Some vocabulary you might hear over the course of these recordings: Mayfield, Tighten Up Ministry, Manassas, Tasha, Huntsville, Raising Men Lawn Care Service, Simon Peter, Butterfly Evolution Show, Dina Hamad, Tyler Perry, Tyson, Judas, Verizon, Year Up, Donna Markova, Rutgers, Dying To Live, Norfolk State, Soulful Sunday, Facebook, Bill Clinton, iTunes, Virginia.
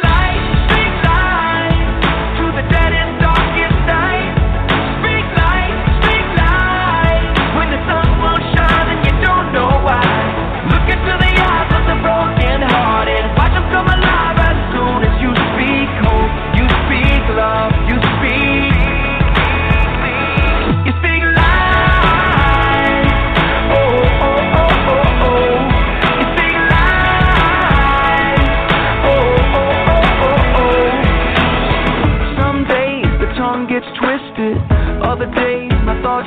life, speak life to the dead and darkest night. Speak life, speak life when the sun will shine and you don't know why. Look into the eyes of the broken hearted. Watch them come alive as soon as you speak hope. You speak love, you speak. Other days, my thoughts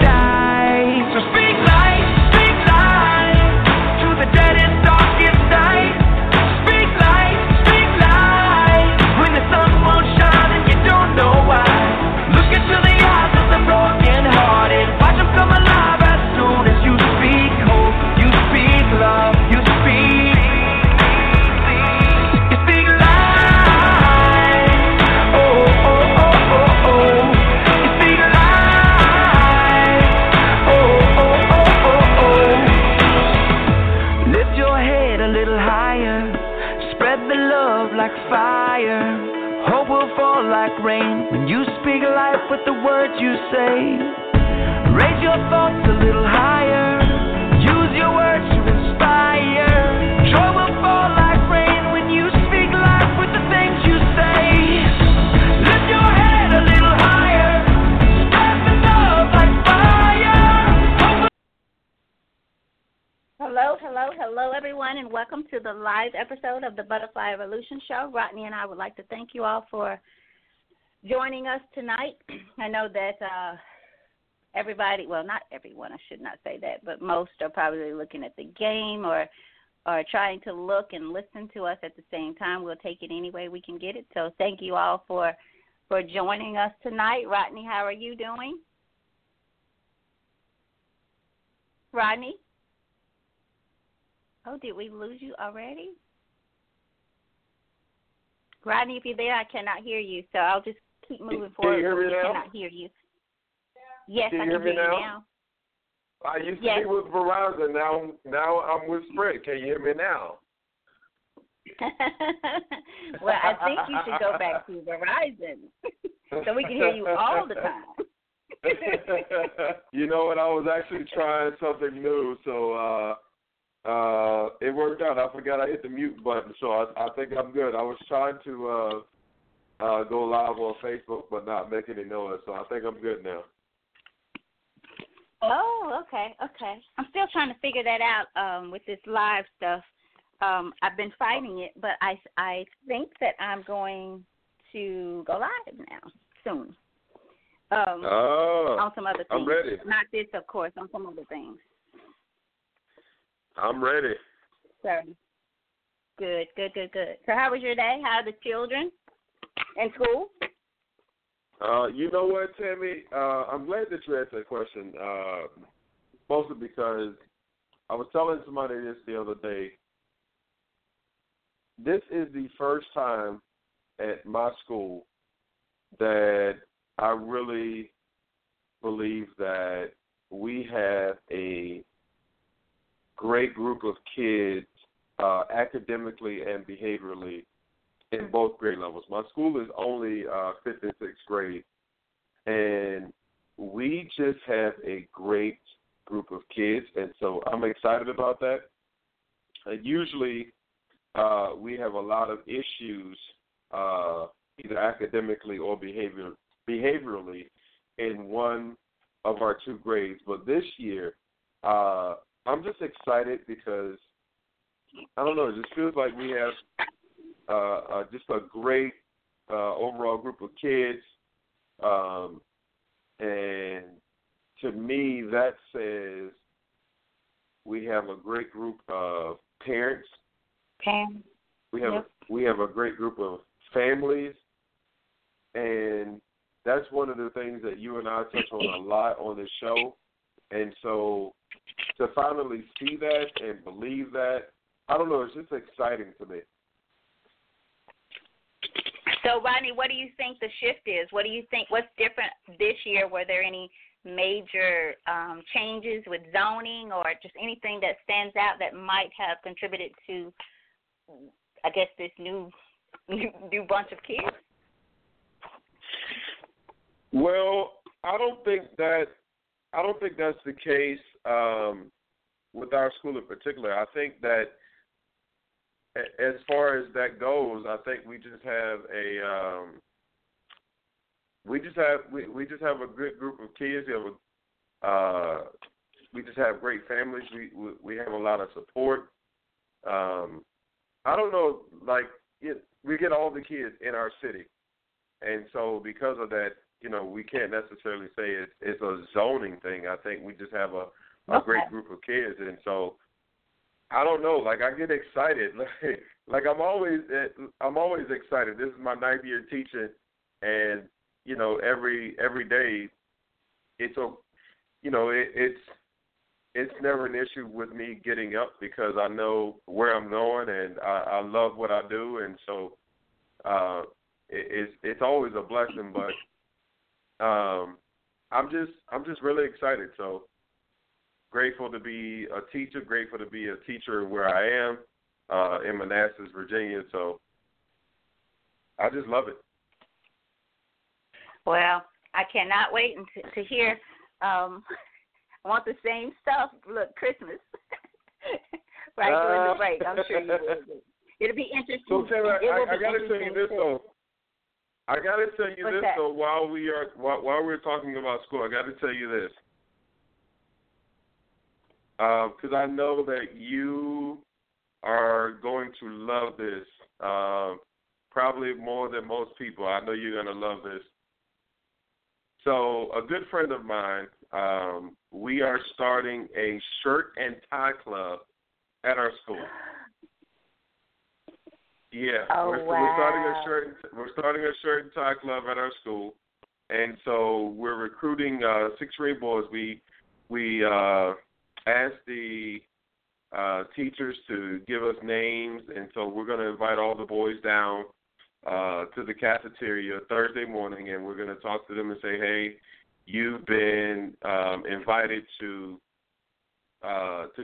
die. So speak life to the dead and darkest night. Speak life when the sun won't shine and you don't know why. Look into the eyes of the broken hearted. Watch them come alive as soon as you speak hope. You speak love, you speak. You speak life. Oh, oh, oh, oh, oh. You speak life. Oh, oh, oh, oh, oh. Lift your head a little higher. Spread the love like fire. Hope will fall like rain when you speak life with the words you say. Raise your thoughts a little higher. Use your words to inspire. Joy will fall like rain when you speak life with the things you say. Lift your head a little higher. Spread the love like fire. Hello, everyone, and welcome to the live episode of the Butterfly Evolution Show. Rodney and I would like to thank you all for joining us tonight. I know that everybody, well, not everyone, I should not say that, but most are probably looking at the game or trying to look and listen to us at the same time. We'll take it any way we can get it. So thank you all for joining us tonight. Rodney, how are you doing? Rodney? Oh, did we lose you already? Rodney, if you're there, I cannot hear you, so I'll just keep moving forward. Can you hear me now? I cannot hear you. Yes, I can hear you now. I used to be with Verizon. Now I'm with Sprint. Can you hear me now? Well, I think you should go back to Verizon so we can hear you all the time. You know what? I was actually trying something new, so... it worked out. I forgot I hit the mute button, so I think I'm good. I was trying to go live on Facebook but not make any noise, so I think I'm good now. Oh, okay. I'm still trying to figure that out with this live stuff. I've been fighting it, but I think that I'm going to go live now soon. On some other things. I'm ready. Not this, of course, on some other things. I'm ready. Sorry. Good. So how was your day? How are the children in school? You know what, Tammy? I'm glad that you asked that question, mostly because I was telling somebody this the other day. This is the first time at my school that I really believe that we have a great group of kids academically and behaviorally in both grade levels. My school is only fifth and sixth grade, and we just have a great group of kids, and so I'm excited about that. Usually we have a lot of issues either academically or behaviorally in one of our two grades, but this year I'm just excited because, I don't know, it just feels like we have just a great overall group of kids. And to me, that says We have a great group of parents. Parents. We have a great group of families, and that's one of the things that you and I touch on a lot on the show. And so to finally see that and believe that, I don't know, it's just exciting to me. So, Rodney, what do you think the shift is? What do you think? What's different this year? Were there any major changes with zoning or just anything that stands out that might have contributed to, I guess, this new bunch of kids? Well, I don't think that's the case with our school in particular. I think that as far as that goes, I think we just have a we just have a good group of kids. We just have great families. We have a lot of support. I don't know, we get all the kids in our city, and so because of that, you know, we can't necessarily say it's a zoning thing. I think we just have a great group of kids, and so I don't know. I get excited. I'm always excited. This is my ninth year teaching, and you know, every day, it's never an issue with me getting up because I know where I'm going and I love what I do, and so it's always a blessing. But I'm just really excited. So grateful to be a teacher. Grateful to be a teacher where I am in Manassas, Virginia. So I just love it. Well, I cannot wait to hear. I want the same stuff. Look, Christmas, right during the break. I'm sure you will. It'll be interesting. So, Sarah, I got to tell you this though. While we're talking about school, I got to tell you this because I know that you are going to love this probably more than most people. I know you're going to love this. So a good friend of mine, we are starting a shirt and tie club at our school. Yeah, oh, we're starting a shirt and tie club at our school, and so we're recruiting 6 grade boys. We asked the teachers to give us names, and so we're going to invite all the boys down to the cafeteria Thursday morning, and we're going to talk to them and say, hey, you've been invited to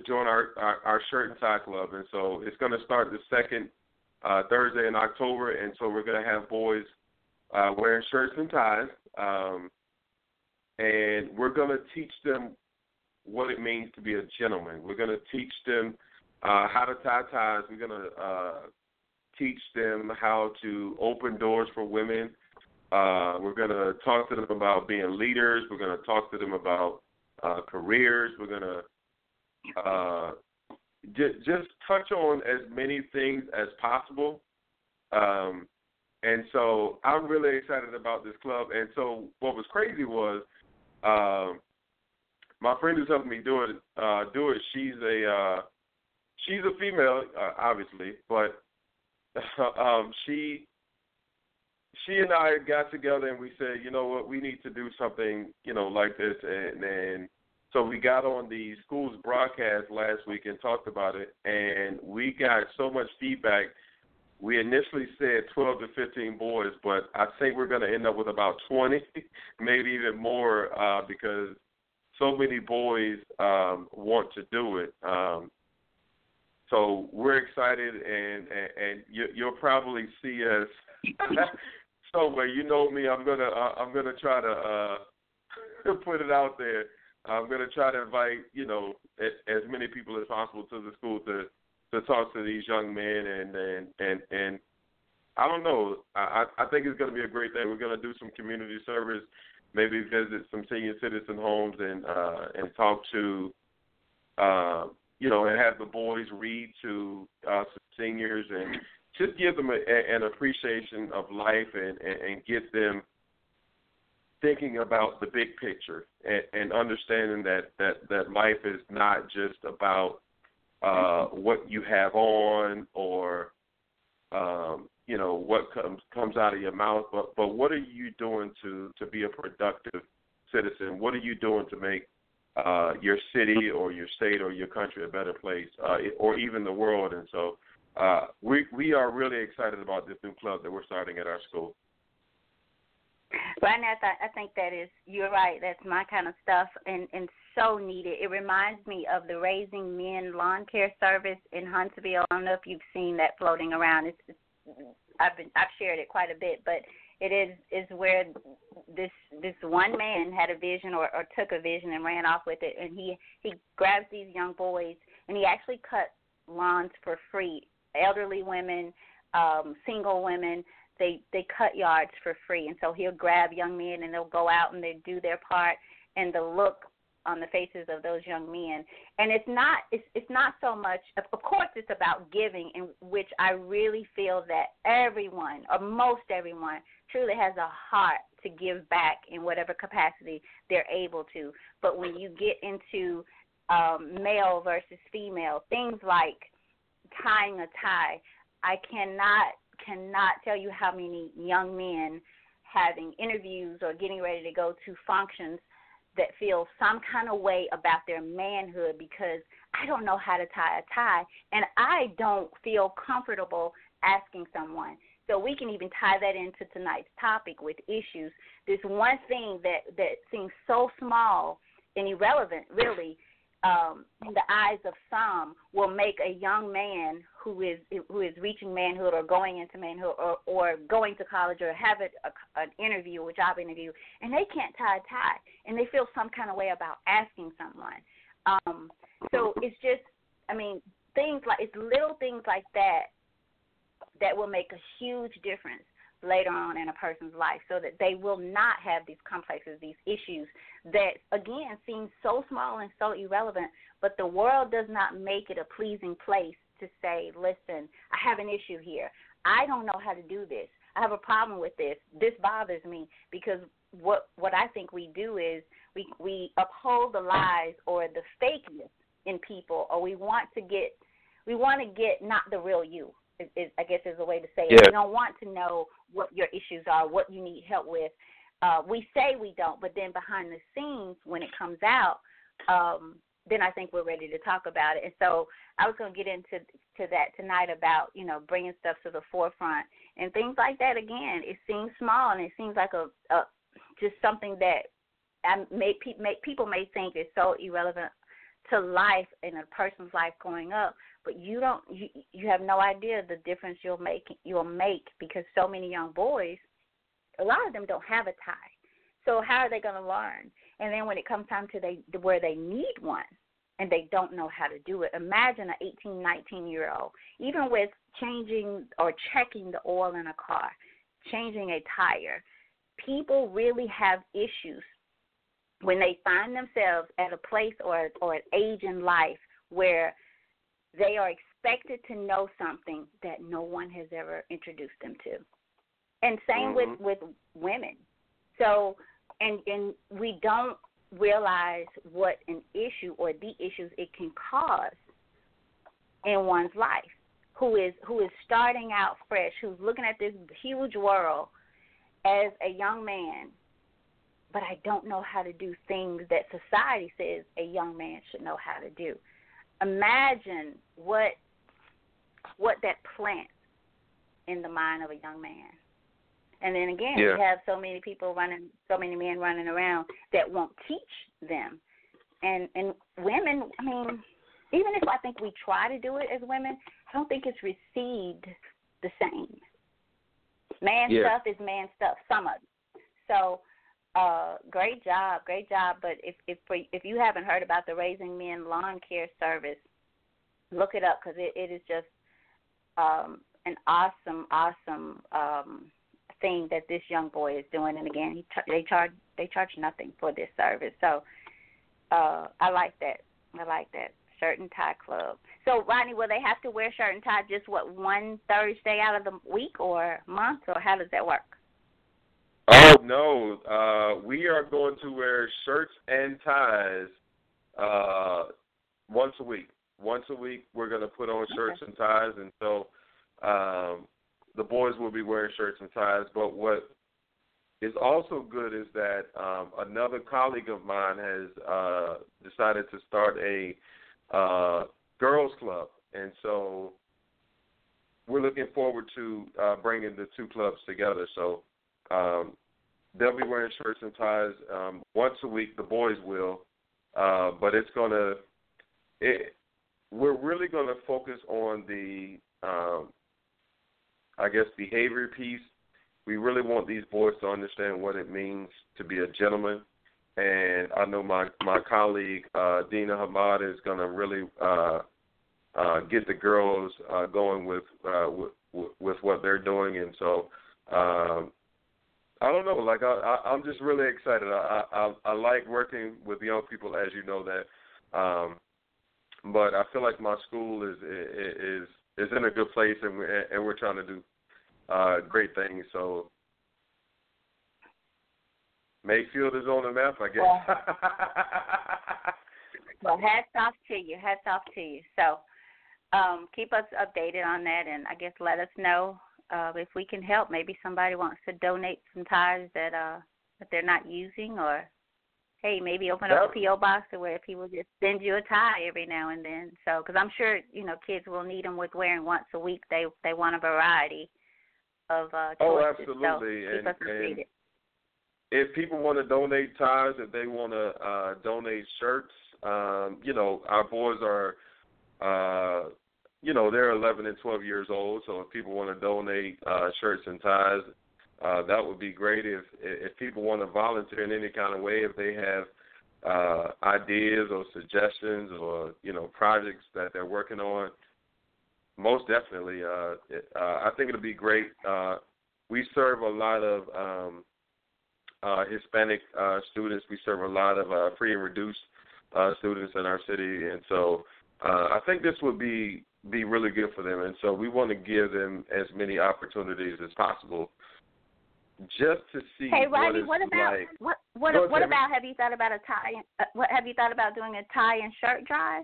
join our shirt and tie club. And so it's going to start the second Thursday in October, and so we're going to have boys wearing shirts and ties, and we're going to teach them what it means to be a gentleman. We're going to teach them how to tie ties. We're going to teach them how to open doors for women. We're going to talk to them about being leaders. We're going to talk to them about careers. We're going to just touch on as many things as possible. And so I'm really excited about this club. And so what was crazy was my friend who's helping me do it. She's a female, obviously, but she and I got together and we said, you know what, we need to do something, you know, like this. And so we got on the school's broadcast last week and talked about it, and we got so much feedback. We initially said 12 to 15 boys, but I think we're going to end up with about 20, maybe even more, because so many boys want to do it. So we're excited, and you'll probably see us somewhere. You know me. I'm gonna try to put it out there. I'm gonna try to invite as many people as possible to the school to talk to these young men, and I don't know. I think it's gonna be a great thing. We're gonna do some community service, maybe visit some senior citizen homes, and talk to. And have the boys read to some seniors and just give them an appreciation of life and get them thinking about the big picture and understanding that life is not just about what you have on or, what comes out of your mouth, but what are you doing to be a productive citizen? What are you doing to make your city or your state or your country a better place or even the world? And so we are really excited about this new club that we're starting at our school. Well, I think that is, you're right, that's my kind of stuff and so needed. It reminds me of the Raising Men Lawn Care Service in Huntsville. I don't know if you've seen that floating around. I've shared it quite a bit, but it is where this one man had a vision or took a vision and ran off with it, and he grabs these young boys, and he actually cut lawns for free, elderly women, single women. They cut yards for free, and so he'll grab young men, and they'll go out and they do their part, and the look on the faces of those young men. And it's not so much, of course it's about giving, in which I really feel that everyone, or most everyone, truly has a heart to give back in whatever capacity they're able to. But when you get into male versus female, things like tying a tie, I cannot tell you how many young men having interviews or getting ready to go to functions that feel some kind of way about their manhood because I don't know how to tie a tie and I don't feel comfortable asking someone. So we can even tie that into tonight's topic with issues. This one thing that seems so small and irrelevant, really, in the eyes of some, will make a young man who is reaching manhood or going into manhood or going to college or have an interview or job interview, and they can't tie a tie, and they feel some kind of way about asking someone. So it's just, I mean, it's little things like that will make a huge difference later on in a person's life, so that they will not have these complexes, these issues that, again, seem so small and so irrelevant, but the world does not make it a pleasing place to say, listen, I have an issue here. I don't know how to do this. I have a problem with this. This bothers me, because what I think we do is we uphold the lies or the fakeness in people, or we want to get not the real you. I guess is a way to say it. Yeah. We don't want to know what your issues are, what you need help with. We say we don't, but then behind the scenes, when it comes out, then I think we're ready to talk about it. And so I was going to get into that tonight about, bringing stuff to the forefront and things like that. Again, it seems small and it seems like a just something that people may think is so irrelevant to life and a person's life growing up. But you have no idea the difference you'll make because so many young boys, a lot of them don't have a tie. So how are they going to learn? And then when it comes time to where they need one and they don't know how to do it, imagine an 18, 19-year-old, even with changing or checking the oil in a car, changing a tire, people really have issues when they find themselves at a place or an age in life where they are expected to know something that no one has ever introduced them to. And same mm-hmm. with women. So, and we don't realize what an issue or the issues it can cause in one's life, who is starting out fresh, who's looking at this huge world as a young man, but I don't know how to do things that society says a young man should know how to do. Imagine what that plants in the mind of a young man. And then again, we have so many men running around that won't teach them. And women, I mean, even if I think we try to do it as women, I don't think it's received the same. Man stuff is man stuff, some of it. So great job. But if you haven't heard about the Raising Men Lawn Care Service, look it up, because it is just an awesome thing that this young boy is doing. And again, they charge nothing for this service. So I like that. Shirt and tie club. So Rodney, will they have to wear shirt and tie just one Thursday out of the week or month, or how does that work? Oh, no. We are going to wear shirts and ties once a week. Once a week, we're going to put on shirts and ties. And so the boys will be wearing shirts and ties. But what is also good is that another colleague of mine has decided to start a girls club. And so we're looking forward to bringing the two clubs together. So they'll be wearing shirts and ties once a week. The boys will. But it's going to – we're really going to focus on the, I guess, behavior piece. We really want these boys to understand what it means to be a gentleman. And I know my colleague, Dina Hamad, is going to really get the girls going with what they're doing. And so I don't know. Like I'm just really excited. I like working with young people, as you know that. But I feel like my school is in a good place, and we're trying to do great things. So Mayfield is on the map, I guess. Well, hats off to you. Hats off to you. So keep us updated on that, and I guess let us know. If we can help, maybe somebody wants to donate some ties that they're not using, or, hey, maybe open up a P.O. box to where people just send you a tie every now and then. So, because I'm sure, kids will need them with wearing once a week. They want a variety of choices. Oh, absolutely. So and if people want to donate ties, if they want to donate shirts, our boys are they're 11 and 12 years old, so if people want to donate shirts and ties, that would be great. If people want to volunteer in any kind of way, if they have ideas or suggestions or, projects that they're working on, most definitely. I think it would be great. We serve a lot of Hispanic students. We serve a lot of free and reduced students in our city, and so I think this would be really good for them, and so we want to give them as many opportunities as possible, just to see. Hey, Rodney, what about? Have you thought about a tie? Have you thought about doing a tie and shirt drive,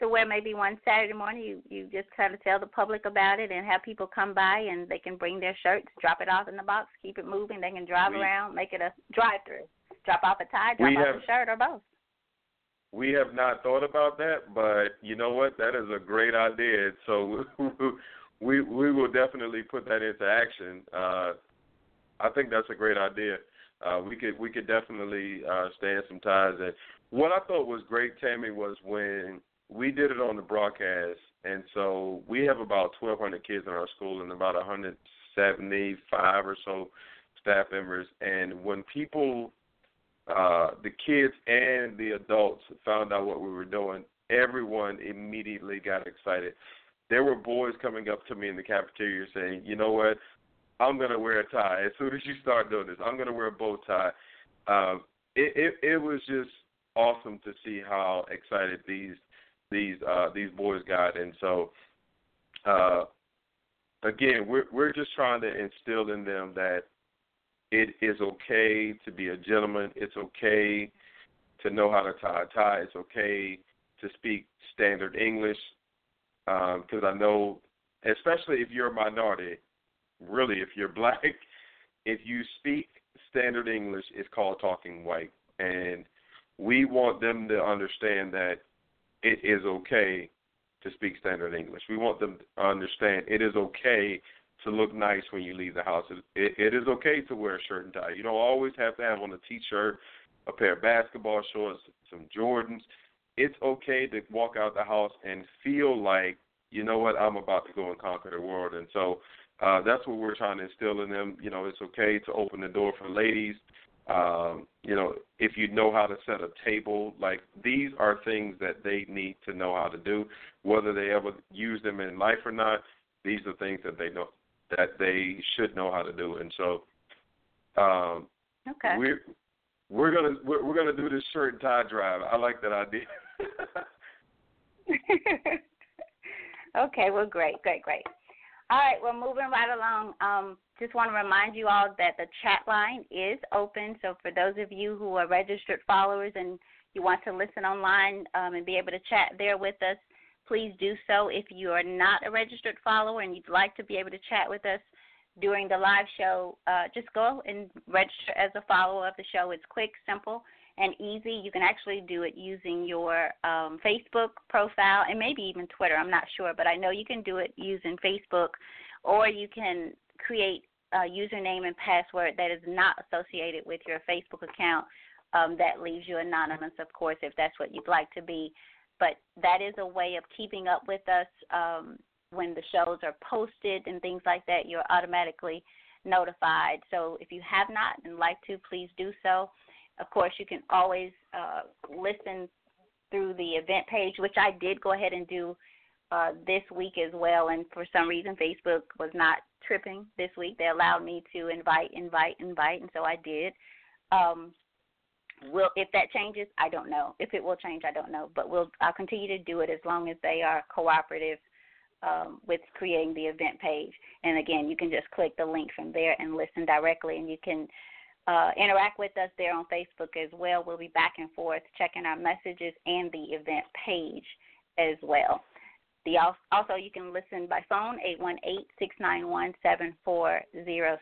to where maybe one Saturday morning you just kind of tell the public about it and have people come by and they can bring their shirts, drop it off in the box, keep it moving. They can drive around, make it a drive-through, drop off a tie, drop off a shirt, or both. We have not thought about that, but you know what? That is a great idea. So we will definitely put that into action. I think that's a great idea. We could definitely stand some ties. And what I thought was great, Tammy, was when we did it on the broadcast, and so we have about 1,200 kids in our school and about 175 or so staff members. And when people the kids and the adults found out what we were doing, everyone immediately got excited. There were boys coming up to me in the cafeteria saying, you know what, I'm going to wear a tie. As soon as you start doing this, I'm going to wear a bow tie. It was just awesome to see how excited these boys got. And so, again, we're just trying to instill in them that it is okay to be a gentleman. It's okay to know how to tie a tie. It's okay to speak standard English, because I know, especially if you're a minority, really if you're black, if you speak standard English, it's called talking white. And we want them to understand that it is okay to speak standard English. We want them to understand it is okay to look nice when you leave the house. It is okay to wear a shirt and tie. You don't always have to have on a T-shirt, a pair of basketball shorts, some Jordans. It's okay to walk out the house and feel like, you know what, I'm about to go and conquer the world. And so that's what we're trying to instill in them. It's okay to open the door for ladies. If you know how to set a table, like these are things that they need to know how to do, whether they ever use them in life or not. These are things that they know, that they should know how to do, and so we're gonna do this shirt and tie drive. I like that idea. Okay, well, great. All right, we're moving right along. Just want to remind you all that the chat line is open. So for those of you who are registered followers and you want to listen online and be able to chat there with us, please do so. If you are not a registered follower and you'd like to be able to chat with us during the live show, just go and register as a follower of the show. It's quick, simple, and easy. You can actually do it using your Facebook profile and maybe even Twitter. I'm not sure, but I know you can do it using Facebook, or you can create a username and password that is not associated with your Facebook account. That leaves you anonymous, of course, if that's what you'd like to be. But that is a way of keeping up with us when the shows are posted and things like that. You're automatically notified. So if you have not and like to, please do so. Of course, you can always listen through the event page, which I did go ahead and do this week as well. And for some reason, Facebook was not tripping this week. They allowed me to invite, and so I did. If that changes, I don't know. If it will change, I don't know. But I'll continue to do it as long as they are cooperative with creating the event page. And, again, you can just click the link from there and listen directly. And you can interact with us there on Facebook as well. We'll be back and forth checking our messages and the event page as well. Also, you can listen by phone, 818-691-7406.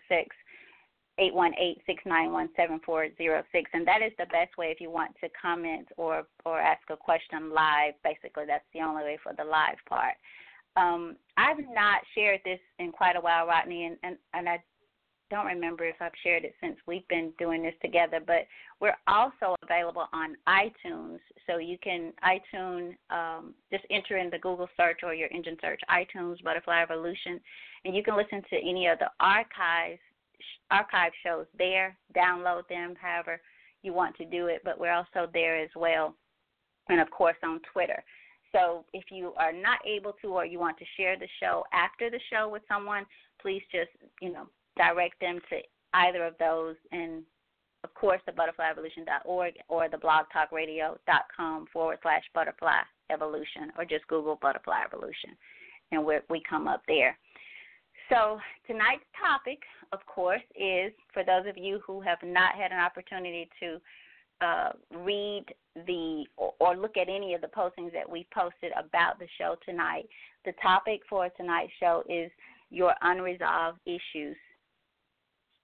818-691-7406, and that is the best way if you want to comment or ask a question live. Basically, that's the only way for the live part. I've not shared this in quite a while, Rodney, and I don't remember if I've shared it since we've been doing this together, but we're also available on iTunes, so you can just enter in the Google search or your engine search, iTunes, Butterfly Evolution, and you can listen to any of the archive shows there, download them however you want to do it, but we're also there as well, and of course on Twitter. So if you are not able to or you want to share the show after the show with someone, please just, direct them to either of those, and of course the butterflyevolution.org or the blogtalkradio.com/butterflyevolution, or just Google Butterfly Evolution, and we come up there. So tonight's topic, of course, is for those of you who have not had an opportunity to read or look at any of the postings that we posted about the show tonight. The topic for tonight's show is your unresolved issues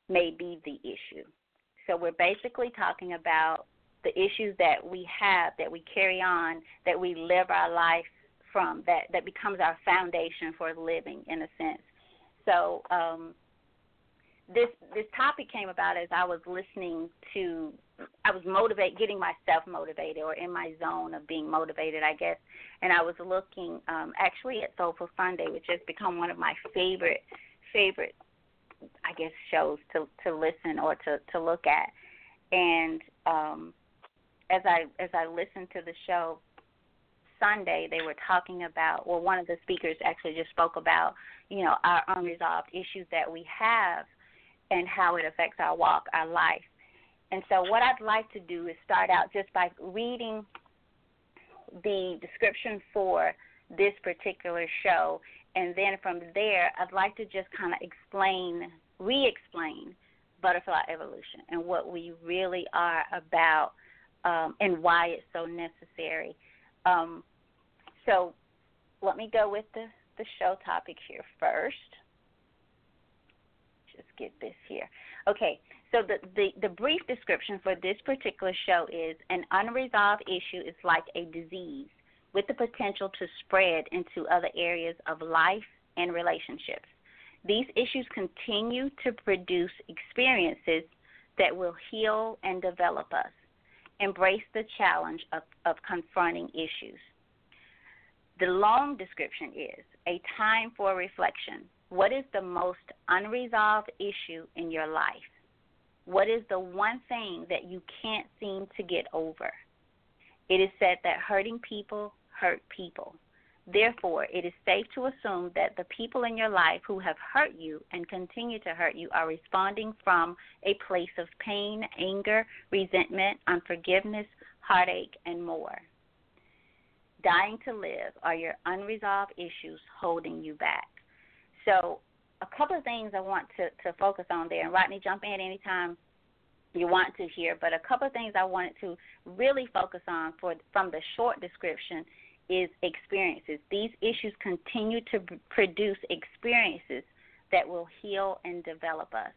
may be the issue. So we're basically talking about the issues that we have, that we carry on, that we live our life from, that becomes our foundation for living in a sense. So this topic came about as I was getting myself motivated, or in my zone of being motivated, I guess. And I was looking actually at Soulful Sunday, which has become one of my favorite, I guess, shows to listen or to look at. And as I listened to the show Sunday, they were talking about, well, one of the speakers actually just spoke about, our unresolved issues that we have and how it affects our walk, our life. And so what I'd like to do is start out just by reading the description for this particular show, and then from there I'd like to just kind of re-explain Butterfly Evolution and what we really are about and why it's so necessary. So let me go with the show topic here first. Just get this here. Okay, so the brief description for this particular show is: an unresolved issue is like a disease with the potential to spread into other areas of life and relationships. These issues continue to produce experiences that will heal and develop us. Embrace the challenge of confronting issues. The long description is a time for reflection. What is the most unresolved issue in your life? What is the one thing that you can't seem to get over? It is said that hurting people hurt people. Therefore, it is safe to assume that the people in your life who have hurt you and continue to hurt you are responding from a place of pain, anger, resentment, unforgiveness, heartache, and more. Dying to live are your unresolved issues holding you back. So a couple of things I want to focus on there. And, Rodney, jump in any time you want to here. But a couple of things I wanted to really focus on from the short description is experiences. These issues continue to produce experiences that will heal and develop us.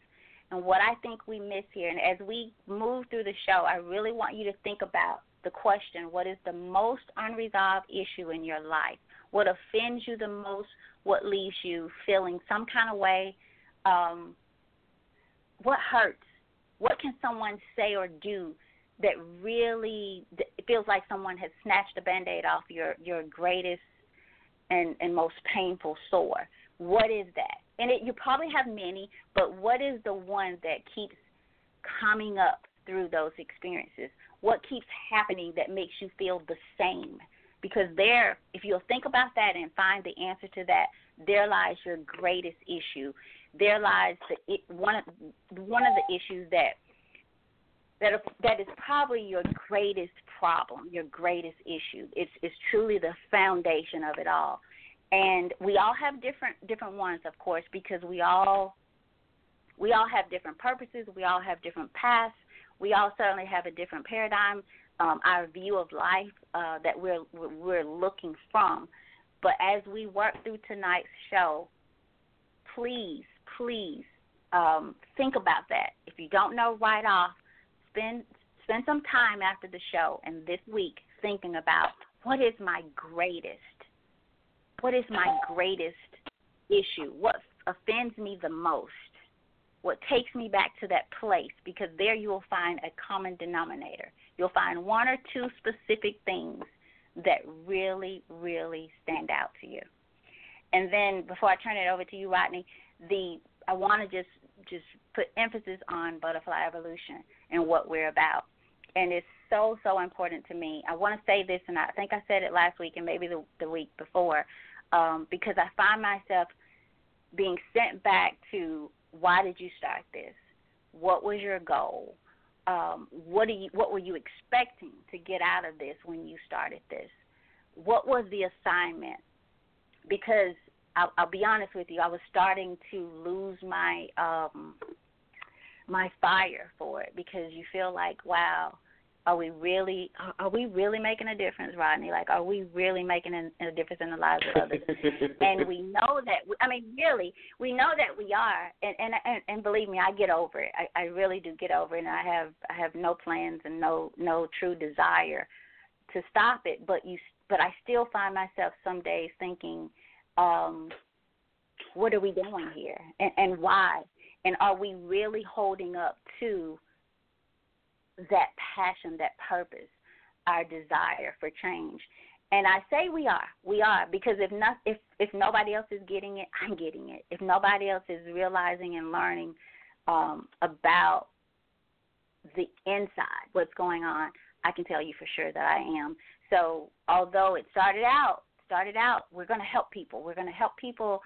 And what I think we miss here, and as we move through the show, I really want you to think about the question, what is the most unresolved issue in your life? What offends you the most? What leaves you feeling some kind of way? What hurts? What can someone say or do that really feels like someone has snatched a Band-Aid off your greatest and most painful sore? What is that? And you probably have many, but what is the one that keeps coming up through those experiences? What keeps happening that makes you feel the same? Because there, if you'll think about that and find the answer to that, there lies your greatest issue. There lies one of the issues that is probably your greatest problem, your greatest issue. It's truly the foundation of it all. And we all have different ones, of course, because we all have different purposes. We all have different paths. We all certainly have a different paradigm, our view of life that we're looking from. But as we work through tonight's show, please think about that. If you don't know right off, spend some time after the show and this week thinking about what is my greatest issue, what offends me the most, what takes me back to that place, because there you will find a common denominator. You'll find one or two specific things that really, really stand out to you. And then before I turn it over to you, Rodney, I want to just put emphasis on Butterfly Evolution and what we're about. And it's so, so important to me. I want to say this, and I think I said it last week and maybe the week before, because I find myself being sent back to, why did you start this? What was your goal? What were you expecting to get out of this when you started this? What was the assignment? Because I'll be honest with you, I was starting to lose my my fire for it, because you feel like, wow, are we really making a difference, Rodney? Like, are we really making a difference in the lives of others? And we know that. We know that we are. And believe me, I get over it. I really do get over it, and I have no plans and no true desire to stop it. But I still find myself some days thinking, what are we doing here, and why? And are we really holding up to that passion, that purpose, our desire for change? And I say we are, because if nobody else is getting it, I'm getting it. If nobody else is realizing and learning about the inside, what's going on, I can tell you for sure that I am. So although it started out, we're going to help people. We're going to help people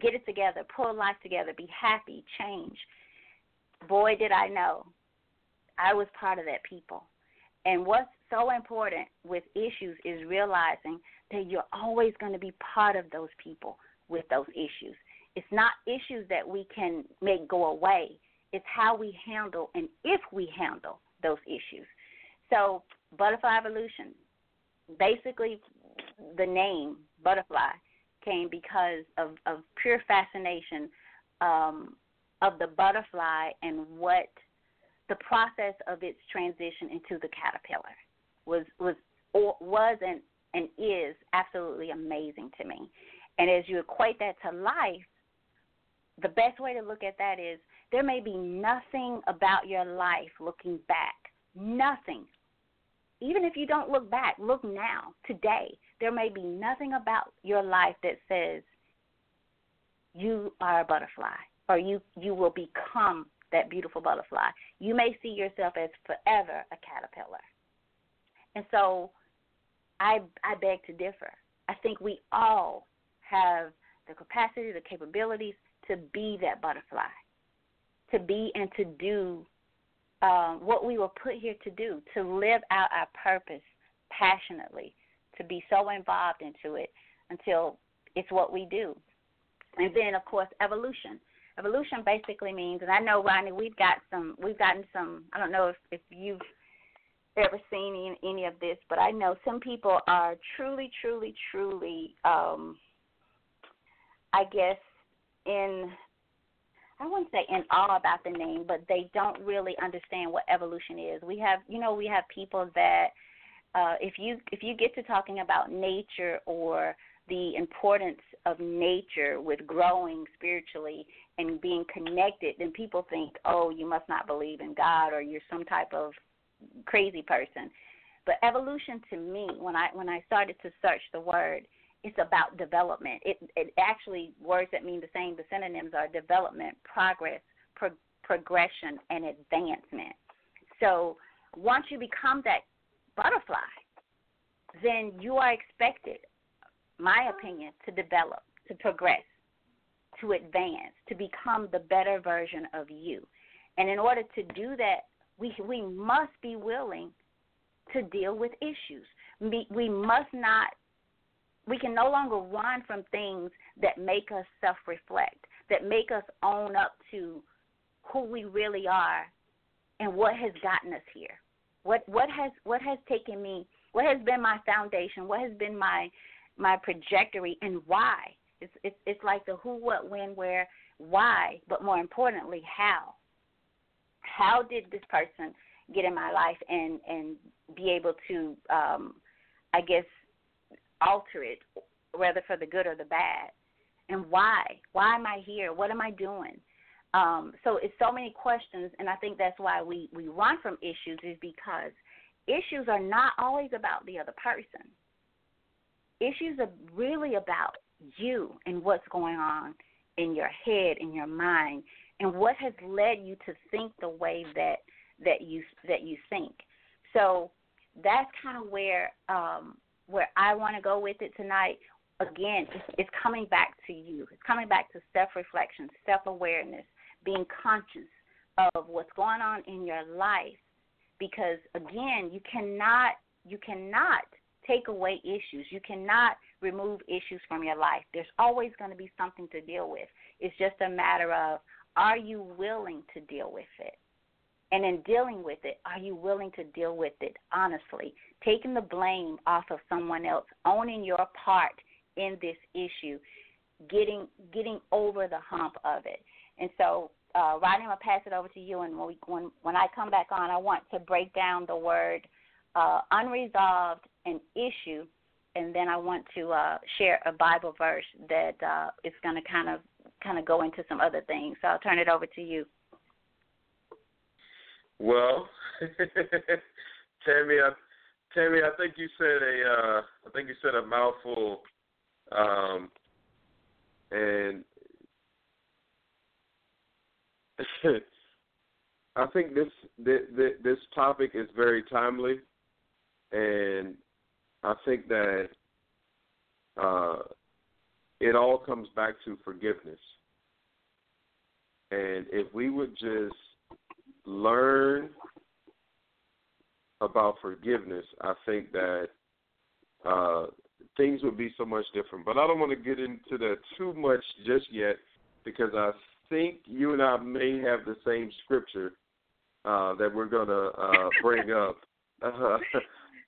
get it together, pull life together, be happy, change. Boy, did I know I was part of that people. And what's so important with issues is realizing that you're always going to be part of those people with those issues. It's not issues that we can make go away. It's how we handle and if we handle those issues. So Butterfly Evolution, basically the name Butterfly came because of pure fascination of the butterfly and what the process of its transition into the caterpillar was and is absolutely amazing to me. And as you equate that to life, the best way to look at that is there may be nothing about your life looking back, nothing. Even if you don't look back, look now, today. There may be nothing about your life that says you are a butterfly or you will become that beautiful butterfly. You may see yourself as forever a caterpillar. And so I beg to differ. I think we all have the capacity, the capabilities to be that butterfly, to be and to do what we were put here to do, to live out our purpose passionately, to be so involved into it until it's what we do. And then, of course, evolution. Evolution basically means, and I know, Ronnie, we've gotten some, I don't know if you've ever seen any of this, but I know some people are truly, I guess, I wouldn't say in awe about the name, but they don't really understand what evolution is. We have people that if you get to talking about nature or the importance of nature with growing spiritually and being connected, then people think, oh, you must not believe in God or you're some type of crazy person. But evolution to me, when I started to search the word, it's about development. It actually, words that mean the same, the synonyms are development, progress, progression, and advancement. So once you become that butterfly, then you are expected, my opinion, to develop, to progress, to advance, to become the better version of you. And in order to do that, we must be willing to deal with issues. We can no longer run from things that make us self-reflect, that make us own up to who we really are and what has gotten us here. What has taken me, what has been my foundation, what has been my trajectory, and why? It's like the who, what, when, where, why, but more importantly, how. How did this person get in my life and be able to, I guess, alter it, whether for the good or the bad? And why? Why am I here? What am I doing? So it's so many questions, and I think that's why we run from issues, is because issues are not always about the other person. Issues are really about you and what's going on in your head, in your mind, and what has led you to think the way that you think. So that's kind of where I want to go with it tonight. Again, it's coming back to you. It's coming back to self-reflection, self-awareness, being conscious of what's going on in your life, because again, you cannot take away issues. You cannot remove issues from your life. There's always going to be something to deal with. It's just a matter of, are you willing to deal with it? And in dealing with it, are you willing to deal with it honestly, taking the blame off of someone else, owning your part in this issue, getting over the hump of it? And so, Rodney, I'm going to pass it over to you, and when I come back on, I want to break down the word unresolved and issue, and then I want to share a Bible verse that is going to kind of go into some other things. So I'll turn it over to you. Well, Tammy, I think you said a mouthful, and I think this topic is very timely, and I think that it all comes back to forgiveness. And if we would just learn about forgiveness, I think that things would be so much different. But I don't want to get into that too much just yet, because I think you and I may have the same scripture that we're going to bring up.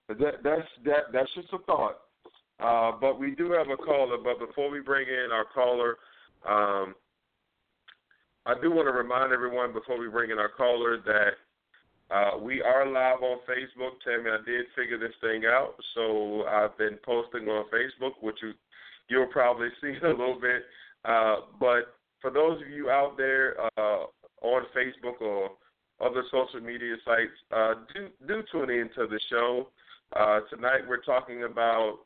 That's just a thought. But we do have a caller. But before we bring in our caller, I do want to remind everyone before we bring in our caller that we are live on Facebook. Tammy, I did figure this thing out, so I've been posting on Facebook, which you'll probably see in a little bit. But for those of you out there on Facebook or other social media sites, do tune into the show. Tonight we're talking about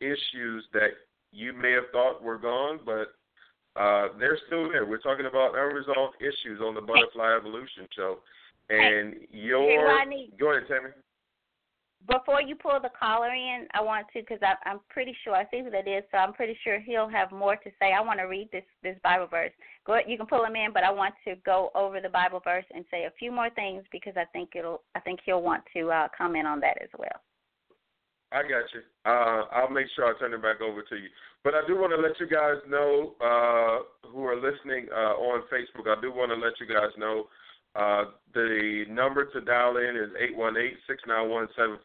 issues that you may have thought were gone, but they're still there. We're talking about unresolved issues on the Butterfly Evolution Show. And go ahead, Tammy. Before you pull the caller in, I want to, because I'm pretty sure, I see who that is, so I'm pretty sure he'll have more to say. I want to read this Bible verse. Go ahead, you can pull him in, but I want to go over the Bible verse and say a few more things, because I think he'll want to comment on that as well. I got you. I'll make sure I turn it back over to you. But I do want to let you guys know who are listening on Facebook, I do want to let you guys know the number to dial in is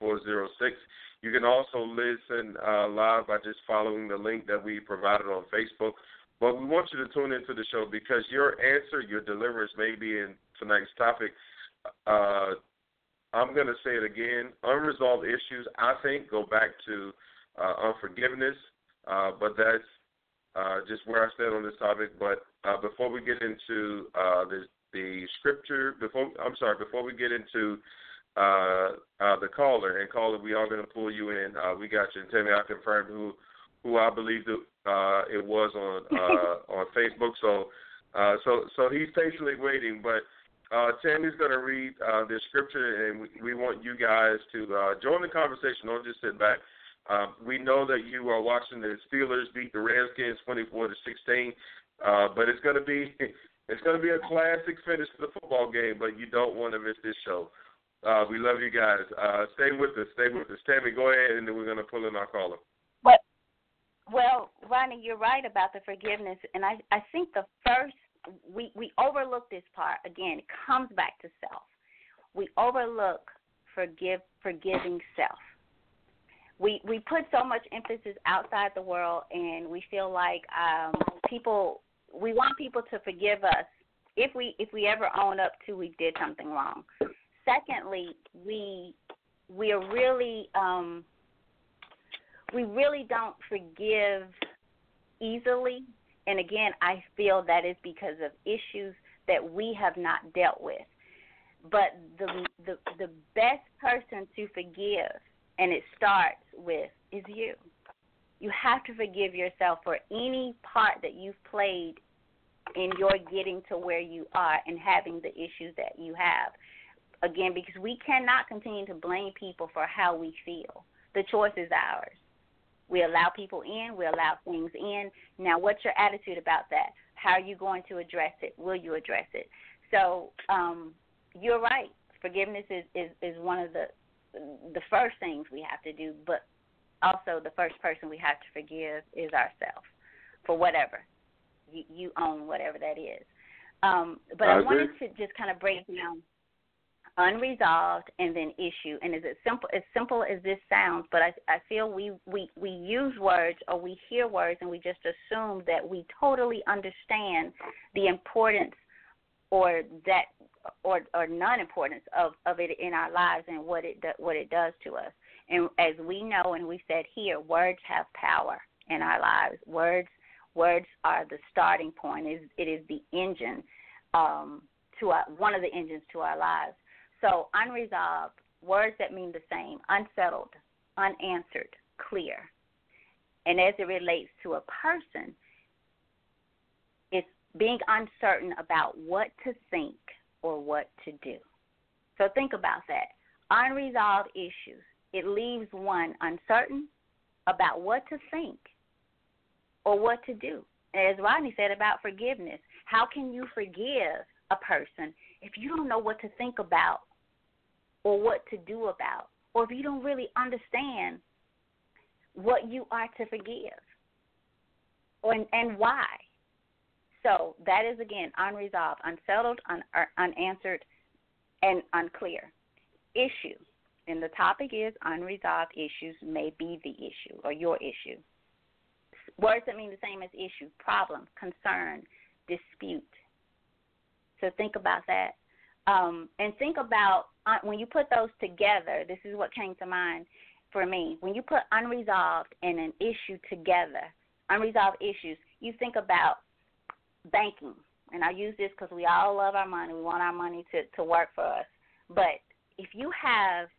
818-691-7406. You can also listen live by just following the link that we provided on Facebook. But we want you to tune into the show because your answer, your deliverance may be in tonight's topic. I'm going to say it again. Unresolved issues, I think, go back to unforgiveness. But that's just where I stand on this topic. But before we get into the scripture, before we get into the caller, and caller, we are going to pull you in. We got you. And Tammy, I confirmed who I believe it was on Facebook. So he's patiently waiting, but Tammy's going to read the scripture, and we want you guys to join the conversation. Don't just sit back. We know that you are watching the Steelers beat the Redskins 24-16, but it's going to be a classic finish to the football game. But you don't want to miss this show. We love you guys. Stay with us. Tammy, go ahead, and then we're going to pull in our caller. Well, Ronnie, you're right about the forgiveness, and I think the first. We overlook this part. Again, it comes back to self. We overlook forgiving self. We put so much emphasis outside the world, and we feel like we want people to forgive us if we ever own up to we did something wrong. Secondly, we really don't forgive easily. And again, I feel that is because of issues that we have not dealt with. But the best person to forgive, and it starts with, is you. You have to forgive yourself for any part that you've played in your getting to where you are and having the issues that you have. Again, because we cannot continue to blame people for how we feel. The choice is ours. We allow people in. We allow things in. Now, what's your attitude about that? How are you going to address it? Will you address it? So you're right. Forgiveness is one of the first things we have to do, but also the first person we have to forgive is ourselves for whatever. You own whatever that is. But I wanted to just kind of break down unresolved, and then issue. And is it as simple as this sounds, but I feel we use words or we hear words and we just assume that we totally understand the importance or non-importance of it in our lives and what it does to us. And as we know and we said here, words have power in our lives. Words are the starting point. It is the engine, one of the engines to our lives. So unresolved, words that mean the same, unsettled, unanswered, clear. And as it relates to a person, it's being uncertain about what to think or what to do. So think about that. Unresolved issues, it leaves one uncertain about what to think or what to do. And as Rodney said about forgiveness, how can you forgive a person if you don't know what to think about or what to do about, or if you don't really understand what you are to forgive and why. So that is, again, unresolved, unsettled, unanswered, and unclear. Issue. And the topic is unresolved issues may be the issue or your issue. Words that mean the same as issue, problem, concern, dispute. So think about that. And think about when you put those together, this is what came to mind for me. When you put unresolved and an issue together, unresolved issues, you think about banking. And I use this because we all love our money. We want our money to work for us. But if you have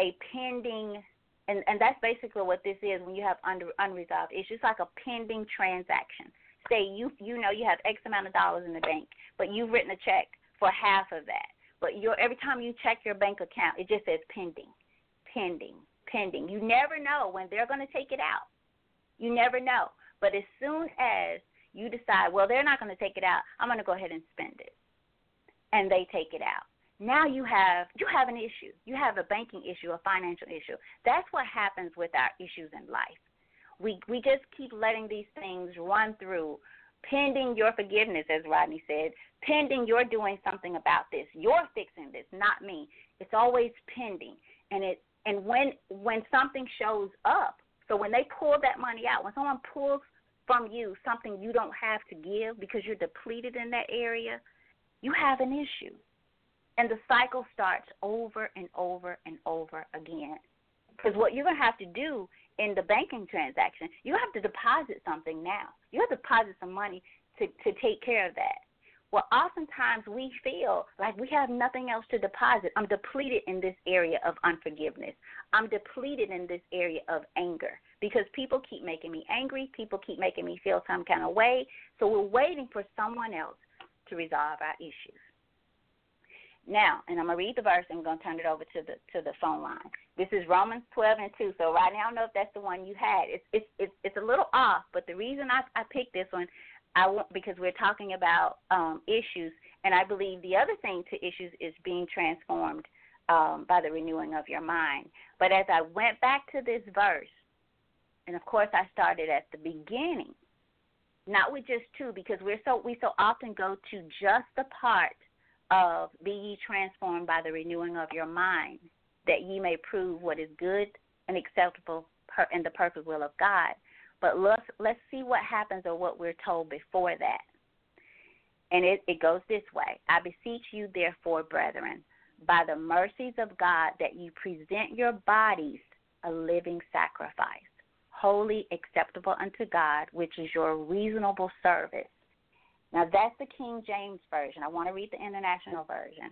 a pending, and that's basically what this is when you have unresolved issues, it's like a pending transaction. Say you know you have X amount of dollars in the bank, but you've written a check for half of that. But every time you check your bank account, it just says pending, pending, pending. You never know when they're going to take it out. You never know. But as soon as you decide, well, they're not going to take it out, I'm going to go ahead and spend it, and they take it out. now you have an issue. You have a banking issue, a financial issue. That's what happens with our issues in life. We just keep letting these things run through, pending your forgiveness, as Rodney said, pending you're doing something about this. You're fixing this, not me. It's always pending. And when something shows up, so when they pull that money out, when someone pulls from you something you don't have to give because you're depleted in that area, you have an issue. And the cycle starts over and over and over again. Because what you're going to have to do in the banking transaction, you have to deposit something now. You have to deposit some money to take care of that. Well, oftentimes we feel like we have nothing else to deposit. I'm depleted in this area of unforgiveness. I'm depleted in this area of anger because people keep making me angry. People keep making me feel some kind of way. So we're waiting for someone else to resolve our issues. Now, and I'm going to read the verse and I'm going to turn it over to the phone line. This is Romans 12:2. So right now, I don't know if that's the one you had. It's a little off, but the reason I picked this one, because we're talking about issues, and I believe the other thing to issues is being transformed by the renewing of your mind. But as I went back to this verse, and of course I started at the beginning, not with just two, because we so often go to just the part of be ye transformed by the renewing of your mind, that ye may prove what is good and acceptable in the perfect will of God. But let's see what happens or what we're told before that. And it goes this way. I beseech you, therefore, brethren, by the mercies of God, that you present your bodies a living sacrifice, holy, acceptable unto God, which is your reasonable service. Now, that's the King James Version. I want to read the International Version.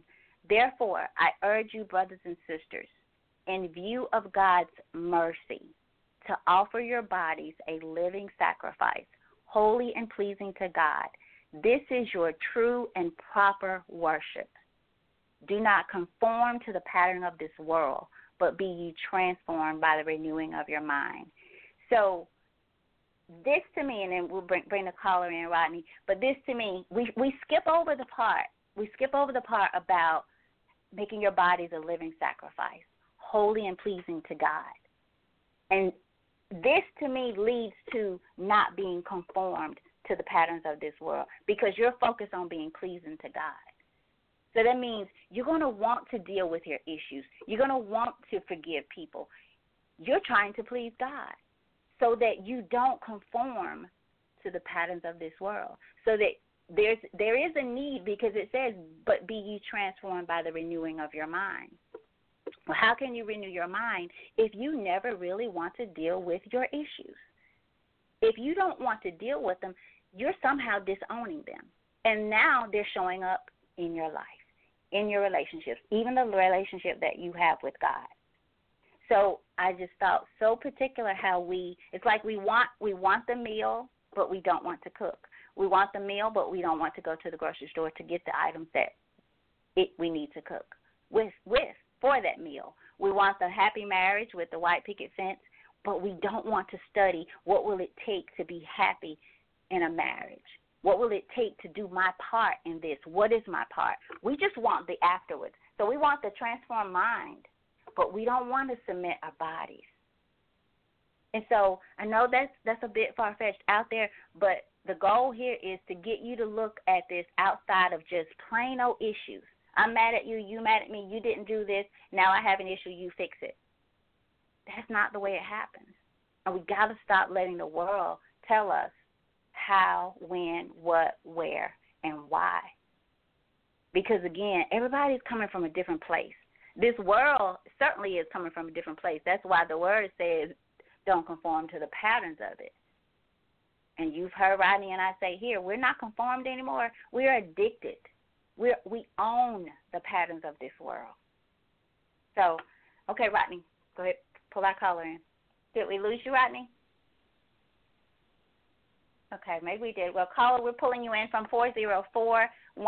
Therefore, I urge you, brothers and sisters, in view of God's mercy, to offer your bodies a living sacrifice, holy and pleasing to God. This is your true and proper worship. Do not conform to the pattern of this world, but be ye transformed by the renewing of your mind. So this to me, and then we'll bring the caller in, Rodney, but this to me, we skip over the part. We skip over the part about making your bodies a living sacrifice, holy and pleasing to God. And this, to me, leads to not being conformed to the patterns of this world because you're focused on being pleasing to God. So that means you're going to want to deal with your issues. You're going to want to forgive people. You're trying to please God so that you don't conform to the patterns of this world. So that there is a need because it says, but be ye transformed by the renewing of your mind. Well, how can you renew your mind if you never really want to deal with your issues? If you don't want to deal with them, you're somehow disowning them. And now they're showing up in your life, in your relationships, even the relationship that you have with God. So I just felt so particular how it's like we want the meal, but we don't want to cook. We want the meal, but we don't want to go to the grocery store to get the items that we need to cook for that meal. We want the happy marriage with the white picket fence, but we don't want to study what will it take to be happy in a marriage. What will it take to do my part in this? What is my part? We just want the afterwards. So we want the transformed mind, but we don't want to submit our bodies. And so I know that's a bit far-fetched out there, but the goal here is to get you to look at this outside of just plain old issues. I'm mad at you, you mad at me, you didn't do this, now I have an issue, you fix it. That's not the way it happens. And we got to stop letting the world tell us how, when, what, where, and why. Because, again, everybody's coming from a different place. This world certainly is coming from a different place. That's why the word says don't conform to the patterns of it. And you've heard Rodney and I say here, we're not conformed anymore. We're addicted. We own the patterns of this world. So, okay, Rodney, go ahead, pull our caller in. Did we lose you, Rodney? Okay, maybe we did. Well, caller, we're pulling you in from 404-1037.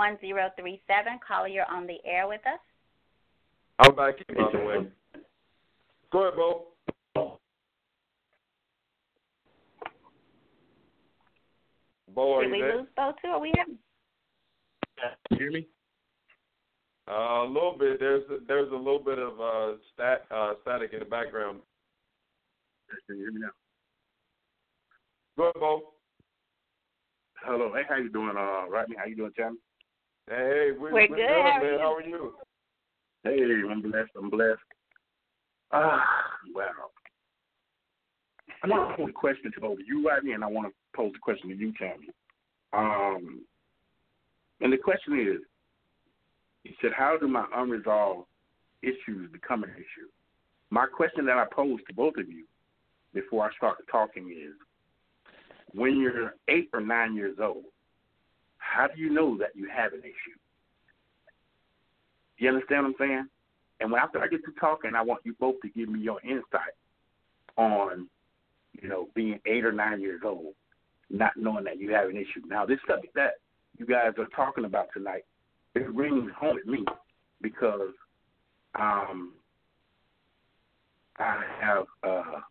Caller, you're on the air with us. I'm back, by the way. Go ahead, Bo. Bo, are you there? Did we lose Bo, too? Are we here? Can you hear me? A little bit. There's a little bit of static in the background. Can you hear me now? Good, Bo. Hello. Hey, how you doing, Rodney? How you doing, Tammy? Hey, we're good, man. How are you? Hey, I'm blessed. Ah, wow. I want to pose a question to both of you, Rodney, and I want to pose the question to you, Tammy. And the question is, he said, how do my unresolved issues become an issue? My question that I pose to both of you before I start talking is, when you're 8 or 9 years old, how do you know that you have an issue? You understand what I'm saying? And when after I get to talking, I want you both to give me your insight on, you know, being 8 or 9 years old, not knowing that you have an issue. Now, this subject that you guys are talking about tonight, it rings home at me because I have a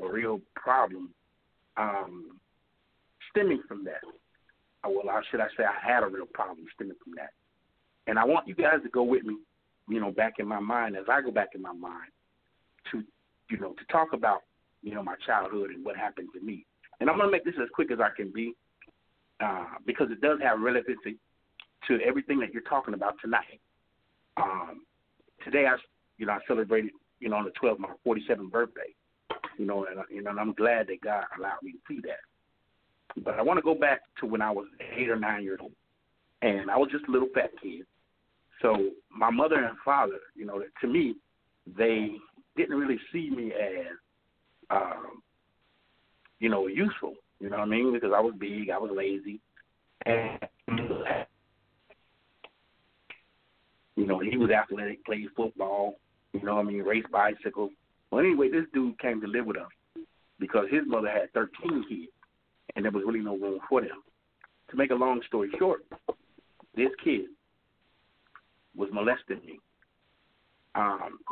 real problem stemming from that. I had a real problem stemming from that. And I want you guys to go with me, you know, back in my mind, as I go back in my mind, to, you know, to talk about, you know, my childhood and what happened to me. And I'm going to make this as quick as I can be because it does have relevancy to everything that you're talking about tonight. Today, I celebrated, you know, on the 12th, my 47th birthday. You know, and I'm glad that God allowed me to see that. But I want to go back to when I was 8 or 9 years old, and I was just a little fat kid. So my mother and father, you know, to me, they didn't really see me as, you know, useful. You know what I mean? Because I was big, I was lazy, and you know, he was athletic, played football. You know what I mean? Raced bicycles. Well, anyway, this dude came to live with us because his mother had 13 kids, and there was really no room for them. To make a long story short, this kid was molesting me.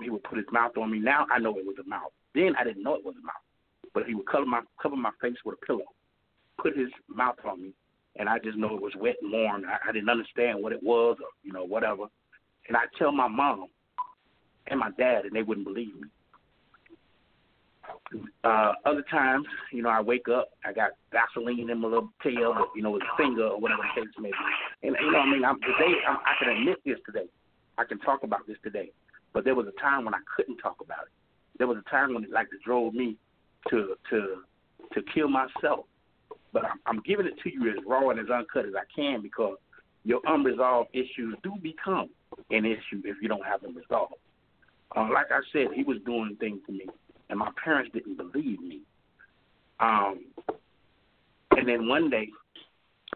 He would put his mouth on me. Now I know it was a mouth. Then I didn't know it was a mouth. But he would cover my face with a pillow, put his mouth on me, and I just know it was wet and warm. I didn't understand what it was or, you know, whatever. And I'd tell my mom and my dad, and they wouldn't believe me. Other times, you know, I wake up, I got Vaseline in my little tail, or, you know, his finger or whatever the case may be. And, you know what I mean? I can admit this today. I can talk about this today. But there was a time when I couldn't talk about it. There was a time when it, like, it drove me to kill myself. But I'm giving it to you as raw and as uncut as I can because your unresolved issues do become an issue if you don't have them resolved. Like I said, he was doing things to me. And my parents didn't believe me. And then one day,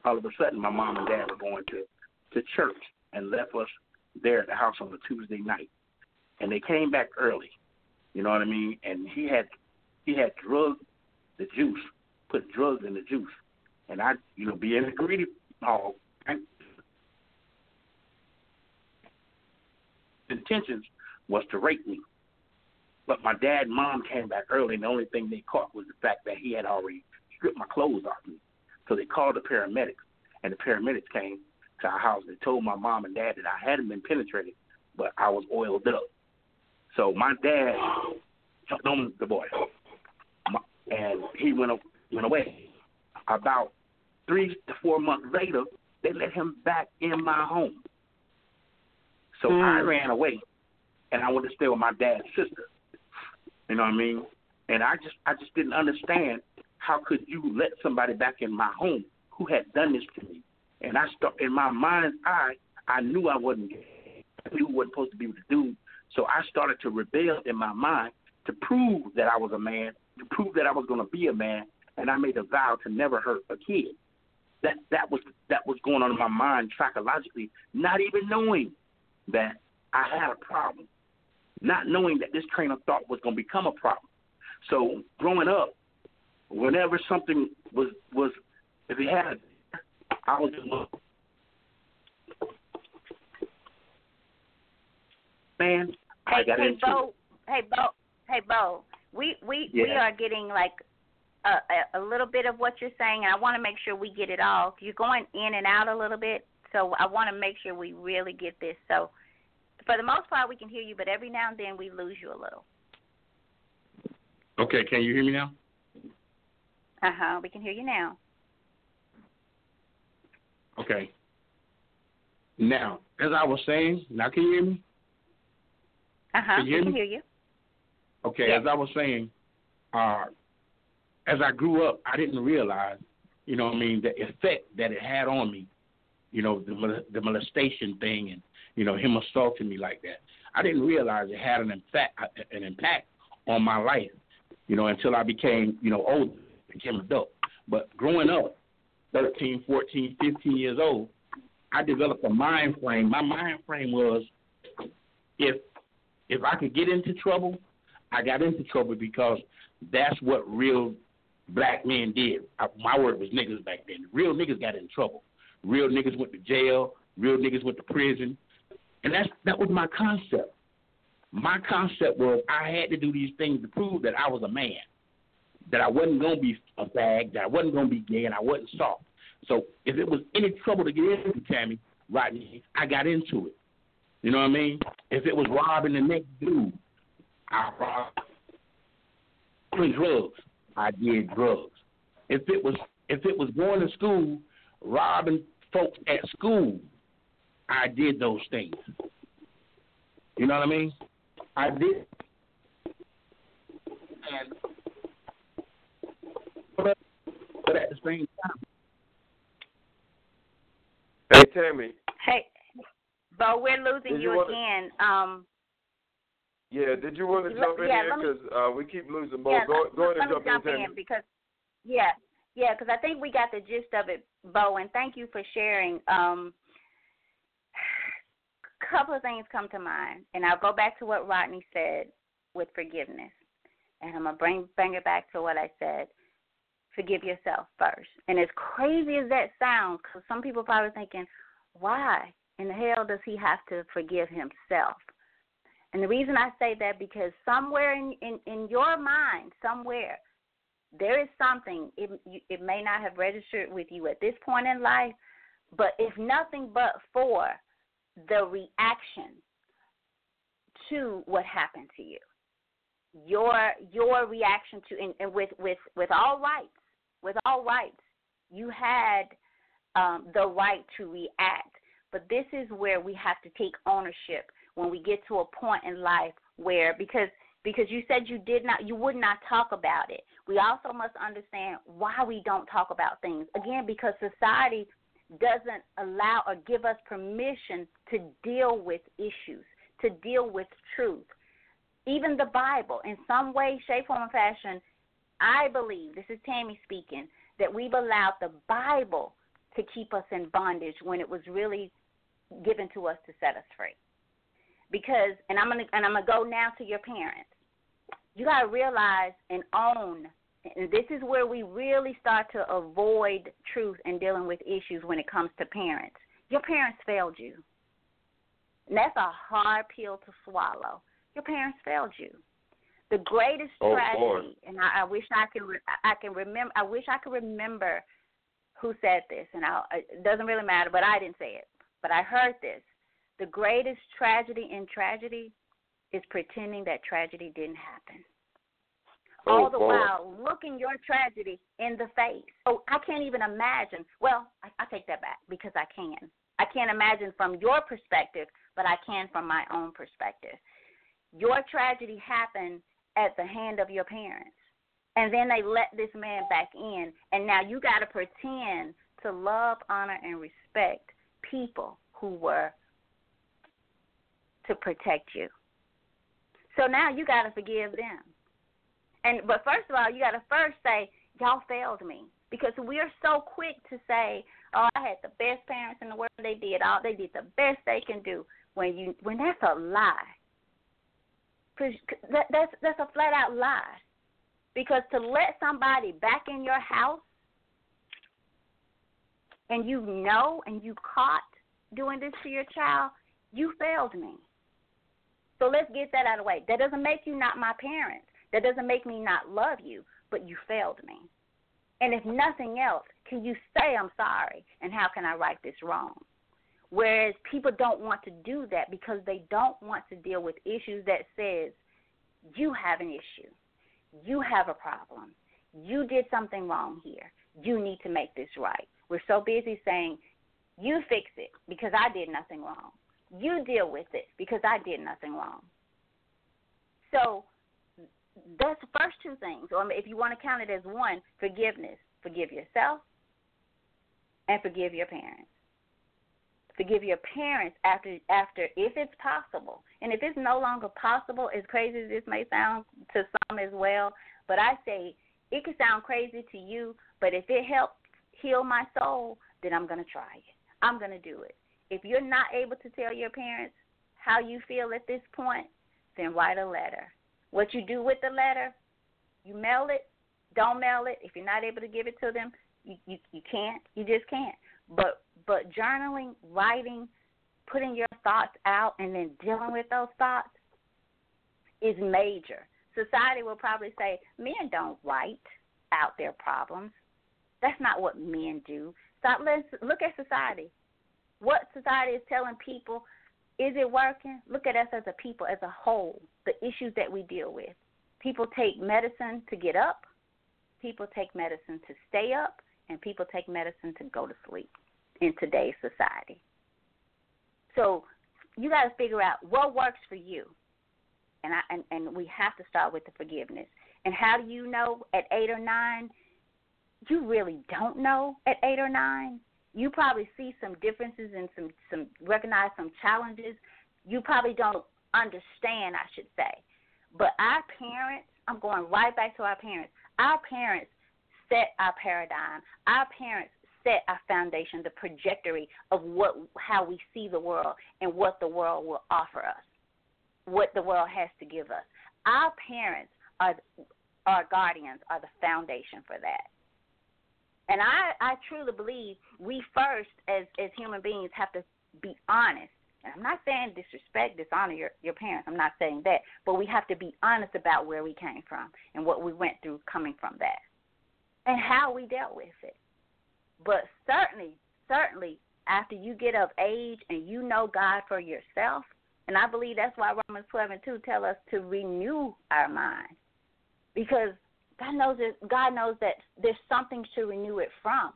all of a sudden, my mom and dad were going to church and left us there at the house on a Tuesday night. And they came back early, you know what I mean? And he had put drugs in the juice. And I, you know, being a greedy dog, intentions was to rape me. But my dad and mom came back early, and the only thing they caught was the fact that he had already stripped my clothes off me. So they called the paramedics, and the paramedics came to our house. They told my mom and dad that I hadn't been penetrated, but I was oiled up. So my dad jumped on the boy, and he went away. About 3 to 4 months later, they let him back in my home. So I ran away, and I went to stay with my dad's sister. You know what I mean? And I just didn't understand how could you let somebody back in my home who had done this to me. And in my mind's eye, I knew I wasn't gay. I knew I wasn't supposed to be with the dude. So I started to rebel in my mind to prove that I was a man, to prove that I was going to be a man, and I made a vow to never hurt a kid. That was going on in my mind psychologically, not even knowing that I had a problem. Not knowing that this train of thought was going to become a problem. So growing up, whenever something was if it had, I was just man. I got into Bo. Hey Bo, we are getting like a little bit of what you're saying, and I want to make sure we get it all. You're going in and out a little bit, so I want to make sure we really get this. So for the most part, we can hear you, but every now and then we lose you a little. Okay, can you hear me now? We can hear you now. Okay. Now, as I was saying, now can you hear me? Can you hear me? Hear you. Okay, yeah. As I was saying, as I grew up, I didn't realize, you know what I mean, the effect that it had on me, you know, the molestation thing and, you know, him assaulting me like that. I didn't realize it had an impact on my life, you know, until I became, you know, older, became an adult. But growing up, 13, 14, 15 years old, I developed a mind frame. My mind frame was if I could get into trouble, I got into trouble because that's what real black men did. My word was niggas back then. Real niggas got in trouble. Real niggas went to jail. Real niggas went to prison. And that was my concept. My concept was I had to do these things to prove that I was a man, that I wasn't going to be a fag, that I wasn't going to be gay, and I wasn't soft. So if it was any trouble to get into, Tammy, Rodney, I got into it. You know what I mean? If it was robbing the next dude, I robbed. Doing drugs, I did drugs. If it was going to school, robbing folks at school, I did those things. You know what I mean? I did. But at the same time. Hey, Tammy. Hey, Bo, we're losing you again. Yeah, did you want to jump in here? Because we keep losing Bo. Yeah, go ahead and jump in, Tammy. Because, because I think we got the gist of it, Bo, and thank you for sharing. A couple of things come to mind, and I'll go back to what Rodney said with forgiveness, and I'm going to bring it back to what I said. Forgive yourself first. And as crazy as that sounds, because some people probably thinking, why in the hell does he have to forgive himself? And the reason I say that because somewhere in your mind, somewhere, there is something. It may not have registered with you at this point in life, but if nothing but for the reaction to what happened to you, your reaction to, and with all rights, you had the right to react. But this is where we have to take ownership when we get to a point in life where, because you said you would not talk about it. We also must understand why we don't talk about things. Again, because society doesn't allow or give us permission to deal with issues, to deal with truth. Even the Bible, in some way, shape, form, and fashion, I believe, this is Tammy speaking, that we've allowed the Bible to keep us in bondage when it was really given to us to set us free. Because, and I'm gonna go now to your parents. You gotta realize and own, and this is where we really start to avoid truth and dealing with issues when it comes to parents. Your parents failed you, and that's a hard pill to swallow. Your parents failed you. The greatest tragedy, and I wish I could remember who said this. And it doesn't really matter, but I didn't say it, but I heard this. The greatest tragedy in tragedy is pretending that tragedy didn't happen. All the while looking your tragedy in the face. Oh, I can't even imagine. Well, I take that back because I can. I can't imagine from your perspective, but I can from my own perspective. Your tragedy happened at the hand of your parents, and then they let this man back in, and now you got to pretend to love, honor, and respect people who were to protect you. So now you got to forgive them. But first of all, you got to first say, y'all failed me, because we are so quick to say, oh, I had the best parents in the world. They did the best they can do, when that's a lie. That's a flat out lie, because to let somebody back in your house and you know and you caught doing this to your child, you failed me. So let's get that out of the way. That doesn't make you not my parent. That doesn't make me not love you. but you failed me. And if nothing else, can you say I'm sorry and how can I right this wrong? Whereas people don't want to do that because they don't want to deal with issues that says you have an issue, you have a problem, you did something wrong here, you need to make this right. We're so busy saying you fix it because I did nothing wrong. You deal with it because I did nothing wrong. So that's the first two things, or if you want to count it as one, forgiveness. Forgive yourself and forgive your parents. Forgive your parents after if it's possible. And if it's no longer possible, as crazy as this may sound to some as well, but I say it can sound crazy to you, but if it helps heal my soul, then I'm going to try it. I'm going to do it. If you're not able to tell your parents how you feel at this point, then write a letter. What you do with the letter, you mail it, don't mail it. If you're not able to give it to them, you can't. You just can't. But journaling, writing, putting your thoughts out, and then dealing with those thoughts is major. Society will probably say, men don't write out their problems. That's not what men do. Stop. Let's look at society. What society is telling people, is it working? Look at us as a people, as a whole, the issues that we deal with. People take medicine to get up. People take medicine to stay up. And people take medicine to go to sleep in today's society. So you got to figure out what works for you. And we have to start with the forgiveness. And how do you know at 8 or 9? You really don't know at 8 or 9. You probably see some differences and some recognize some challenges. You probably don't understand, I should say. But our parents, I'm going right back to our parents. Our parents set our paradigm. Our parents set our foundation, the trajectory of how we see the world and what the world will offer us, what the world has to give us. Our parents are our guardians, are the foundation for that. And I truly believe we first, as human beings, have to be honest. And I'm not saying disrespect, dishonor your parents. I'm not saying that. But we have to be honest about where we came from and what we went through coming from that and how we dealt with it. But certainly, after you get of age and you know God for yourself, and I believe that's why Romans 12:2 tell us to renew our mind, because God knows that there's something to renew it from.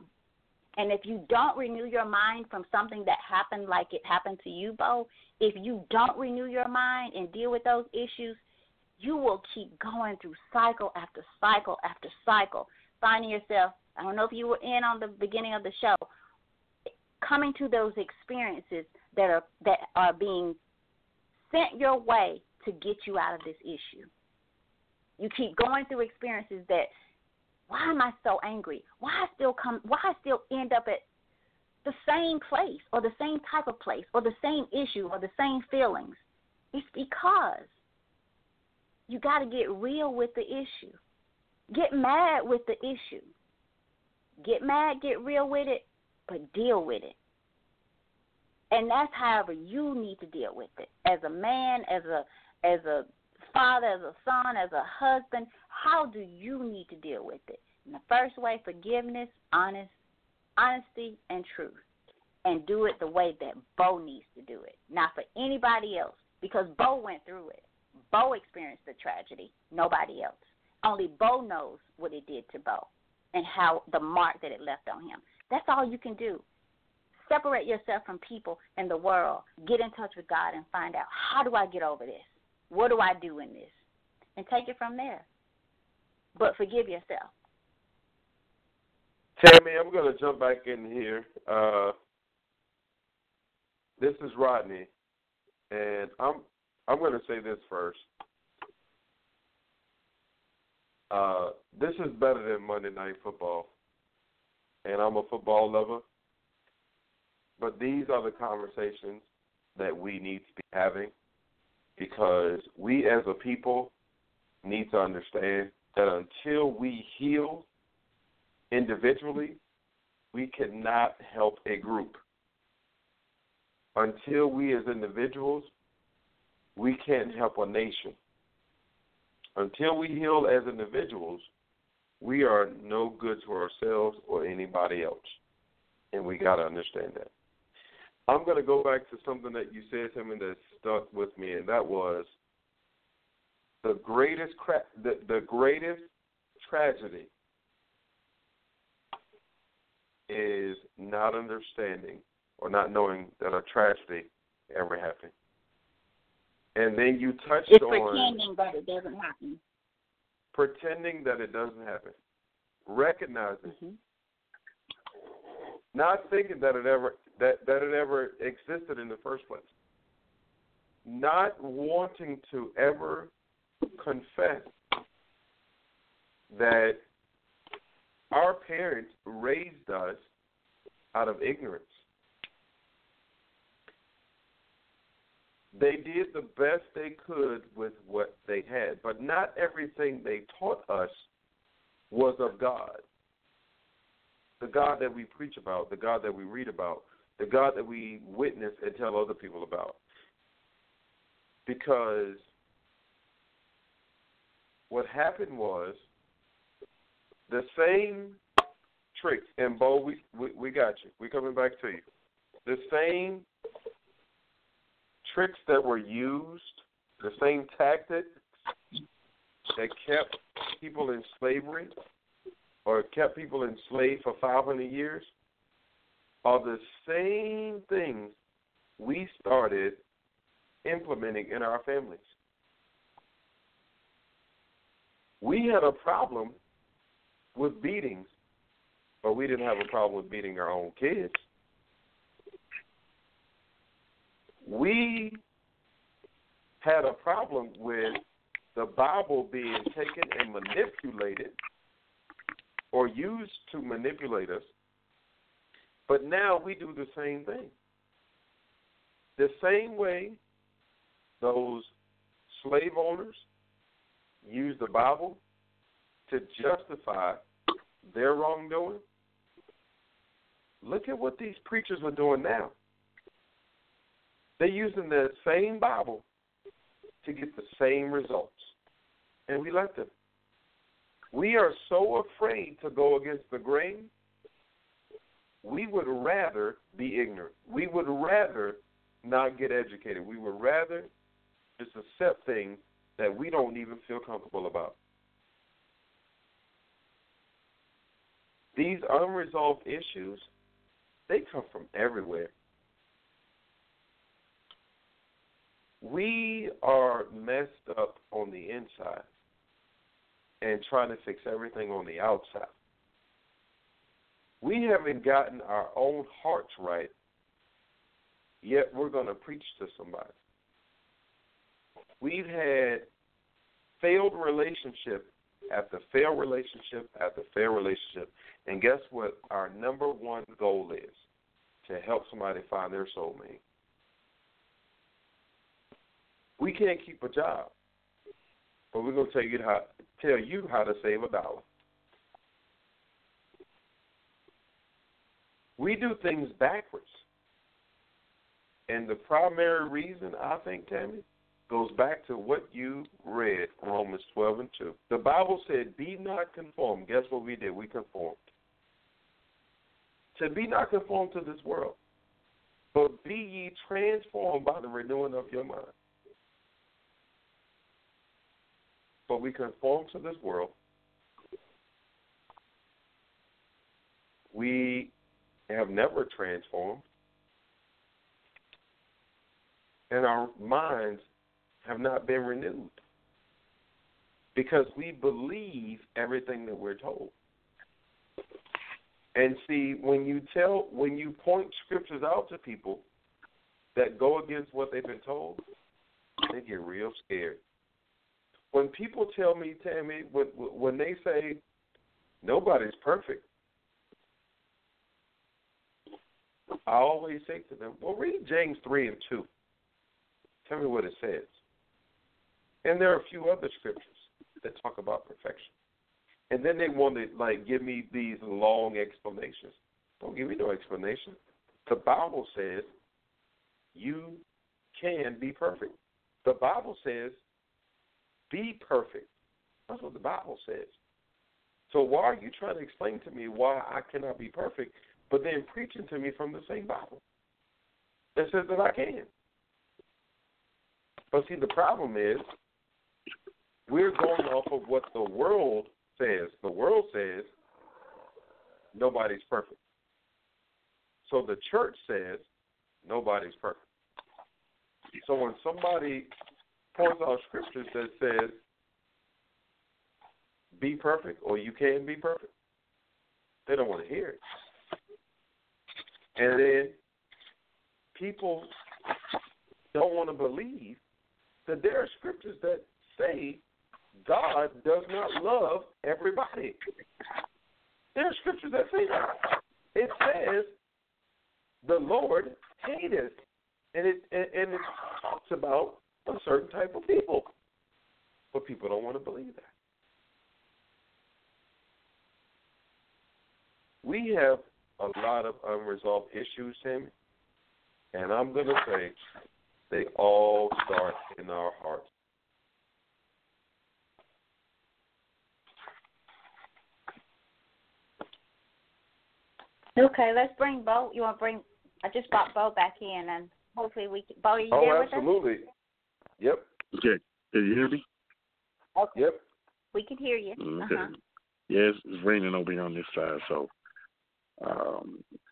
And if you don't renew your mind from something that happened like it happened to you, Bo, if you don't renew your mind and deal with those issues, you will keep going through cycle after cycle after cycle, finding yourself, I don't know if you were in on the beginning of the show, coming to those experiences that are being sent your way to get you out of this issue. You keep going through experiences that, why am I so angry? Why I still end up at the same place or the same type of place or the same issue or the same feelings? It's because you got to get real with the issue. Get mad with the issue. Get mad, get real with it, but deal with it. And that's however you need to deal with it. As a man, as a father, as a son, as a husband, how do you need to deal with it? And the first way, forgiveness, honesty, and truth. And do it the way that Bo needs to do it, not for anybody else, because Bo went through it. Bo experienced the tragedy, nobody else. Only Bo knows what it did to Bo and how the mark that it left on him. That's all you can do. Separate yourself from people and the world. Get in touch with God and find out, how do I get over this? What do I do in this? And take it from there. But forgive yourself. Tammy, I'm going to jump back in here. This is Rodney, and I'm going to say this first. This is better than Monday Night Football, and I'm a football lover. But these are the conversations that we need to be having, because we as a people need to understand that until we heal individually, we cannot help a group. Until we as individuals, we can't help a nation. Until we heal as individuals, We are no good to ourselves or anybody else, and we got to understand that. I'm going to go back to something that you said, something that stuck with me, and that was the greatest tragedy is not understanding or not knowing that a tragedy ever happened. And then you touched on pretending that it doesn't happen. Pretending that it doesn't happen. Recognizing. Mm-hmm. Not thinking that it ever existed in the first place. Not wanting to ever confess that our parents raised us out of ignorance. They did the best they could with what they had, but not everything they taught us was of God. The God that we preach about, the God that we read about, the God that we witness and tell other people about. Because what happened was the same tricks, and Bo, we got you. We're coming back to you. The same tricks that were used, the same tactics that kept people in slavery or kept people enslaved for 500 years are the same things we started implementing in our families. We had a problem with beatings, but we didn't have a problem with beating our own kids. We had a problem with the Bible being taken and manipulated or used to manipulate us, but now we do the same thing. The same way those slave owners used the Bible to justify their wrongdoing, look at what these preachers are doing now. They're using the same Bible to get the same results, and we let them. We are so afraid to go against the grain, we would rather be ignorant. We would rather not get educated. We would rather just accept things that we don't even feel comfortable about. These unresolved issues, they come from everywhere. We are messed up on the inside and trying to fix everything on the outside. We haven't gotten our own hearts right, yet we're going to preach to somebody. We've had failed relationship after failed relationship after failed relationship, and guess what our number one goal is? To help somebody find their soulmate. We can't keep a job, but we're going to tell you how to save $1. We do things backwards. And the primary reason, I think, Tammy, goes back to what you read, Romans 12:2. The Bible said, be not conformed. Guess what we did? We conformed. It said, be not conformed to this world, but be ye transformed by the renewing of your mind. But we conform to this world. We have never transformed. And our minds have not been renewed because we believe everything that we're told. And see, when you point scriptures out to people that go against what they've been told, they get real scared. When people tell me, Tammy, when they say nobody's perfect, I always say to them, well, read James 3:2. Tell me what it says. And there are a few other scriptures that talk about perfection. And then they want to, give me these long explanations. Don't give me no explanation. The Bible says you can be perfect. The Bible says be perfect. That's what the Bible says. So why are you trying to explain to me why I cannot be perfect, but then preaching to me from the same Bible that says that I can? But see, the problem is we're going off of what the world says. The world says nobody's perfect. So the church says nobody's perfect. So when somebody points out scriptures that says be perfect or you can be perfect, they don't want to hear it. And then people don't want to believe that there are scriptures that say God does not love everybody. There are scriptures that say that. It says the Lord hateth, and it talks about a certain type of people. But people don't want to believe that. We have a lot of unresolved issues, Tim, and I'm going to say they all start in our hearts. Okay, let's bring Bo. You want to bring? I just brought Bo back in, and hopefully we can. Bo, are you there with us? Oh, absolutely. Yep. Okay. Can you hear me? Okay. Yep. We can hear you. Okay. Uh-huh. Yeah, it's raining over here on this side, so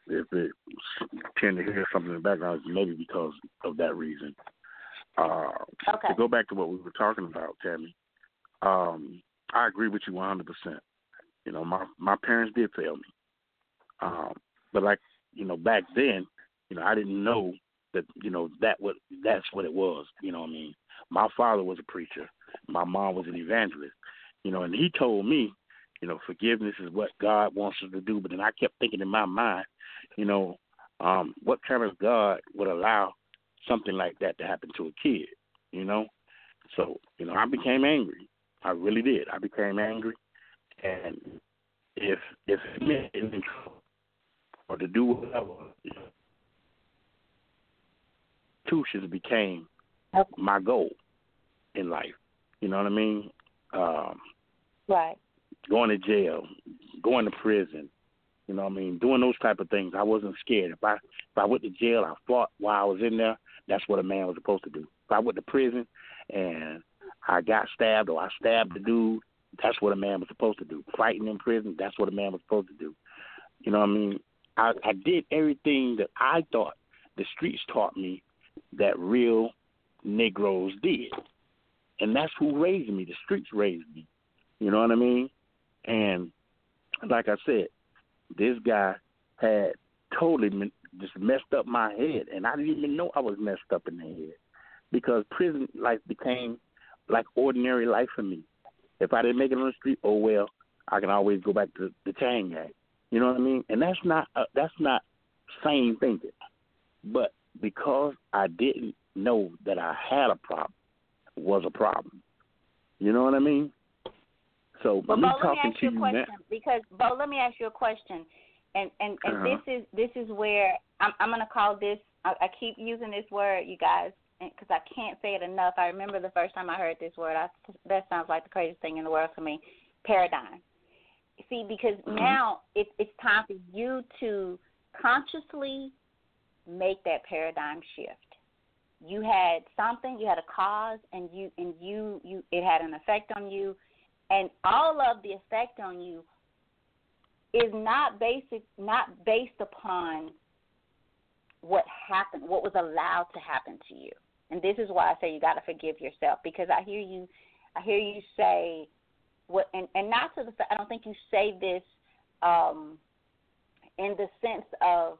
if it tend to hear something in the background, it's maybe because of that reason. Okay. To go back to what we were talking about, Tammy, I agree with you 100%. You know, my parents did fail me. But like, you know, back then, you know, I didn't know that, you know, that's what it was. You know what I mean? My father was a preacher. My mom was an evangelist. You know, and he told me, you know, forgiveness is what God wants us to do. But then I kept thinking in my mind, you know, what kind of God would allow something like that to happen to a kid, you know? So, you know, I became angry. I really did. I became angry. And if it meant it was in trouble, or to do whatever, institutions became my goal in life. You know what I mean? Right. Going to jail, going to prison. You know what I mean? Doing those type of things. I wasn't scared. If I went to jail, I fought while I was in there. That's what a man was supposed to do. If I went to prison and I got stabbed or I stabbed the dude, that's what a man was supposed to do. Fighting in prison, that's what a man was supposed to do. You know what I mean? I did everything that I thought the streets taught me that real Negroes did. And that's who raised me. The streets raised me. You know what I mean? And like I said, this guy had totally just messed up my head. And I didn't even know I was messed up in the head because prison life became like ordinary life for me. If I didn't make it on the street, oh, well, I can always go back to the chain gang. You know what I mean? And that's not sane thinking. But because I didn't know that I had a problem, was a problem. You know what I mean? So well, me Bo, talking let me ask to you a question now, because Bo, let me ask you a question, and uh-huh. this is where I'm going to call this. I keep using this word, you guys, because I can't say it enough. I remember the first time I heard this word. That sounds like the craziest thing in the world to me. Paradigm. See, because now it's time for you to consciously make that paradigm shift. You had something, you had a cause, and you it had an effect on you, and all of the effect on you is not based upon what happened, what was allowed to happen to you. And this is why I say you got to forgive yourself, because I hear you say. What, and not to the fact, I don't think you say this in the sense of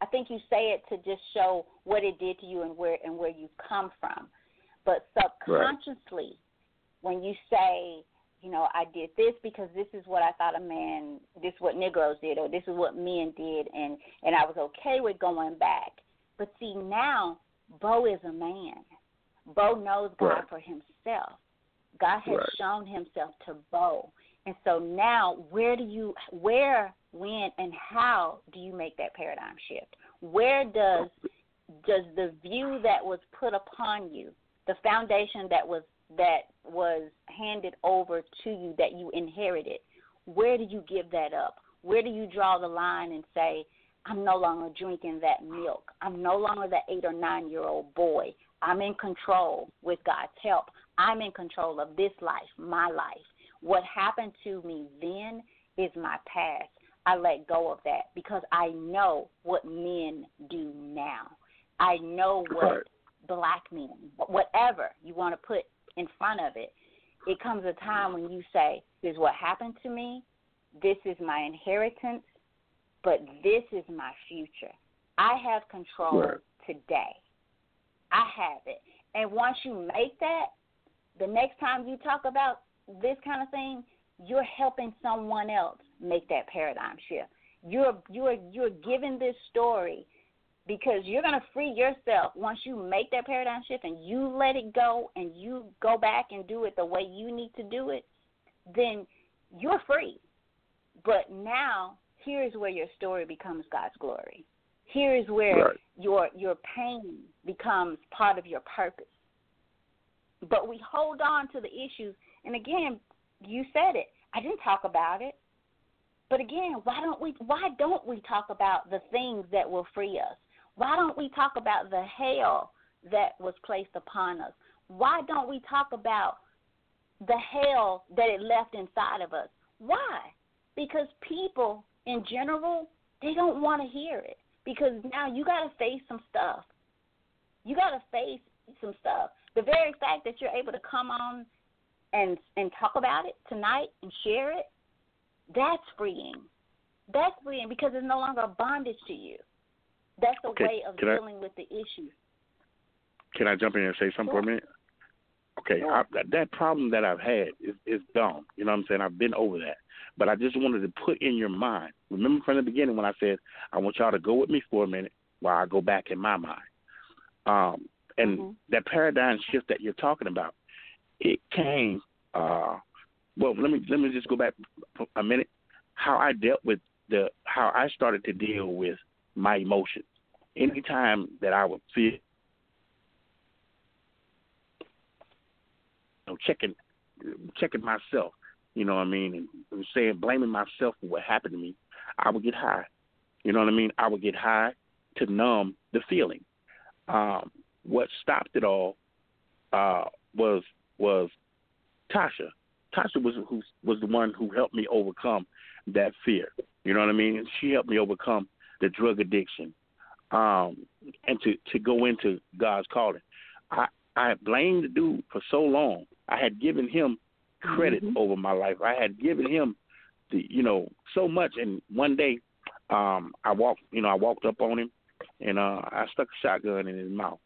I think you say it to just show what it did to you and where you come from. But subconsciously, right. When you say, you know, I did this because this is what I thought this is what Negroes did, or this is what men did, and I was okay with going back. But see, now Bo is a man. Bo knows God right. for himself. God has right. shown himself to Bo. And so now where, when, and how do you make that paradigm shift? Where does the view that was put upon you, the foundation that was handed over to you that you inherited, Where do you give that up? Where do you draw the line and say, I'm no longer drinking that milk. I'm no longer that 8 or 9 year old boy. I'm in control with God's help. I'm in control of this life, my life. What happened to me then is my past. I let go of that because I know what men do now. I know what black men, whatever you want to put in front of it, it comes a time when you say, this is what happened to me, this is my inheritance, but this is my future. I have control today. I have it. And once you make that, the next time you talk about this kind of thing, you're helping someone else make that paradigm shift. You're giving this story because you're going to free yourself once you make that paradigm shift and you let it go and you go back and do it the way you need to do it, then you're free. But now here's where your story becomes God's glory. Here is where your pain becomes part of your purpose. But we hold on to the issues. And again, you said it. I didn't talk about it. But again, why don't we talk about the things that will free us? Why don't we talk about the hell that was placed upon us? Why don't we talk about the hell that it left inside of us? Why? Because people in general, they don't want to hear it. Because now you got to face some stuff. You got to face some stuff. The very fact that you're able to come on and talk about it tonight and share it, that's freeing. That's freeing because it's no longer a bondage to you. That's a way of dealing with the issue. Can I jump in and say something for a minute? Okay, that problem that I've had is dumb. You know what I'm saying? I've been over that. But I just wanted to put in your mind. Remember from the beginning when I said, I want y'all to go with me for a minute while I go back in my mind. That paradigm shift that you're talking about, it came let me just go back a minute. How I dealt with how I started to deal with my emotions. Anytime that I would feel checking myself, you know what I mean, and saying blaming myself for what happened to me, I would get high. You know what I mean? I would get high to numb the feeling. What stopped it all was Tasha. Tasha was the one who helped me overcome that fear. You know what I mean? She helped me overcome the drug addiction and to go into God's calling. I had blamed the dude for so long. I had given him credit over my life. I had given him so much. And one day I walked up on him and I stuck a shotgun in his mouth.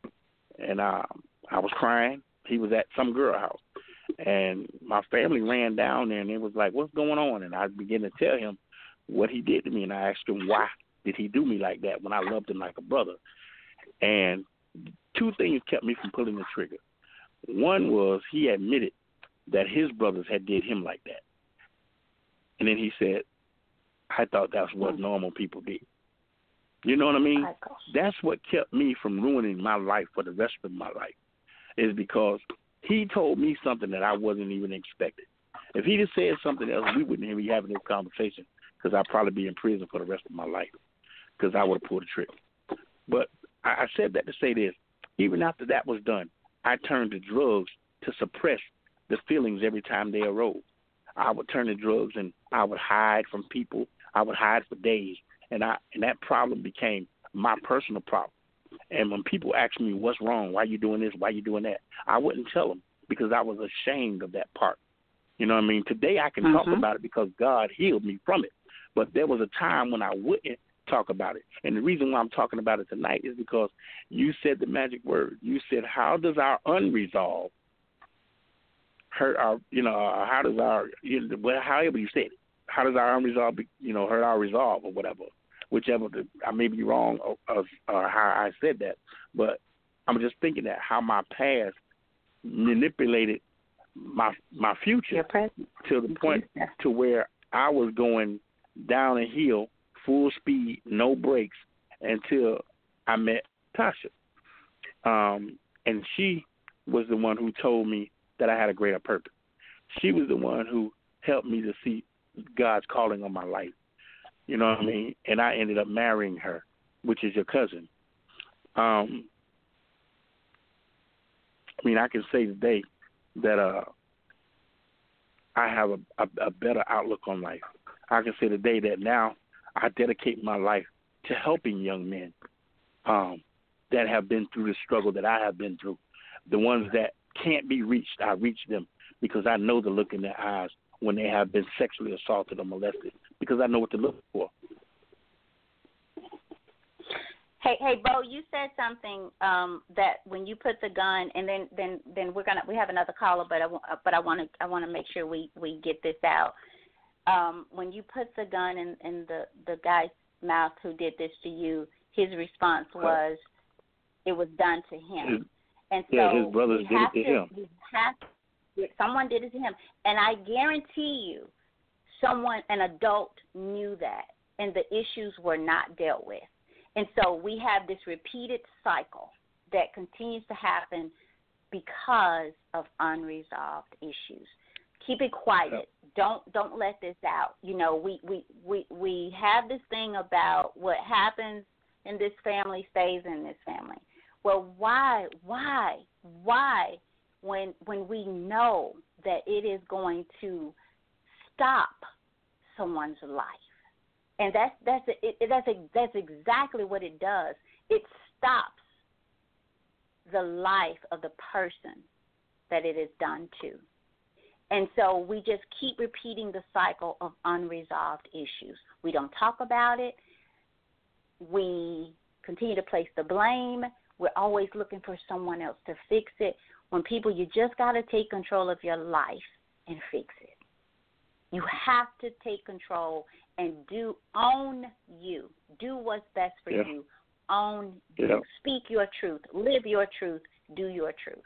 And I was crying. He was at some girl house. And my family ran down there and it was like, what's going on? And I began to tell him what he did to me. And I asked him, why did he do me like that when I loved him like a brother? And two things kept me from pulling the trigger. One was he admitted that his brothers had did him like that. And then he said, I thought that's what normal people did. You know what I mean? That's what kept me from ruining my life for the rest of my life, is because he told me something that I wasn't even expecting. If he'd have said something else, we wouldn't be having this conversation, because I'd probably be in prison for the rest of my life, because I would have pulled the trigger. But I said that to say this. Even after that was done, I turned to drugs to suppress the feelings every time they arose. I would turn to drugs and I would hide from people. I would hide for days. And that problem became my personal problem. And when people asked me, what's wrong? Why are you doing this? Why are you doing that? I wouldn't tell them because I was ashamed of that part. You know what I mean? Today I can talk about it because God healed me from it. But there was a time when I wouldn't talk about it. And the reason why I'm talking about it tonight is because you said the magic word. You said, how does our unresolved hurt our, how does our, however you said it, how does our unresolved, hurt our resolve or whatever. Whichever, I may be wrong or how I said that, but I'm just thinking that how my past manipulated my future to the point to where I was going down a hill, full speed, no brakes, until I met Tasha. And she was the one who told me that I had a greater purpose. She was the one who helped me to see God's calling on my life. You know what I mean? And I ended up marrying her, which is your cousin. I mean, I can say today that I have a better outlook on life. I can say today that now I dedicate my life to helping young men that have been through the struggle that I have been through. The ones that can't be reached, I reach them because I know the look in their eyes when they have been sexually assaulted or molested, because I know what to look for. Hey, Bo, you said something that when you put the gun, and then we have another caller, but I want to make sure we get this out. When you put the gun in the guy's mouth who did this to you, his response was it was done to him, and so his brothers did it to him. Someone did it to him, and I guarantee you, an adult knew that, and the issues were not dealt with. And so we have this repeated cycle that continues to happen because of unresolved issues. Keep it quiet. Don't let this out. You know, we have this thing about what happens in this family stays in this family. Well, why? When we know that it is going to stop someone's life, and that's exactly what it does. It stops the life of the person that it is done to, and so we just keep repeating the cycle of unresolved issues. We don't talk about it. We continue to place the blame. We're always looking for someone else to fix it. When people, you just got to take control of your life and fix it. You have to take control and own you. Do what's best for you. Own you. Speak your truth. Live your truth. Do your truth.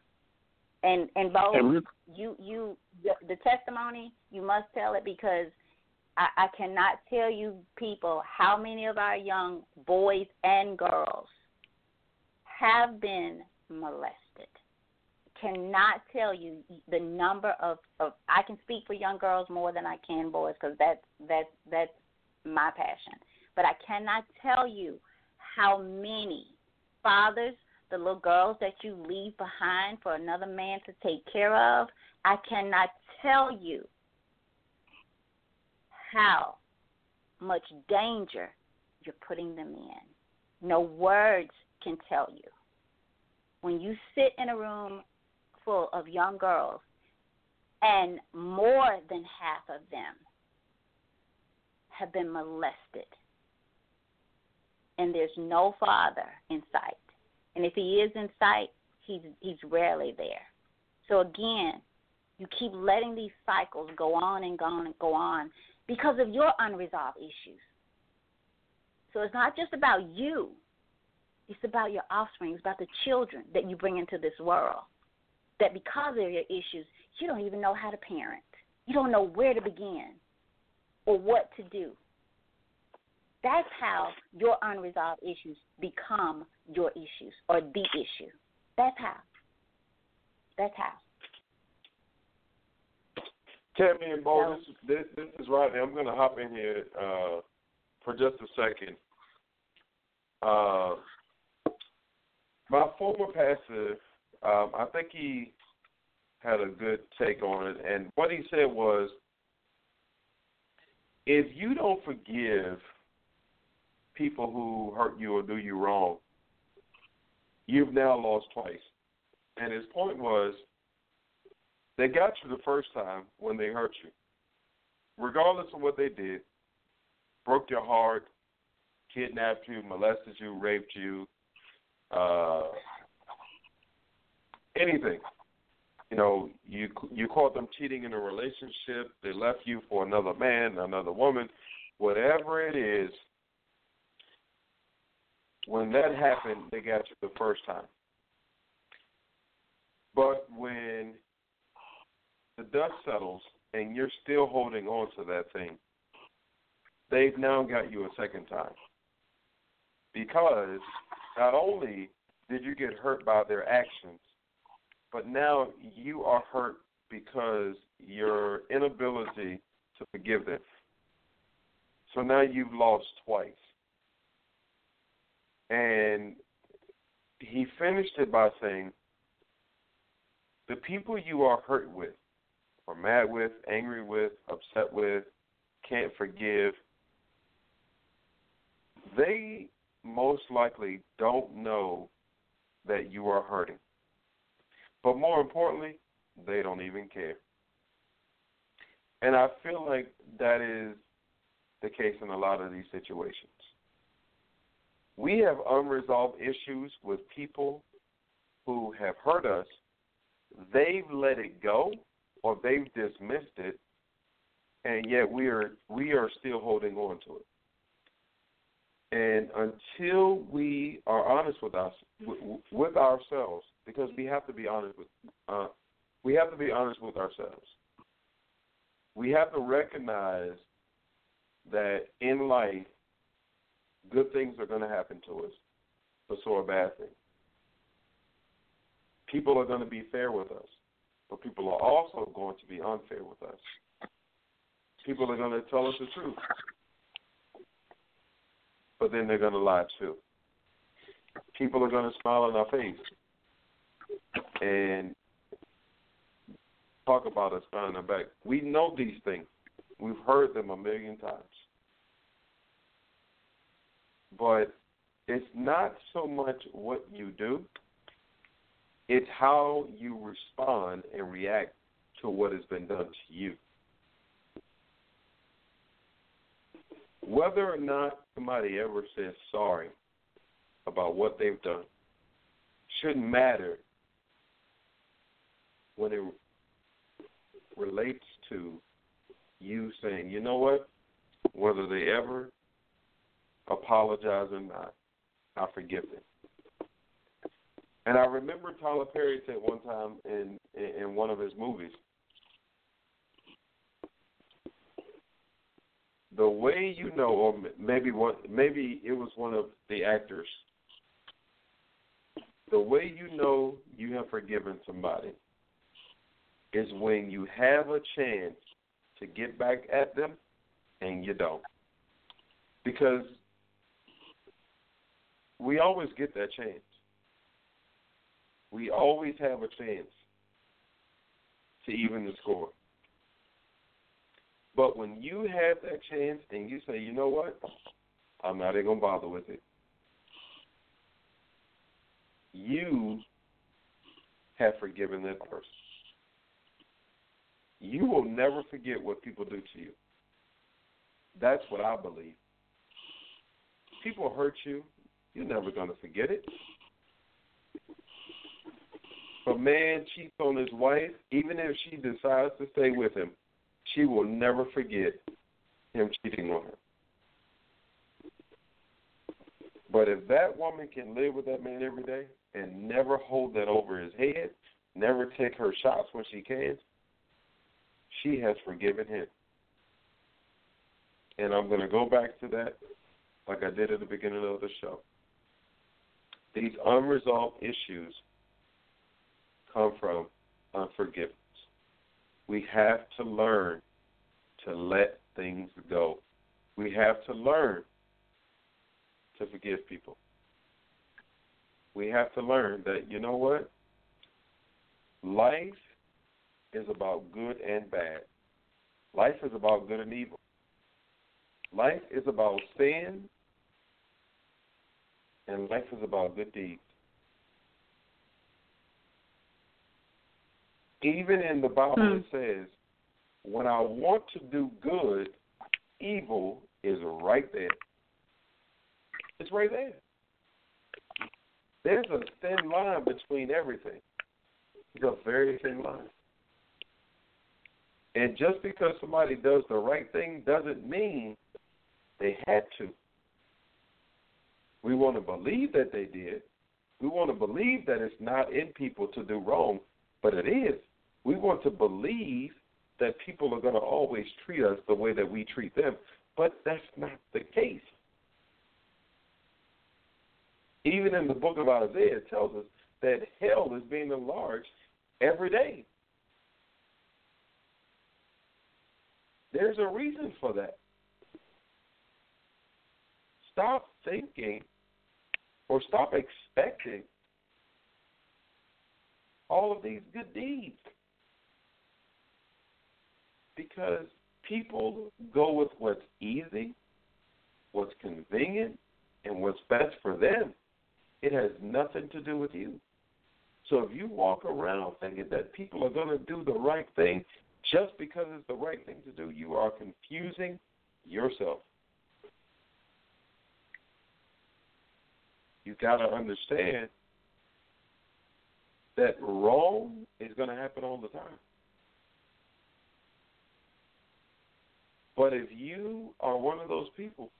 And Bo, the testimony, you must tell it, because I cannot tell you people how many of our young boys and girls have been molested. Cannot tell you the number of I can speak for young girls more than I can boys, because that's my passion. But I cannot tell you how many fathers, the little girls that you leave behind for another man to take care of, I cannot tell you how much danger you're putting them in. No words can tell you. When you sit in a room full of young girls, and more than half of them have been molested, and there's no father in sight. And if he is in sight, he's rarely there. So again, you keep letting these cycles go on and go on and go on because of your unresolved issues. So it's not just about you. It's about your offspring. It's about the children that you bring into this world. That because of your issues, you don't even know how to parent. You don't know where to begin or what to do. That's how your unresolved issues become your issues or the issue. That's how. Tammy and Bo, this is Rodney. I'm going to hop in here for just a second. My former pastor, I think he had a good take on it, and what he said was, if you don't forgive people who hurt you or do you wrong, you've now lost twice. And his point was, they got you the first time when they hurt you. Regardless of what they did, broke your heart, kidnapped you, molested you, raped you, anything. You know, you caught them cheating in a relationship, they left you for another man, another woman, whatever it is, when that happened, they got you the first time. But when the dust settles and you're still holding on to that thing, they've now got you a second time. Because not only did you get hurt by their actions, but now you are hurt because your inability to forgive them. So now you've lost twice. And he finished it by saying, the people you are hurt with, or mad with, angry with, upset with, can't forgive, they most likely don't know that you are hurting. But more importantly, they don't even care. And I feel like that is the case in a lot of these situations. We have unresolved issues with people who have hurt us. They've let it go, or they've dismissed it, and yet we are still holding on to it. And until we are honest with ourselves, because we have to be honest with ourselves. We have to recognize that in life, good things are going to happen to us, but so are bad things. People are going to be fair with us, but people are also going to be unfair with us. People are going to tell us the truth, but then they're going to lie too. People are going to smile in our face and talk about us behind our back. We know these things. We've heard them a million times. But it's not so much what you do. It's how you respond and react to what has been done to you. Whether or not somebody ever says sorry about what they've done shouldn't matter when it relates to you saying, you know what, whether they ever apologize or not, I forgive them. And I remember Tyler Perry said one time in one of his movies, the way you know, or maybe it was one of the actors, the way you know you have forgiven somebody is when you have a chance to get back at them and you don't. Because we always get that chance. We always have a chance to even the score. But when you have that chance and you say, you know what, I'm not even going to bother with it, you have forgiven that person. You will never forget what people do to you. That's what I believe. People hurt you, you're never going to forget it. If a man cheats on his wife, even if she decides to stay with him, she will never forget him cheating on her. But if that woman can live with that man every day and never hold that over his head, never take her shots when she can, she has forgiven him. And I'm going to go back to that like I did at the beginning of the show. These unresolved issues come from unforgiveness. We have to learn to let things go. We have to learn to forgive people. We have to learn that, you know what? Life is about good and bad. Life is about good and evil. Life is about sin, and life is about good deeds. Even in the Bible, it says, when I want to do good, evil is right there. It's right there. There's a thin line between everything. It's a very thin line. And just because somebody does the right thing doesn't mean they had to. We want to believe that they did. We want to believe that it's not in people to do wrong, but it is. We want to believe that people are going to always treat us the way that we treat them, but that's not the case. Even in the book of Isaiah, it tells us that hell is being enlarged every day. There's a reason for that. stop thinking or stop expecting all of these good deeds, because people go with what's easy, what's convenient, and what's best for them. It has nothing to do with you. So if you walk around thinking that people are going to do the right thing just because it's the right thing to do, you are confusing yourself. You got to understand that wrong is going to happen all the time. But if you are one of those people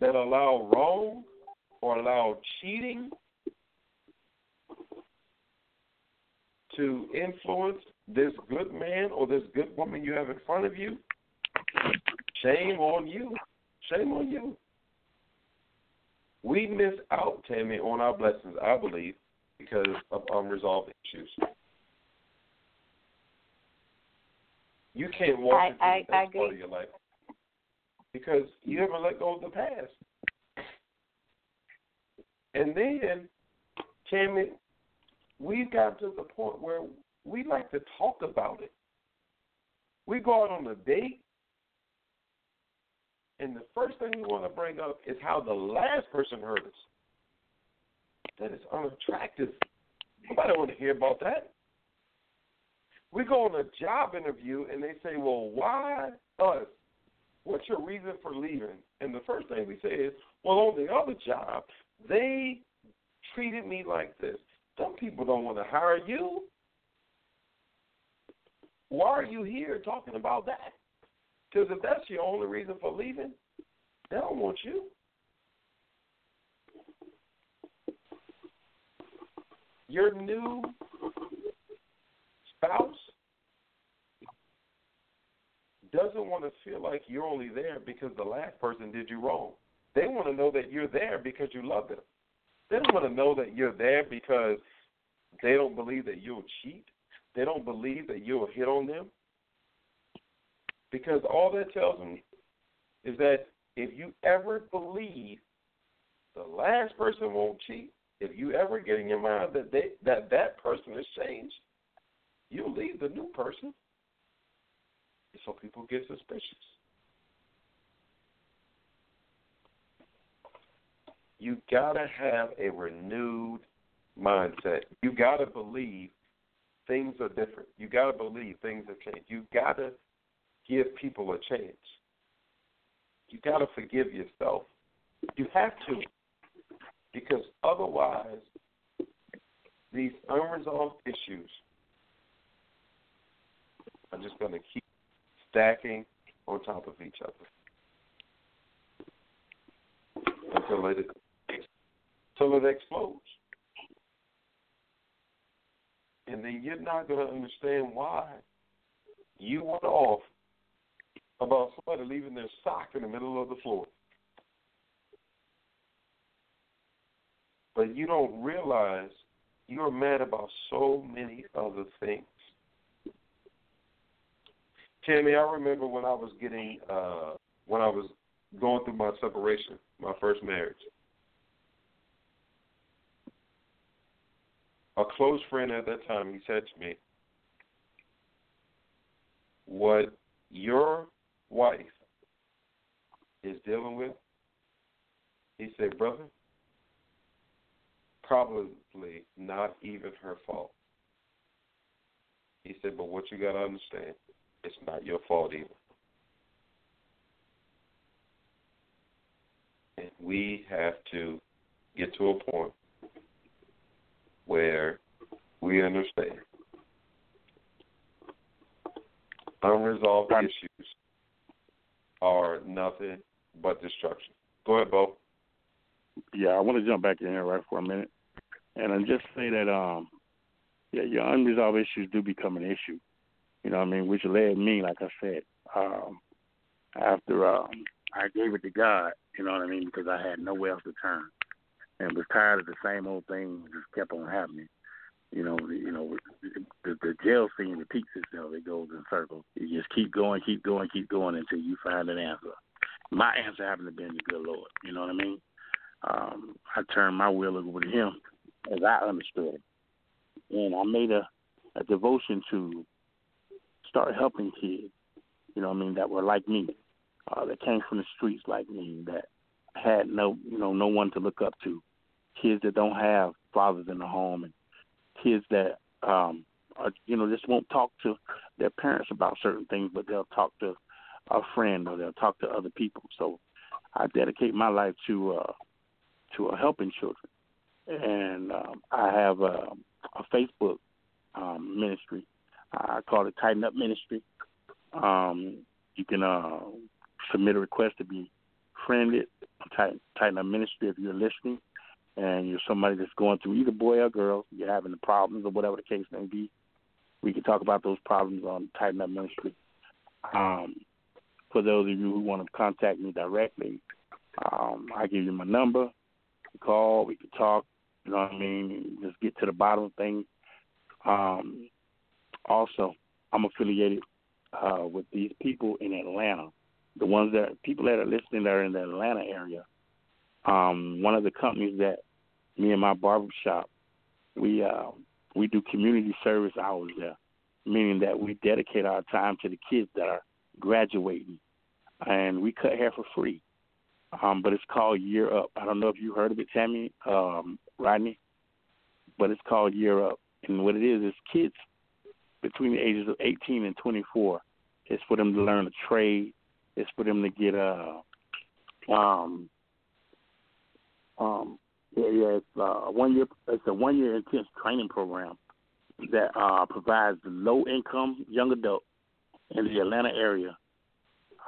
that allow wrong or allow cheating to influence this good man or this good woman you have in front of you, shame on you. Shame on you. We miss out, Tammy, on our blessings, I believe, because of unresolved issues. You can't walk into the best part of your life because you haven't let go of the past. And then, Tammy, we've got to the point where we like to talk about it. We go out on a date, and the first thing we want to bring up is how the last person hurt us. That is unattractive. Nobody want to hear about that. We go on a job interview, and they say, well, why us? What's your reason for leaving? And the first thing we say is, well, on the other job, they treated me like this. Some people don't want to hire you. Why are you here talking about that? Because if that's your only reason for leaving, they don't want you. Your new spouse doesn't want to feel like you're only there because the last person did you wrong. They want to know that you're there because you love them. They don't want to know that you're there because they don't believe that you'll cheat. They don't believe that you'll hit on them. Because all that tells them is that if you ever believe the last person won't cheat, if you ever get in your mind that that person has changed, you'll leave the new person. So people get suspicious. You got to have a renewed mindset. You got to believe things are different. You got to believe things have changed. You got to give people a chance. You got to forgive yourself. You have to, because otherwise these unresolved issues are just going to keep stacking on top of each other until it explodes. And then you're not going to understand why you went off about somebody leaving their sock in the middle of the floor. But you don't realize you're mad about so many other things. Tammy, I remember when I was going through my separation, my first marriage. A close friend at that time, he said to me, what your wife is dealing with, he said, brother, probably not even her fault. He said, but what you got to understand, it's not your fault either. And we have to get to a point where we understand unresolved issues are nothing but destruction. Go ahead, Bo. Yeah, I want to jump back in here right for a minute. And I just say that, your unresolved issues do become an issue. You know what I mean? Which led me, like I said, after I gave it to God, you know what I mean, because I had nowhere else to turn and was tired of the same old thing just kept on happening. The jail scene repeats itself. It goes in circles. You just keep going until you find an answer. my answer happened to be in the good Lord. You know what I mean? I turned my will over to Him as I understood it. And I made a devotion to start helping kids, you know what I mean, that were like me, that came from the streets like me, that had no one to look up to, kids that don't have fathers in the home, and kids that just won't talk to their parents about certain things, but they'll talk to a friend or they'll talk to other people. So I dedicate my life to helping children. And I have a Facebook ministry. I call it Tighten Up Ministry. You can submit a request to be friended on Tighten Up Ministry if you're listening and you're somebody that's going through either boy or girl, you're having the problems or whatever the case may be. We can talk about those problems on Tighten Up Ministry. For those of you who want to contact me directly, I give you my number. You call, we can talk, you know what I mean, and just get to the bottom of things. Also, I'm affiliated with these people in Atlanta. The ones that people that are listening that are in the Atlanta area. One of the companies that me and my barbershop, we do community service hours there, meaning that we dedicate our time to the kids that are graduating, and we cut hair for free. But it's called Year Up. I don't know if you heard of it, Tammy, Rodney, but it's called Year Up. And what it is kids between the ages of 18 and 24. It's for them to learn a trade. It's for them to get it's a 1-year intense training program that provides low income young adult in the Atlanta area.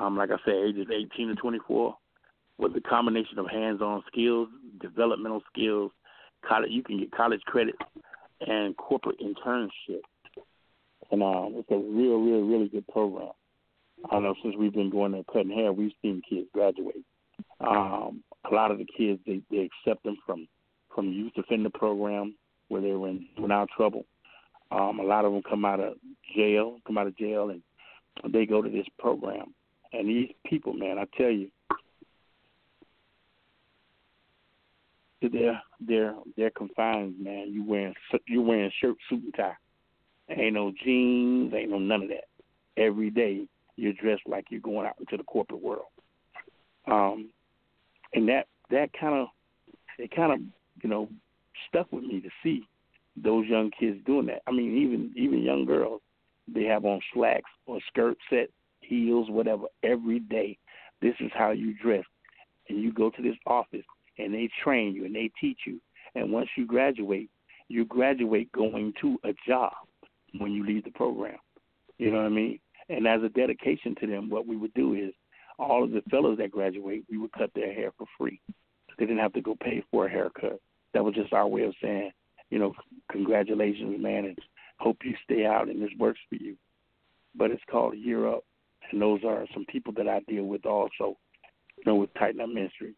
Like I said, ages 18 to 24, with a combination of hands-on skills, developmental skills, you can get college credit and corporate internship. And it's a really good program. I know since we've been going there cutting hair, we've seen kids graduate. A lot of the kids, they accept them from youth offender program where they were in juvenile trouble. A lot of them come out of jail, and they go to this program. And these people, man, I tell you, they're confined, man. You're wearing shirt, suit, and tie. Ain't no jeans, ain't no none of that. Every day you're dressed like you're going out into the corporate world. And that kind of stuck with me to see those young kids doing that. I mean, even young girls, they have on slacks or skirt set, heels, whatever, every day. This is how you dress. And you go to this office and they train you and they teach you. And once you graduate going to a job when you leave the program. You know what I mean? And as a dedication to them, what we would do is all of the fellows that graduate, we would cut their hair for free. They didn't have to go pay for a haircut. That was just our way of saying, congratulations, man, and hope you stay out and this works for you. But it's called Year Up, and those are some people that I deal with also, with Tighten Up Ministry.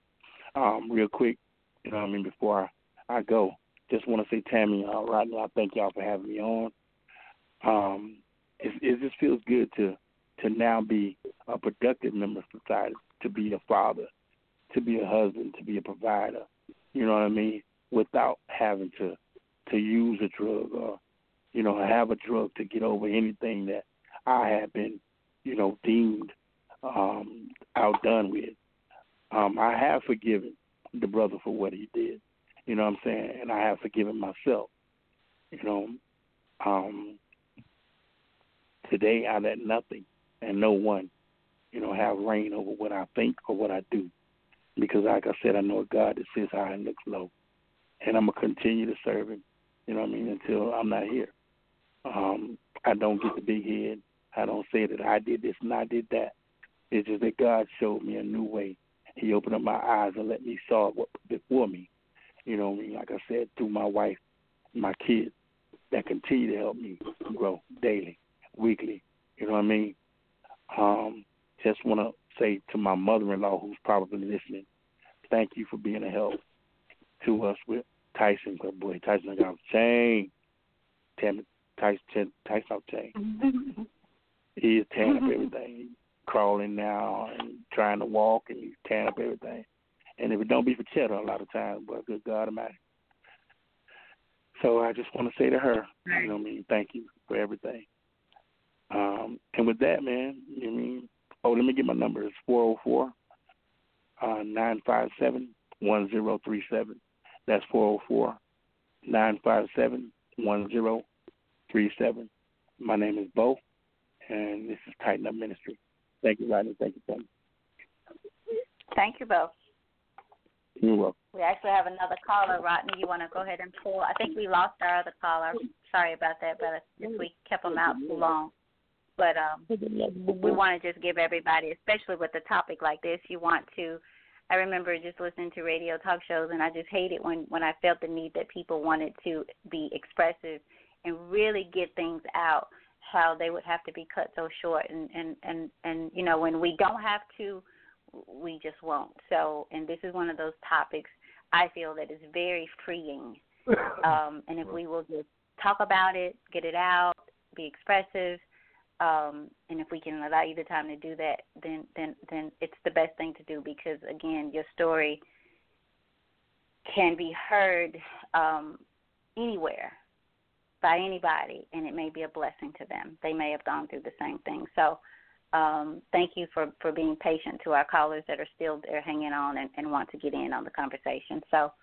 Real quick, before I go, just want to say, Tammy, Rodney, I thank y'all for having me on. It just feels good to now be a productive member of society, to be a father, to be a husband, to be a provider, you know what I mean, without having to use a drug or, have a drug to get over anything that I have been, deemed outdone with. I have forgiven the brother for what he did, you know what I'm saying, and I have forgiven myself, today I let nothing and no one, have reign over what I think or what I do, because like I said, I know a God that sits high and looks low, and I'm gonna continue to serve Him, until I'm not here. I don't get the big head. I don't say that I did this and I did that. It's just that God showed me a new way. He opened up my eyes and let me saw what before me, like I said, through my wife, my kids, that continue to help me grow daily, weekly, you know what I mean? Just want to say to my mother-in-law, who's probably listening, thank you for being a help to us with Tyson. But boy, Tyson got off the chain. Tammy, Tyson off the chain. He is tearing up everything. crawling now and trying to walk and you're tearing up everything. And if it don't be for cheddar a lot of times, but good God Almighty. So I just want to say to her, you know what I mean, thank you for everything. And with that, man, you know what I mean? Oh, let me get my number. It's 404-957-1037. That's 404-957-1037. My name is Bo, and this is Tighten Up Ministry. Thank you, Rodney. Thank you, Tony. Thank you, Bo. You're welcome. We actually have another caller, Rodney. You want to go ahead and pull? I think we lost our other caller. Sorry about that, but if we kept him out too long. But we want to just give everybody, especially with a topic like this, you want to. I remember just listening to radio talk shows, and I just hated when I felt the need that people wanted to be expressive and really get things out, how they would have to be cut so short. And you know, when we don't have to, we just won't. So, and this is one of those topics I feel that is very freeing. And if we will just talk about it, get it out, be expressive, and if we can allow you the time to do that, then it's the best thing to do because, again, your story can be heard anywhere by anybody, and it may be a blessing to them. They may have gone through the same thing. So thank you for being patient to our callers that are still there hanging on and want to get in on the conversation. So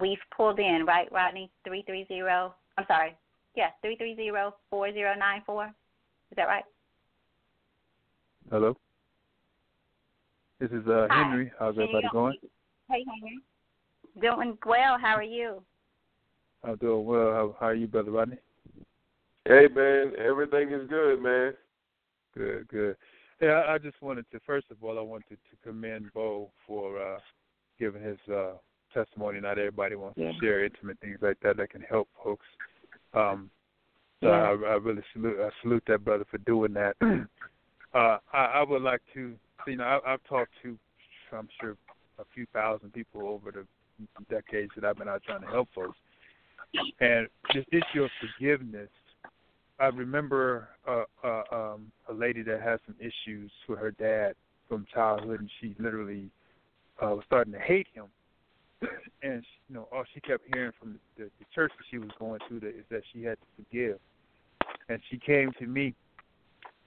we've pulled in, right, Rodney? 330, I'm sorry. Yeah, 330-4094. Is that right? Hello. This is Henry. How's everybody going? Hey, Henry. Doing well. How are you? I'm doing well. How are you, Brother Rodney? Hey, man. Everything is good, man. Good, good. Yeah, I just wanted to, first of all, I wanted to commend Bo for giving his testimony. Not everybody wants to share intimate things like that can help folks. I really salute that brother for doing that. I would like to, you know, I've talked to, I'm sure, a few thousand people over the decades that I've been out trying to help folks. And this issue of forgiveness, I remember a lady that had some issues with her dad from childhood, and she literally was starting to hate him. And, you know, all she kept hearing from the church that she was going to is that she had to forgive. And she came to me.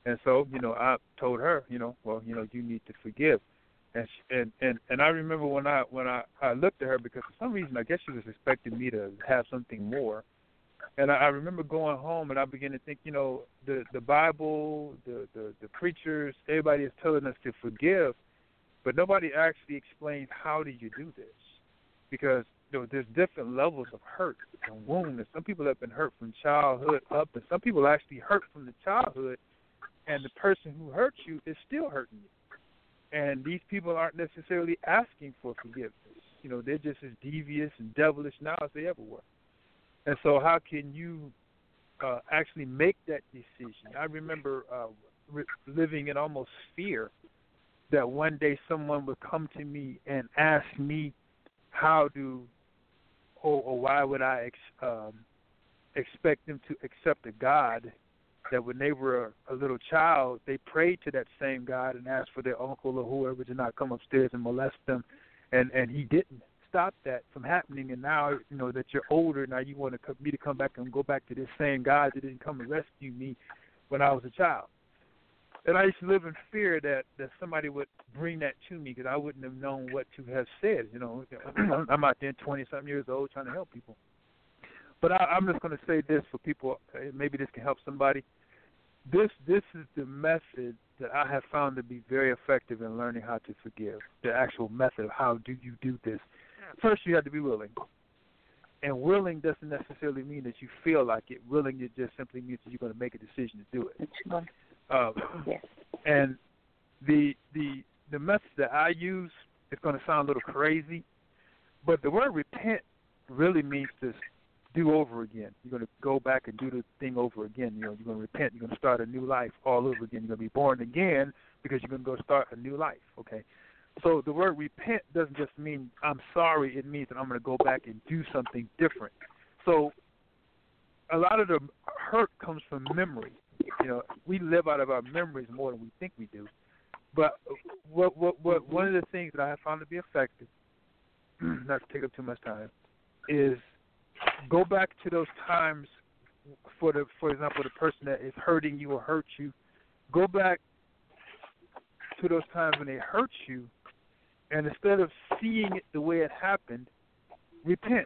And so, you know, I told her, you know, well, you know, you need to forgive. And she, and I remember when I looked at her because for some reason I guess she was expecting me to have something more. And I remember going home and I began to think, you know, the Bible, the preachers, everybody is telling us to forgive. But nobody actually explains how do you do this. Because there's different levels of hurt and wound. And some people have been hurt from childhood up, and some people actually hurt from the childhood, and the person who hurt you is still hurting you. And these people aren't necessarily asking for forgiveness. You know, they're just as devious and devilish now as they ever were. And so how can you actually make that decision? I remember living in almost fear that one day someone would come to me and ask me, why would I expect them to accept a God that when they were a little child, they prayed to that same God and asked for their uncle or whoever to not come upstairs and molest them, and he didn't stop that from happening. And now, you know, that you're older, now you want me to come back and go back to this same God that didn't come and rescue me when I was a child. And I used to live in fear that somebody would bring that to me because I wouldn't have known what to have said. You know, I'm out there 20-something years old trying to help people. But I'm just going to say this for people. Maybe this can help somebody. This is the method that I have found to be very effective in learning how to forgive, the actual method of how do you do this. First, you have to be willing. And willing doesn't necessarily mean that you feel like it. Willing, it just simply means that you're going to make a decision to do it. And the method that I use is going to sound a little crazy, but the word repent really means to do over again. You're going to go back and do the thing over again. You know, you're going to repent. You're going to start a new life all over again. You're going to be born again because you're going to go start a new life. Okay, so the word repent doesn't just mean I'm sorry. It means that I'm going to go back and do something different. So a lot of the hurt comes from memory. You know, we live out of our memories more than we think we do. But what one of the things that I have found to be effective, not to take up too much time, is go back to those times. For example, the person that is hurting you or hurt you, go back to those times when they hurt you, and instead of seeing it the way it happened, repent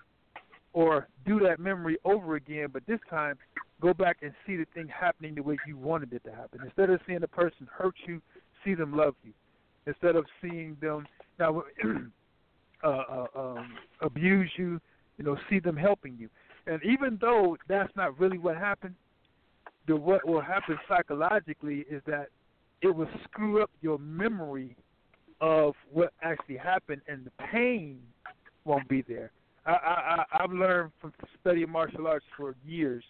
or do that memory over again. But this time, go back and see the thing happening the way you wanted it to happen. Instead of seeing the person hurt you, see them love you. Instead of seeing them now abuse you, you know, see them helping you. And even though that's not really what happened, what will happen psychologically is that it will screw up your memory of what actually happened, and the pain won't be there. I've learned from studying martial arts for years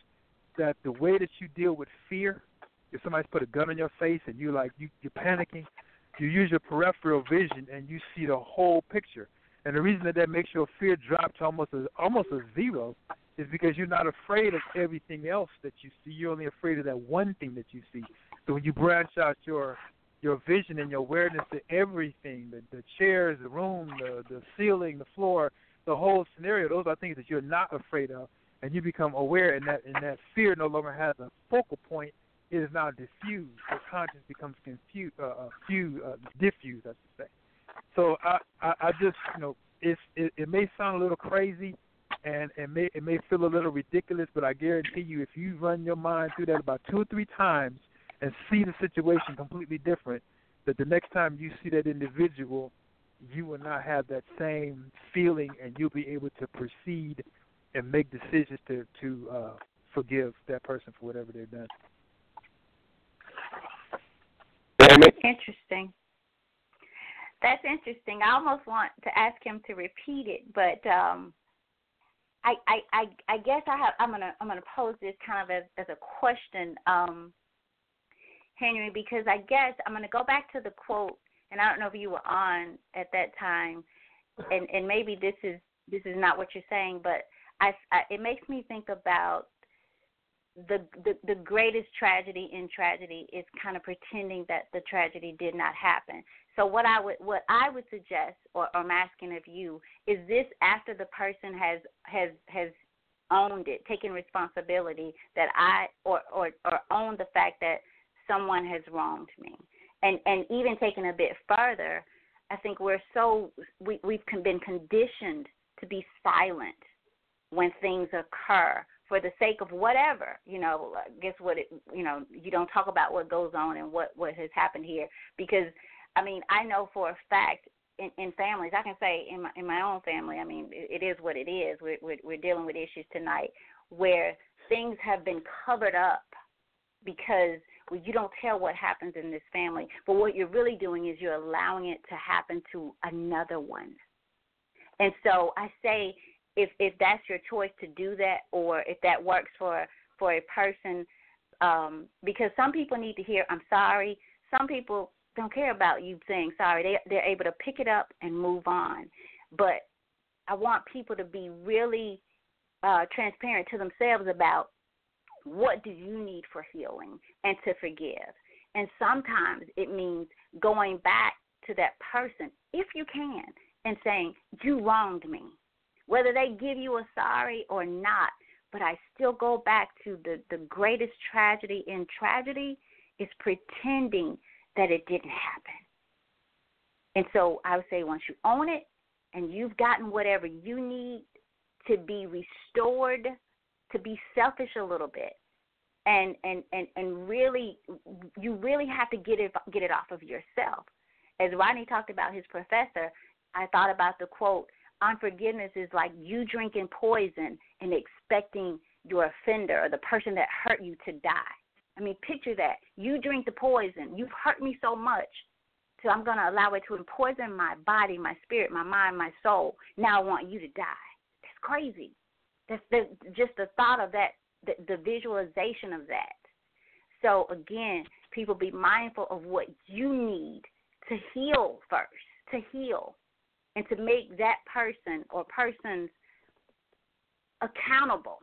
that the way that you deal with fear, if somebody's put a gun in your face and you're panicking, you use your peripheral vision and you see the whole picture. And the reason that makes your fear drop to almost a zero is because you're not afraid of everything else that you see. You're only afraid of that one thing that you see. So when you branch out your vision and your awareness to everything, the chairs, the room, the ceiling, the floor, the whole scenario, those are things that you're not afraid of, and you become aware, and that fear no longer has a focal point. It is now diffused. Your conscience becomes diffused, I should say. So I just, you know, it may sound a little crazy, and it may feel a little ridiculous, but I guarantee you, if you run your mind through that about 2 or 3 times and see the situation completely different, that the next time you see that individual, you will not have that same feeling, and you'll be able to proceed and make decisions to forgive that person for whatever they've done. Interesting. That's interesting. I almost want to ask him to repeat it, but I guess I'm gonna pose this kind of as a question, Henry, because I guess I'm gonna go back to the quote, and I don't know if you were on at that time, and maybe this is not what you're saying, but it makes me think about the greatest tragedy in tragedy is kind of pretending that the tragedy did not happen. So what I would suggest, or I'm asking of you, is this: after the person has owned it, taken responsibility that or owned the fact that someone has wronged me, and even taken a bit further, I think we've been conditioned to be silent when things occur, for the sake of whatever, you know. Guess what? You don't talk about what goes on and what has happened here, because I mean, I know for a fact in families, I can say in my own family, I mean, it is what it is. We're dealing with issues tonight where things have been covered up because you don't tell what happens in this family, but what you're really doing is you're allowing it to happen to another one. And so I say, If that's your choice to do that, or if that works for a person, because some people need to hear, I'm sorry. Some people don't care about you saying sorry. They're able to pick it up and move on. But I want people to be really transparent to themselves about what do you need for healing and to forgive. And sometimes it means going back to that person, if you can, and saying, you wronged me. Whether they give you a sorry or not, but I still go back to the greatest tragedy in tragedy is pretending that it didn't happen. And so I would say, once you own it and you've gotten whatever you need to be restored, to be selfish a little bit, and really, you really have to get it off of yourself. As Rodney talked about his professor, I thought about the quote, unforgiveness is like you drinking poison and expecting your offender or the person that hurt you to die. I mean, picture that. You drink the poison. You've hurt me so much, so I'm going to allow it to empoison my body, my spirit, my mind, my soul. Now I want you to die. That's crazy. Just the thought of that, the visualization of that. So, again, people, be mindful of what you need to heal first, to heal. And to make that person or persons accountable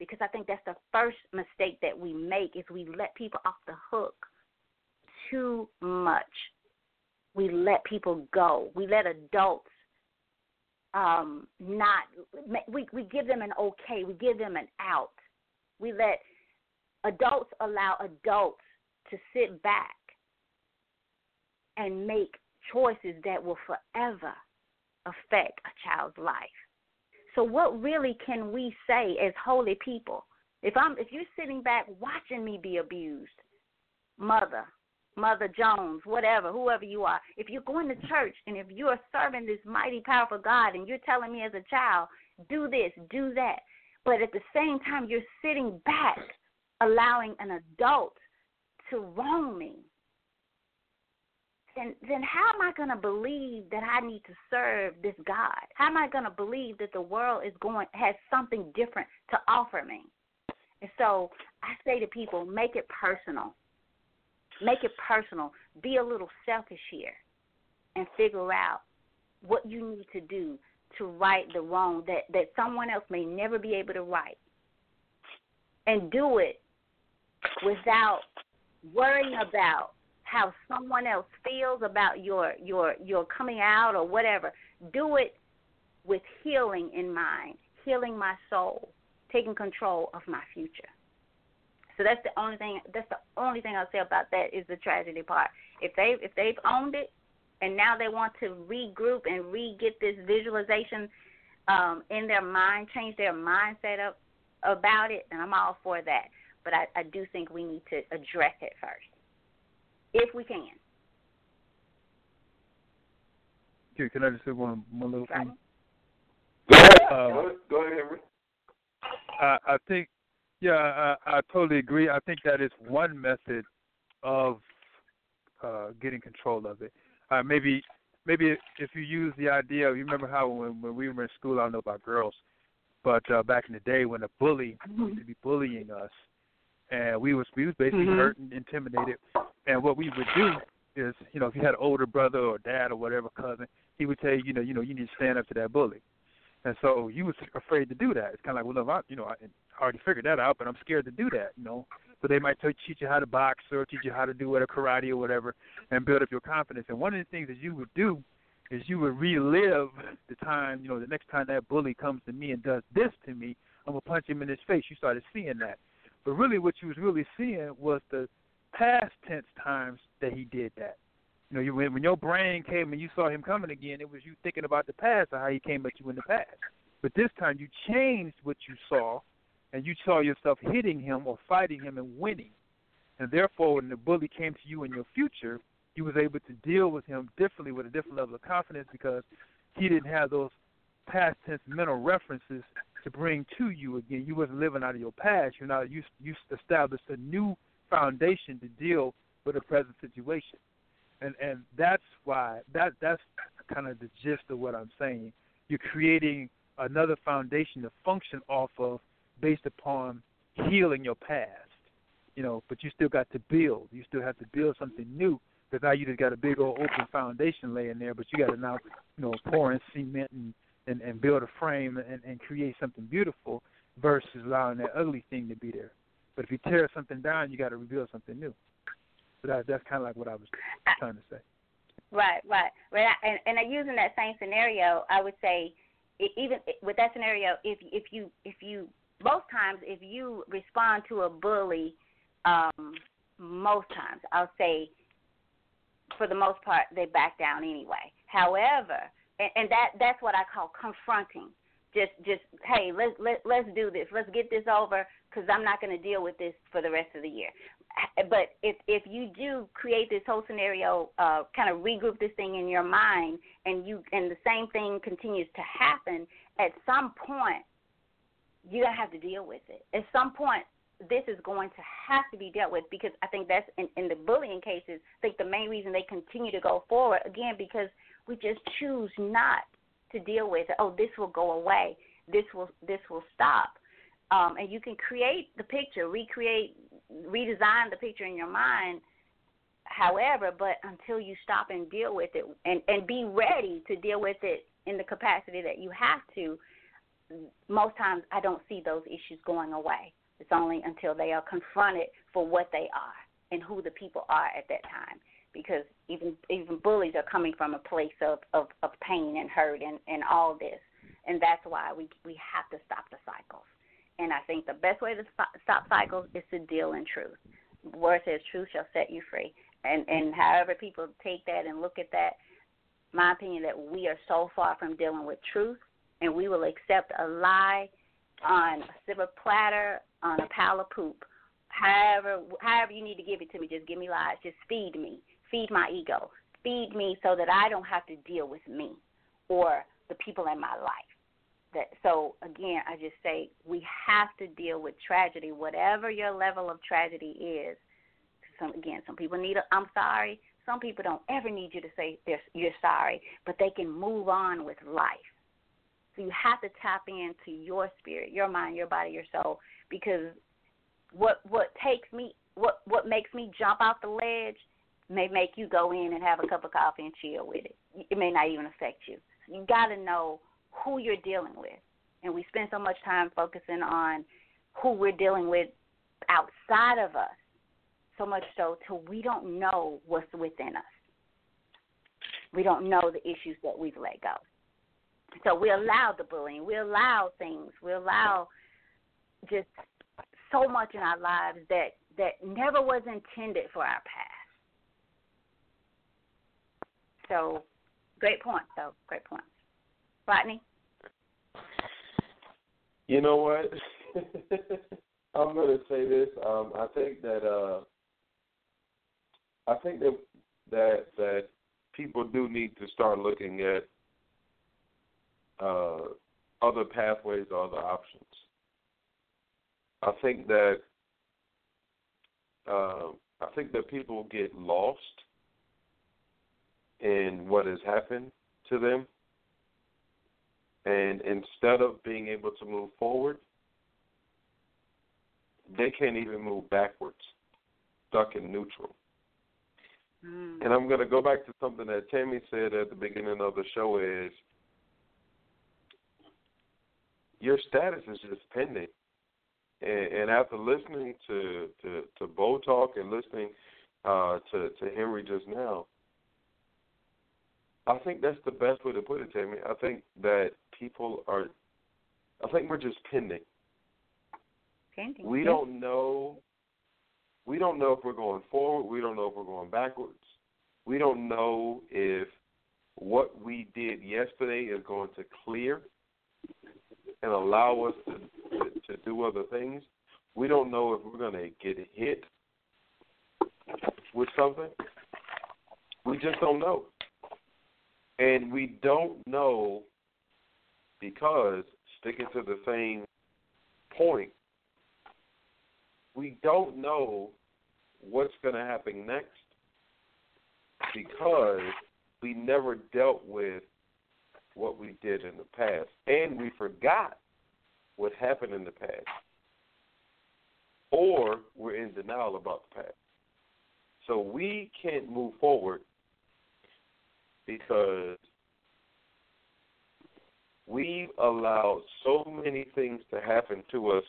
because I think that's the first mistake that we make is we let people off the hook too much. We let people go. We let adults we give them an okay. We give them an out. We let adults allow adults to sit back and make choices that will forever affect a child's life. So what really can we say as holy people? If you're sitting back watching me be abused, Mother Jones, whatever, whoever you are, if you're going to church and if you're serving this mighty, powerful God and you're telling me as a child, do this, do that, but at the same time you're sitting back allowing an adult to wrong me, then how am I going to believe that I need to serve this God? How am I going to believe that the world has something different to offer me? And so I say to people, make it personal. Make it personal. Be a little selfish here and figure out what you need to do to right the wrong that someone else may never be able to right. And do it without worrying about how someone else feels about your coming out or whatever. Do it with healing in mind, healing my soul, taking control of my future. So that's the only thing. That's the only thing I'll say about that is the tragedy part. If they've owned it, and now they want to regroup and re-get this visualization in their mind, change their mindset up about it, and I'm all for that. But I do think we need to address it first, if we can. Okay, can I just say one little thing? Go ahead, Henry. I think. Yeah, I totally agree. I think that is one method of getting control of it. Maybe if you use the idea, you remember how when we were in school, I don't know about girls, but back in the day when a bully used to be bullying us, and we was basically hurt and intimidated. And what we would do is, if you had an older brother or dad or whatever cousin, he would tell you, you need to stand up to that bully. And so you was afraid to do that. It's kind of like, I already figured that out, but I'm scared to do that, So they might teach you how to box or teach you how to do whatever, karate or whatever, and build up your confidence. And one of the things that you would do is you would relive the time, the next time that bully comes to me and does this to me, I'm going to punch him in his face. You started seeing that. But really what you was really seeing was the past tense times that he did that. When your brain came and you saw him coming again, it was you thinking about the past and how he came at you in the past. But this time you changed what you saw, and you saw yourself hitting him or fighting him and winning. And therefore, when the bully came to you in your future, you was able to deal with him differently with a different level of confidence because he didn't have those past tense mental references to bring to you again. You wasn't living out of your past. You established a new foundation to deal with the present situation. And that's why, that's kind of the gist of what I'm saying. You're creating another foundation to function off of based upon healing your past, but you still got to build. You still have to build something new because now you just got a big old open foundation laying there, but you got to now, pour in cement and build a frame and create something beautiful versus allowing that ugly thing to be there. But if you tear something down, you got to rebuild something new. So that's kind of like what I was trying to say. Right. And using that same scenario, I would say, even with that scenario, if you most times if you respond to a bully, most times I'll say, for the most part, they back down anyway. However, and that's what I call confronting. Just hey, let's do this. Let's get this over because I'm not going to deal with this for the rest of the year. But if you do create this whole scenario, kind of regroup this thing in your mind, and the same thing continues to happen, at some point you're going to have to deal with it. At some point, this is going to have to be dealt with because I think that's in the bullying cases. I think the main reason they continue to go forward again because we just choose not to deal with it. Oh, this will go away. This will stop. And you can create the picture, redesign the picture in your mind, however, but until you stop and deal with it and be ready to deal with it in the capacity that you have to, most times I don't see those issues going away. It's only until they are confronted for what they are and who the people are at that time. Because even bullies are coming from a place of pain and hurt and all this. And that's why we have to stop the cycles. And I think the best way to stop cycles is to deal in truth. The word says truth shall set you free. And however people take that and look at that, my opinion that we are so far from dealing with truth, and we will accept a lie on a silver platter, on a pile of poop. However you need to give it to me, just give me lies. Just feed me. Feed my ego. Feed me so that I don't have to deal with me or the people in my life. So, again, I just say we have to deal with tragedy, whatever your level of tragedy is. Some people need a I'm sorry. Some people don't ever need you to say you're sorry, but they can move on with life. So you have to tap into your spirit, your mind, your body, your soul, because what makes me jump off the ledge may make you go in and have a cup of coffee and chill with it. It may not even affect you. So you got to know who you're dealing with. And we spend so much time focusing on who we're dealing with outside of us, so much so till we don't know what's within us. We don't know the issues that we've let go. So we allow the bullying. We allow things. We allow just so much in our lives that never was intended for our past. So great point, though. Great point. Rodney? You know what? I'm going to say this. I think that people do need to start looking at other pathways or other options. I think that people get lost in what has happened to them, and instead of being able to move forward, they can't even move backwards, stuck in neutral. Mm. And I'm going to go back to something that Tammy said at the beginning of the show is, your status is just pending. And after listening to Bo talk and listening to Henry just now, I think that's the best way to put it, Tammy. I think that we're just pending. Pending. We don't know if we're going forward. We don't know if we're going backwards. We don't know if what we did yesterday is going to clear and allow us to do other things. We don't know if we're going to get hit with something. We just don't know. And we don't know because, sticking to the same point, we don't know what's going to happen next because we never dealt with what we did in the past, and we forgot what happened in the past, or we're in denial about the past. So we can't move forward because we've allowed so many things to happen to us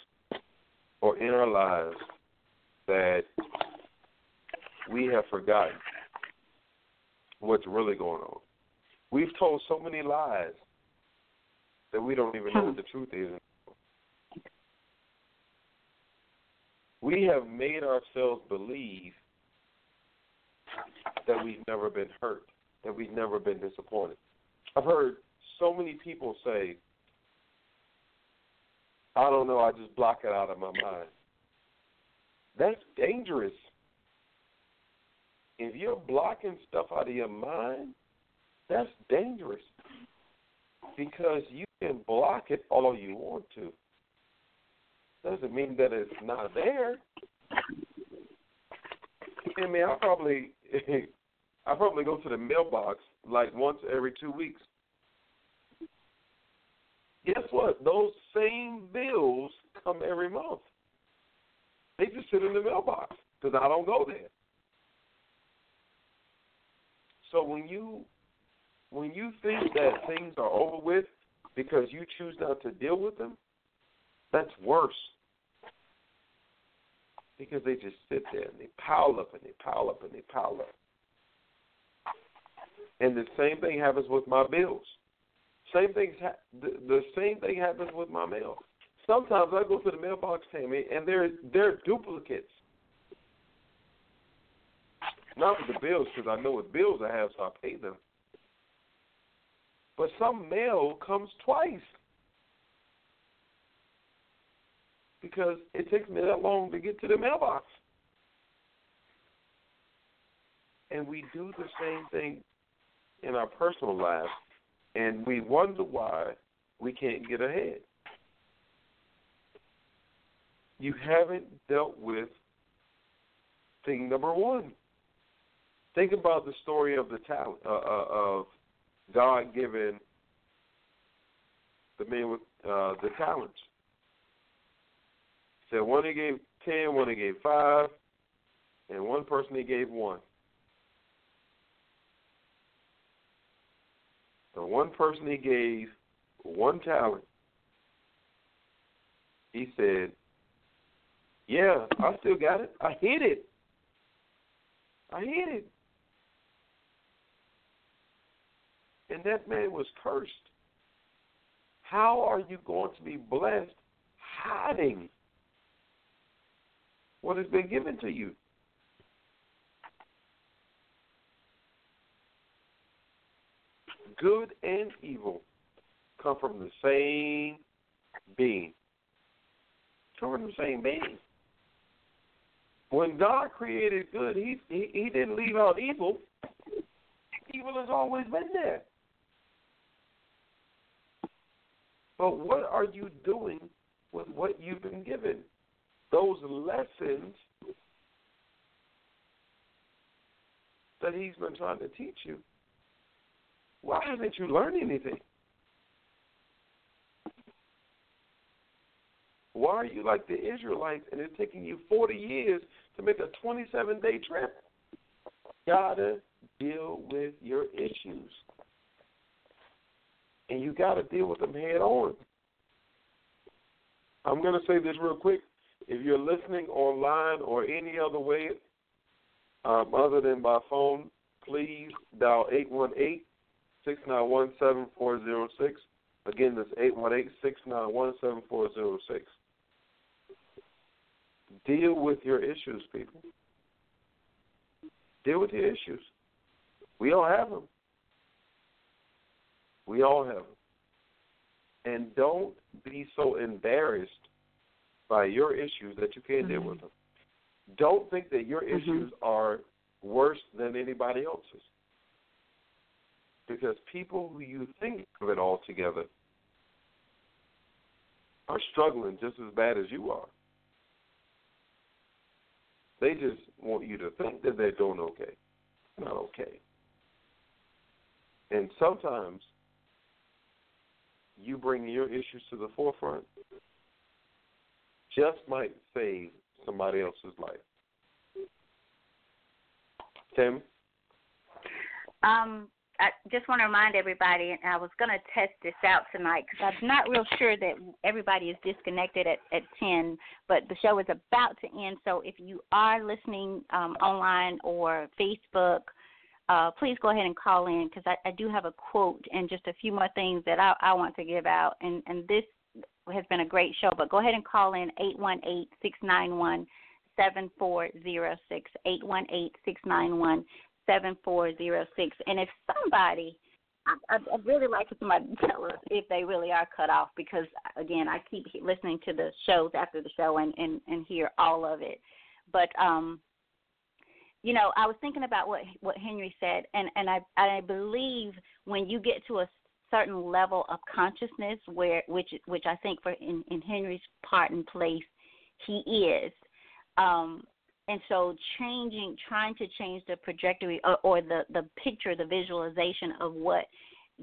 or in our lives that we have forgotten what's really going on. We've told so many lies that we don't even know what the truth is anymore. We have made ourselves believe that we've never been hurt, that we've never been disappointed. I've heard so many people say, I don't know, I just block it out of my mind. That's dangerous. If you're blocking stuff out of your mind, that's dangerous because you can block it all you want to. Doesn't mean that it's not there. I mean, I probably go to the mailbox like once every 2 weeks. Guess what? Those same bills come every month. They just sit in the mailbox because I don't go there. So when you think that things are over with because you choose not to deal with them, that's worse. Because they just sit there and they pile up and they pile up and they pile up. And the same thing happens with my bills. The same thing happens with my mail. Sometimes I go to the mailbox, Tammy, and they're duplicates. Not with the bills, because I know what bills I have, so I pay them. But some mail comes twice because it takes me that long to get to the mailbox. And we do the same thing in our personal lives, and we wonder why we can't get ahead. You haven't dealt with thing number one. Think about the story of the talent of God giving the man with the talents. So one he gave 10, one he gave 5, and one person he gave 1. The one person he gave 1 talent, he said, yeah, I still got it. I hid it. And that man was cursed. How are you going to be blessed hiding what has been given to you? Good and evil come from the same being. When God created good, he didn't leave out evil. Evil has always been there. But what are you doing with what you've been given? Those lessons that he's been trying to teach you, why haven't you learned anything? Why are you like the Israelites and it's taking you 40 years to make a 27-day trip? Gotta deal with your issues. And you gotta deal with them head on. I'm gonna say this real quick. If you're listening online or any other way other than by phone, please dial 818-691-7406. Again, that's 818-691-7406. Deal with your issues, people. Deal with your issues. We all have them. And don't be so embarrassed by your issues that you can't deal with them. Don't think that your issues are worse than anybody else's. Because people who you think of it all together are struggling just as bad as you are. They just want you to think that they're doing okay. Not okay. And sometimes you bring your issues to the forefront just might save somebody else's life. Tim? I just want to remind everybody, and I was going to test this out tonight because I'm not real sure that everybody is disconnected at 10, but the show is about to end. So if you are listening online or Facebook, please go ahead and call in because I do have a quote and just a few more things that I want to give out. And this has been a great show, but go ahead and call in 818-691-7406, 818-691-7406. 7406. And if somebody, I'd really like for somebody to tell us if they really are cut off because, again, I keep listening to the shows after the show and hear all of it. But, you know, I was thinking about what Henry said, and I believe when you get to a certain level of consciousness, which I think for in Henry's part and place, he is. And so trying to change the trajectory or the picture, the visualization of what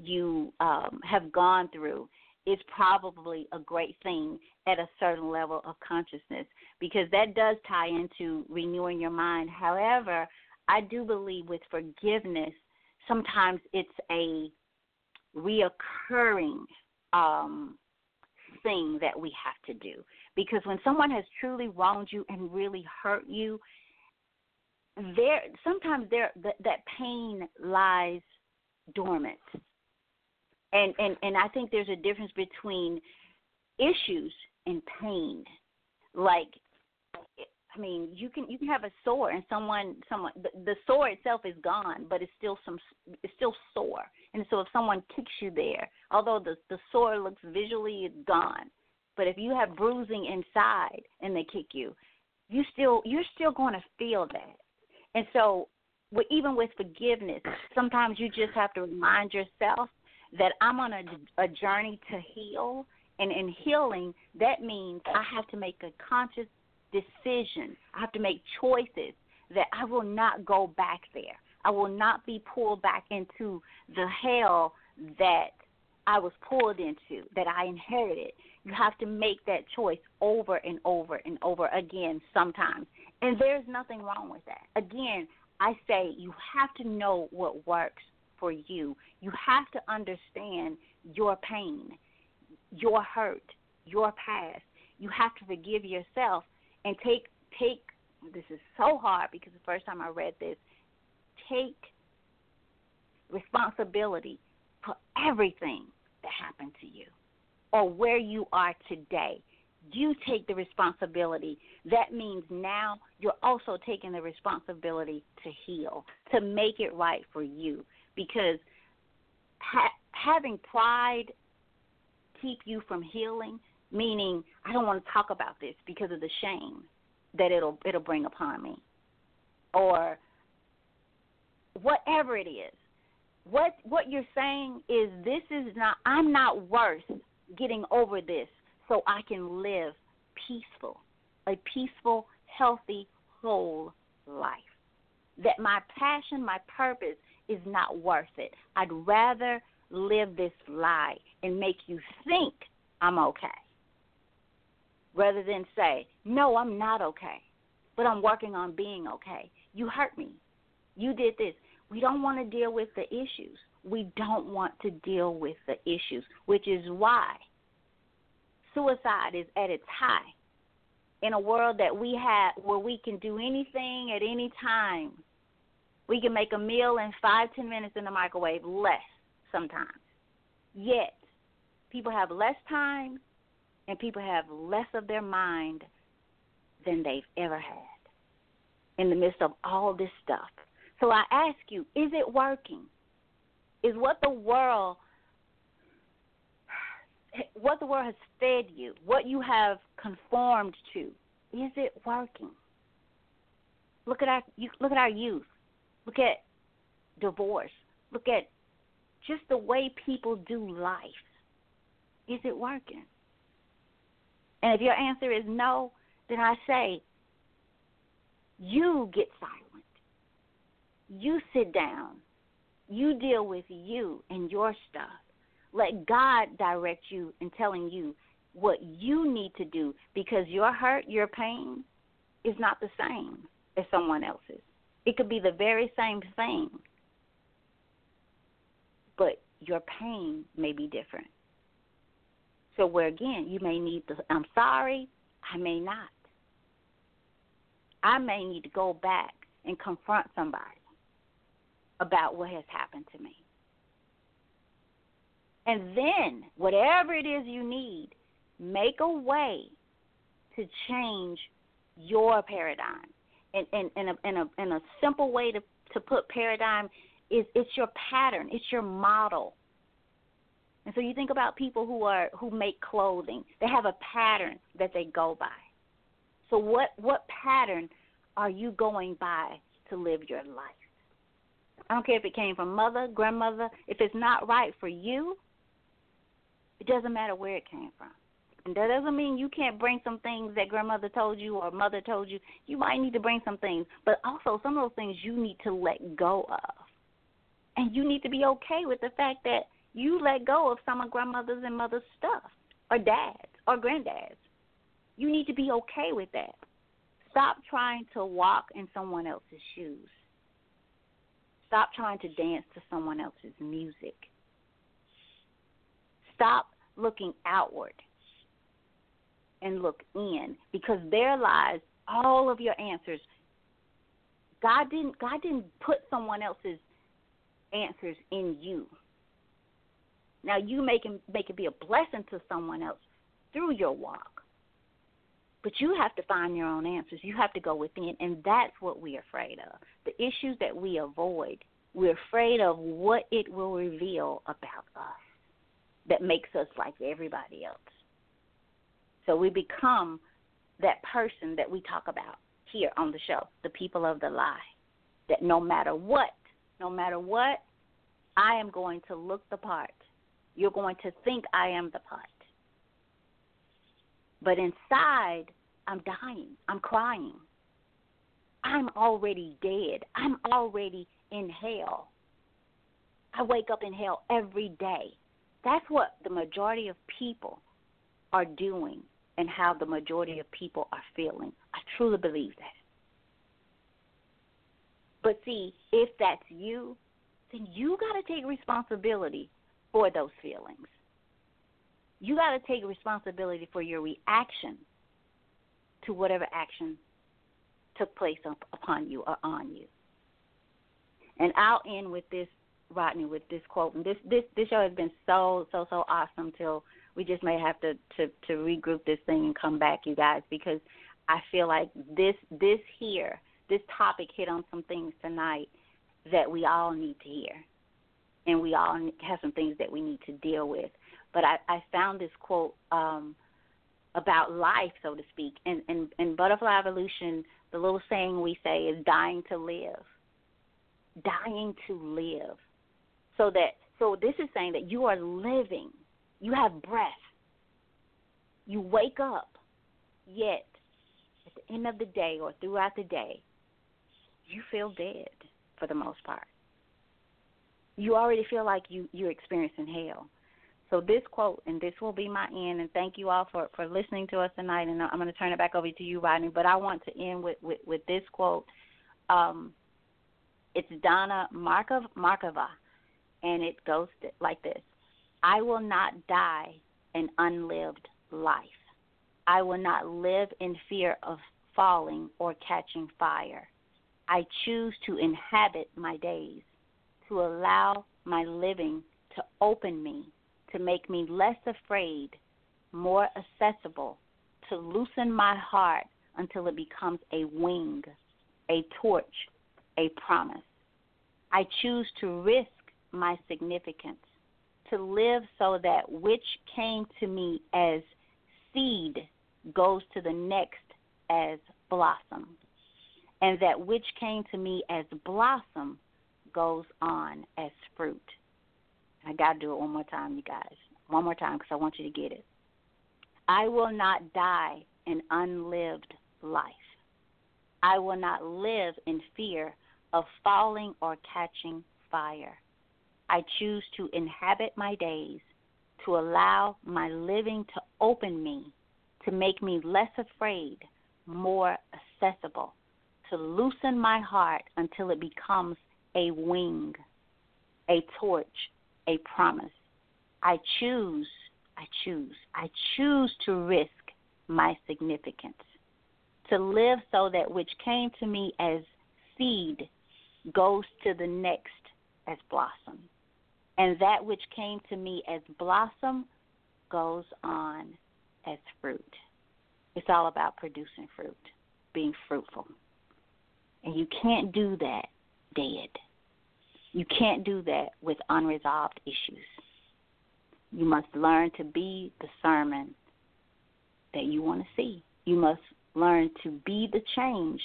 you have gone through is probably a great thing at a certain level of consciousness because that does tie into renewing your mind. However, I do believe with forgiveness, sometimes it's a reoccurring thing that we have to do. Because when someone has truly wronged you and really hurt you, sometimes that pain lies dormant. And I think there's a difference between issues and pain. Like, I mean, you can have a sore and someone the sore itself is gone, but it's still sore. And so if someone kicks you there, although the sore looks visually, it's gone. But if you have bruising inside and they kick you, you're still going to feel that. And so even with forgiveness, sometimes you just have to remind yourself that I'm on a journey to heal. And in healing, that means I have to make a conscious decision. I have to make choices that I will not go back there. I will not be pulled back into the hell that I was pulled into, that I inherited. You have to make that choice over and over and over again sometimes. And there's nothing wrong with that. Again, I say you have to know what works for you. You have to understand your pain, your hurt, your past. You have to forgive yourself and take. This is so hard because the first time I read this, take responsibility for everything that happened to you or where you are today. You take the responsibility. That means now you're also taking the responsibility to heal, to make it right for you, because having pride keep you from healing, meaning I don't want to talk about this because of the shame that it'll bring upon me, or whatever it is. What you're saying is I'm not worth getting over this so I can live a peaceful, healthy, whole life. That my passion, my purpose is not worth it. I'd rather live this lie and make you think I'm okay, rather than say, no, I'm not okay, but I'm working on being okay. You hurt me. You did this. We don't want to deal with the issues. We don't want to deal with the issues, which is why suicide is at its high in a world that we have where we can do anything at any time. We can make a meal in 5-10 minutes in the microwave, less sometimes. Yet, people have less time and people have less of their mind than they've ever had in the midst of all this stuff. So I ask you, is it working? Is what the world has fed you, what you have conformed to, is it working? Look at our youth. Look at divorce. Look at just the way people do life. Is it working? And if your answer is no, then I say you get silent. You sit down. You deal with you and your stuff. Let God direct you in telling you what you need to do, because your hurt, your pain is not the same as someone else's. It could be the very same thing, but your pain may be different. So where, again, you may need the I'm sorry, I may not. I may need to go back and confront somebody about what has happened to me. And then, whatever it is you need, make a way to change your paradigm. And a simple way to put paradigm is it's your pattern, it's your model. And so you think about people who make clothing. They have a pattern that they go by. So what pattern are you going by to live your life? I don't care if it came from mother, grandmother. If it's not right for you, it doesn't matter where it came from. And that doesn't mean you can't bring some things that grandmother told you or mother told you. You might need to bring some things, but also some of those things you need to let go of. And you need to be okay with the fact that you let go of some of grandmother's and mother's stuff, or dad's or granddad's. You need to be okay with that. Stop trying to walk in someone else's shoes. Stop trying to dance to someone else's music. Stop looking outward and look in, because there lies all of your answers. God didn't put someone else's answers in you. Now you make it be a blessing to someone else through your walk, but you have to find your own answers. You have to go within, and that's what we're afraid of. The issues that we avoid, we're afraid of what it will reveal about us that makes us like everybody else. So we become that person that we talk about here on the show, the people of the lie, that no matter what, I am going to look the part. You're going to think I am the part. But inside, I'm dying. I'm crying. I'm already dead. I'm already in hell. I wake up in hell every day. That's what the majority of people are doing and how the majority of people are feeling. I truly believe that. But see, if that's you, then you got to take responsibility for those feelings. You got to take responsibility for your reaction to whatever action took place upon you or on you. And I'll end with this, Rodney, with this quote. And this show has been so awesome till we just may have to regroup this thing and come back, you guys, because I feel like this topic hit on some things tonight that we all need to hear. And we all have some things that we need to deal with. But I found this quote about life, so to speak. And in Butterfly Evolution, the little saying we say is dying to live. Dying to live. So this is saying that you are living. You have breath. You wake up. Yet at the end of the day or throughout the day, you feel dead for the most part. You already feel like you're experiencing hell. So this quote, and this will be my end, and thank you all for listening to us tonight, and I'm going to turn it back over to you, Rodney, but I want to end with this quote. It's Donna Markova, and it goes like this. I will not die an unlived life. I will not live in fear of falling or catching fire. I choose to inhabit my days, to allow my living to open me, to make me less afraid, more accessible, to loosen my heart until it becomes a wing, a torch, a promise. I choose to risk my significance, to live so that which came to me as seed goes to the next as blossom, and that which came to me as blossom goes on as fruit. I got to do it one more time, you guys. One more time, because I want you to get it. I will not die an unlived life. I will not live in fear of falling or catching fire. I choose to inhabit my days, to allow my living to open me, to make me less afraid, more accessible, to loosen my heart until it becomes a wing, a torch, a promise. I choose to risk my significance, to live so that which came to me as seed goes to the next as blossom, and that which came to me as blossom goes on as fruit. It's all about producing fruit, being fruitful. And you can't do that dead. You can't do that with unresolved issues. You must learn to be the sermon that you want to see. You must learn to be the change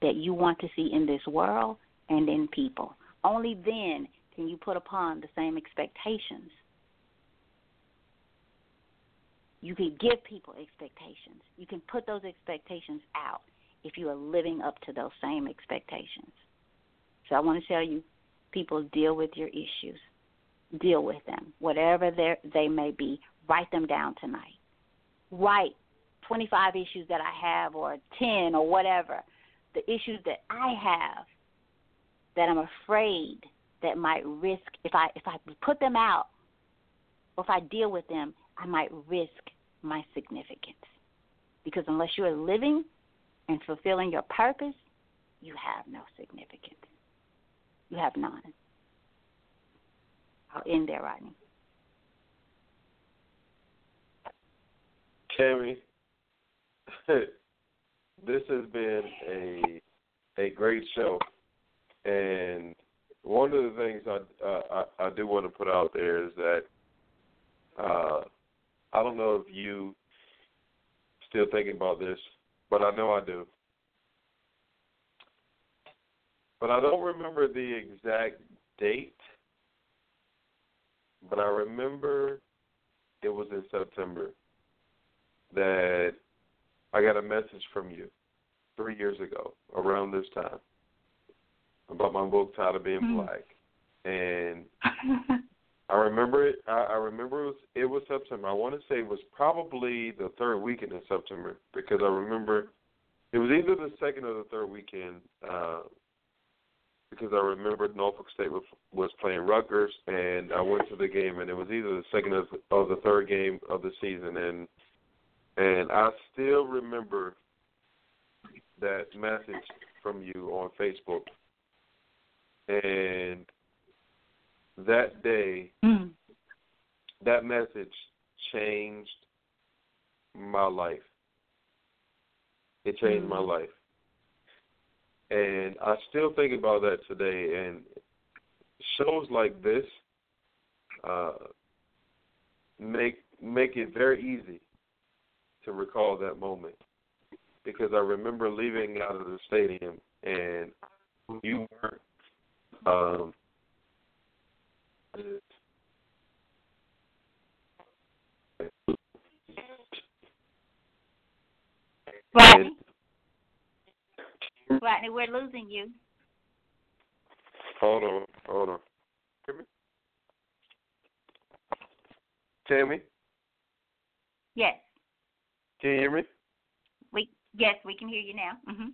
that you want to see in this world and in people. Only then can you put upon the same expectations. You can give people expectations. You can put those expectations out if you are living up to those same expectations. So I want to tell you, people, deal with your issues. Deal with them, whatever they may be. Write them down tonight. Write 25 issues that I have, or 10 or whatever, the issues that I have that I'm afraid that might risk, if I put them out, or if I deal with them, I might risk my significance. Because unless you are living and fulfilling your purpose, you have no significance. You have none. I'll end there, Rodney. Tammy, this has been a great show. And one of the things I do want to put out there is that I don't know if you still thinking about this, but I know I do. But I don't remember the exact date, but I remember it was in September that I got a message from you 3 years ago around this time about my book, Tired of Being Black. And I remember it. I remember it was September. I want to say it was probably the third weekend in September, because I remember it was either the second or the third weekend, because I remember Norfolk State was playing Rutgers, and I went to the game, and it was either the second or the third game of the season. And I still remember that message from you on Facebook. And that day, that message changed my life. It changed my life. And I still think about that today. And shows like this make it very easy to recall that moment, because I remember leaving out of the stadium, and you were Rodney, we're losing you. Hold on. Hear me? Tammy? Yes. Can you hear me? Yes, we can hear you now. Mm-hmm.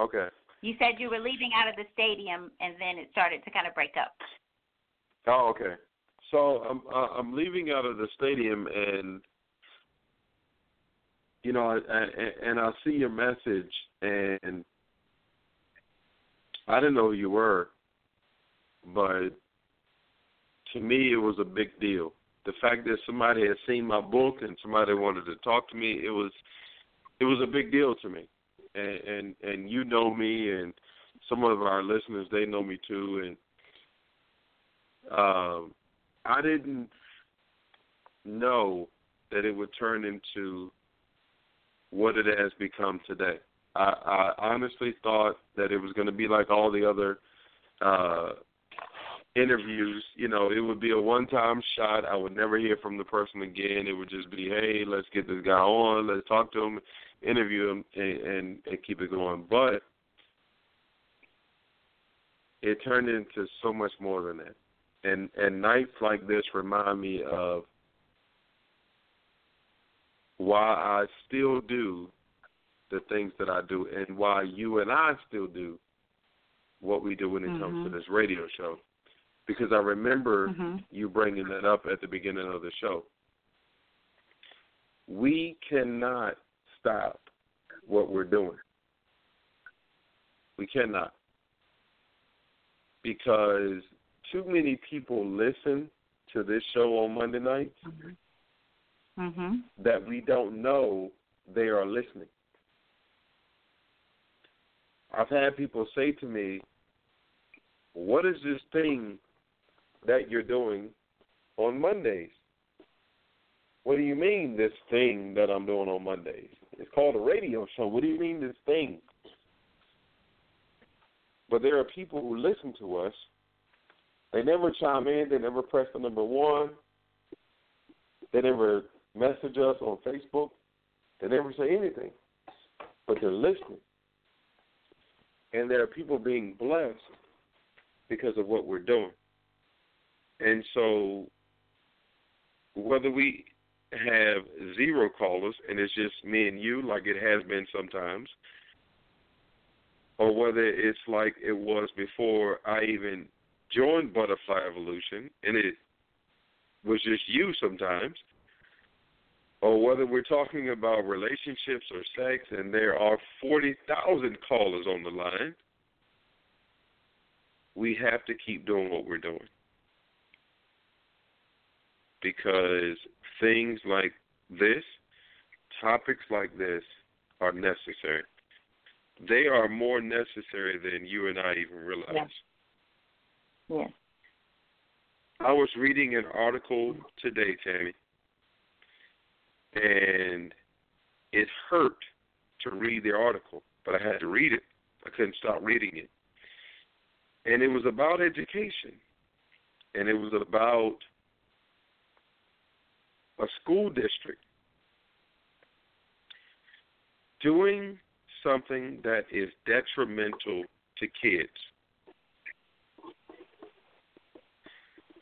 Okay. You said you were leaving out of the stadium, and then it started to kind of break up. Oh, okay. So I'm leaving out of the stadium, and you know, I see your message, and I didn't know who you were, but to me, it was a big deal. The fact that somebody had seen my book and somebody wanted to talk to me, it was a big deal to me. And you know me, and some of our listeners, they know me too. And I didn't know that it would turn into what it has become today. I honestly thought that it was going to be like all the other interviews. You know, it would be a one-time shot. I would never hear from the person again. It would just be, hey, let's get this guy on, let's talk to him, interview him, and keep it going. But it turned into so much more than that. And nights like this remind me of why I still do the things that I do, and why you and I still do what we do when it comes to this radio show. Because I remember you bringing that up at the beginning of the show. We cannot stop what we're doing. We cannot. Because too many people listen to this show on Monday nights that we don't know they are listening. I've had people say to me, what is this thing that you're doing on Mondays? What do you mean, this thing that I'm doing on Mondays? It's called a radio show. What do you mean, this thing? But there are people who listen to us. They never chime in. They never press the number one. They never message us on Facebook. They never say anything, but they're listening. And there are people being blessed because of what we're doing. And so whether we have zero callers and it's just me and you, like it has been sometimes, or whether it's like it was before I even joined Butterfly Evolution and it was just you sometimes, or whether we're talking about relationships or sex, and there are 40,000 callers on the line, we have to keep doing what we're doing. Because things like this, topics like this, are necessary. They are more necessary than you and I even realize. Yeah. Yeah. I was reading an article today, Tammy, and it hurt to read the article, but I had to read it. I couldn't stop reading it. And it was about education, and it was about a school district doing something that is detrimental to kids.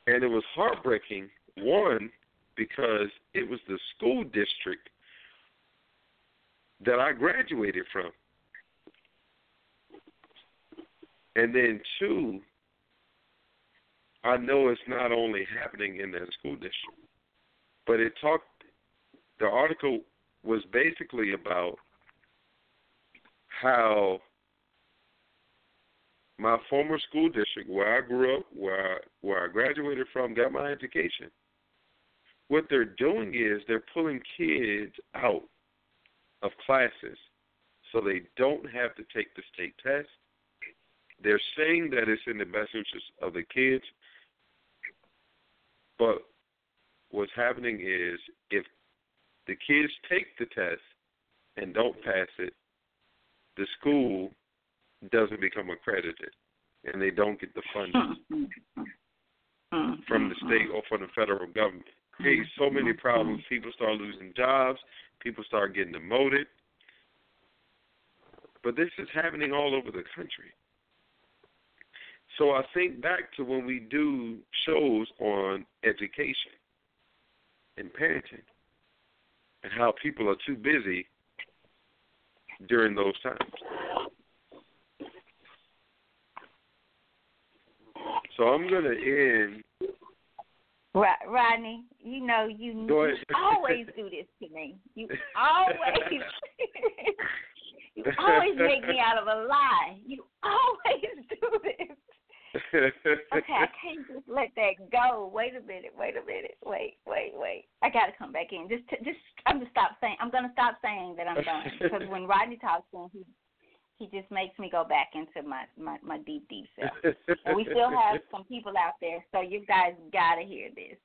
And it was heartbreaking, one, because it was the school district that I graduated from. And then, two, I know it's not only happening in that school district, but it talked, the article was basically about how my former school district, where I grew up, where I graduated from, got my education. What they're doing is they're pulling kids out of classes so they don't have to take the state test. They're saying that it's in the best interest of the kids, but what's happening is if the kids take the test and don't pass it, the school doesn't become accredited, and they don't get the funding from the state or from the federal government. Hey, so many problems. People start losing jobs. People start getting demoted. But this is happening all over the country. So I think back to when we do shows on education and parenting and how people are too busy during those times. So I'm going to end. Rodney, you know you always do this to me. You always you always make me out of a lie. You always do this. Okay, I can't just let that go. Wait a minute. I gotta come back in. I'm gonna stop saying that I'm done, because when Rodney talks to him, he just makes me go back into my deep self. And we still have some people out there, so you guys gotta hear this.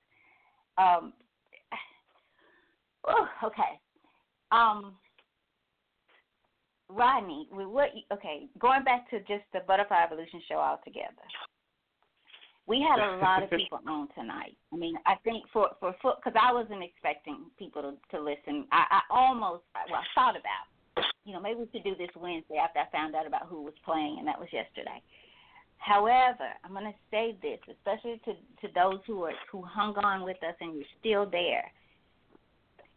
Okay. Rodney, going back to just the Butterfly Evolution show altogether, we had a lot of people on tonight. I mean, I think because I wasn't expecting people to listen. I thought about, maybe we should do this Wednesday after I found out about who was playing, and that was yesterday. However, I'm going to say this, especially to those who hung on with us and you're still there.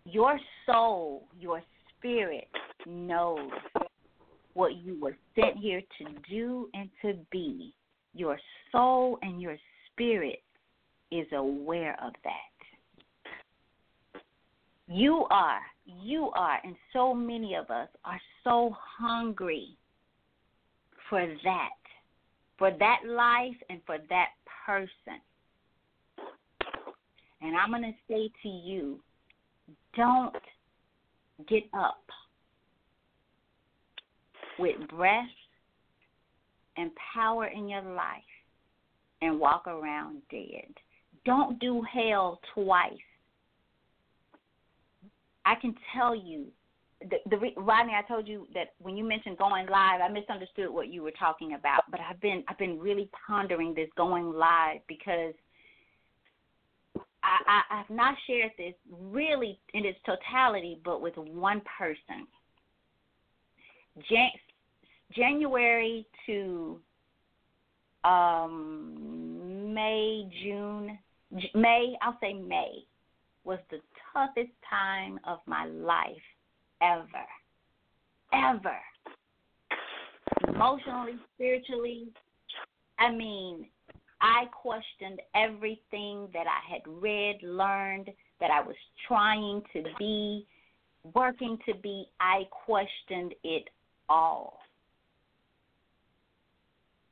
Your soul, your spirit knows what you were sent here to do and to be. Your soul and your spirit is aware of that. You are, and so many of us are so hungry for that life and for that person. And I'm going to say to you, don't get up with breath and power in your life and walk around dead. Don't do hell twice. I can tell you, Rodney, I told you that when you mentioned going live, I misunderstood what you were talking about, but I've been really pondering this going live, because I've not shared this really in its totality, but with one person. January to May was the toughest time of my life ever. Emotionally, spiritually, I questioned everything that I had read, learned, that I was trying to be, working to be, I questioned it all.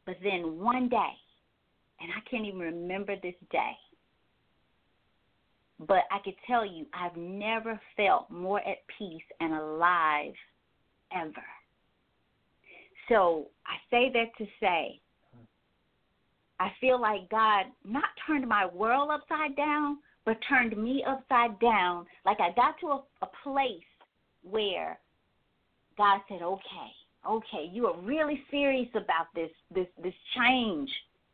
But then one day, and I can't even remember this day, but I could tell you I've never felt more at peace and alive ever. So I say that to say, I feel like God not turned my world upside down, but turned me upside down. Like I got to a place where God said, okay, you are really serious about this change,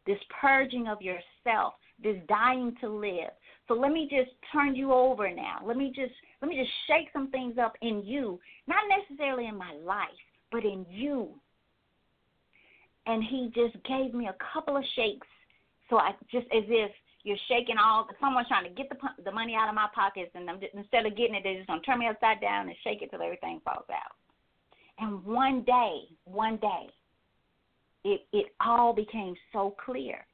this purging of yourself, this dying to live. So let me just turn you over now. Let me just shake some things up in you, not necessarily in my life, but in you. And he just gave me a couple of shakes. So I just, as if you're shaking all, someone's trying to get the money out of my pockets, and I'm just, instead of getting it, they're just going to turn me upside down and shake it till everything falls out. And one day, it all became so clear.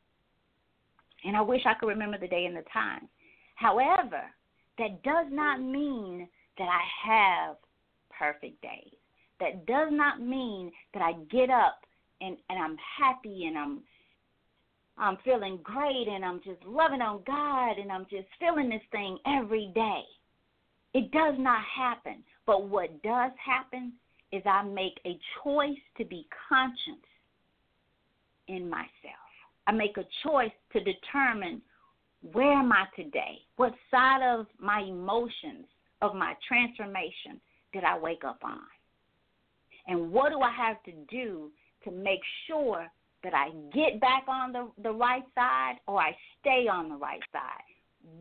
And I wish I could remember the day and the time. However, that does not mean that I have perfect days. That does not mean that I get up and I'm happy and I'm feeling great and I'm just loving on God and I'm just feeling this thing every day. It does not happen. But what does happen is I make a choice to be conscious in myself. I make a choice to determine where am I today, what side of my emotions, of my transformation did I wake up on, and what do I have to do to make sure that I get back on the right side or I stay on the right side.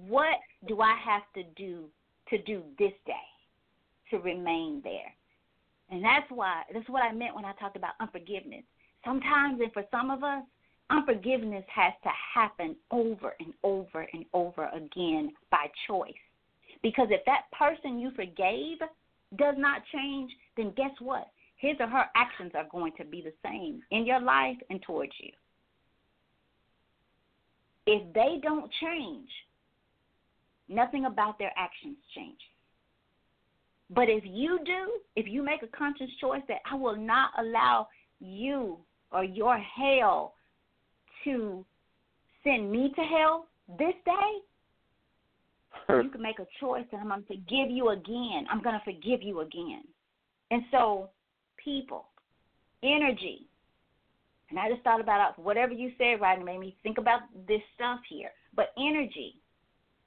What do I have to do this day to remain there? And that's what I meant when I talked about unforgiveness. Sometimes, and for some of us, unforgiveness has to happen over and over and over again by choice. Because if that person you forgave does not change, then guess what? His or her actions are going to be the same in your life and towards you. If they don't change, nothing about their actions changes. But if you do, if you make a conscious choice that I will not allow you or your hell to send me to hell this day, you can make a choice and I'm going to forgive you again. I'm going to forgive you again. And so, people, energy, and I just thought about whatever you said, right, and made me think about this stuff here. But energy,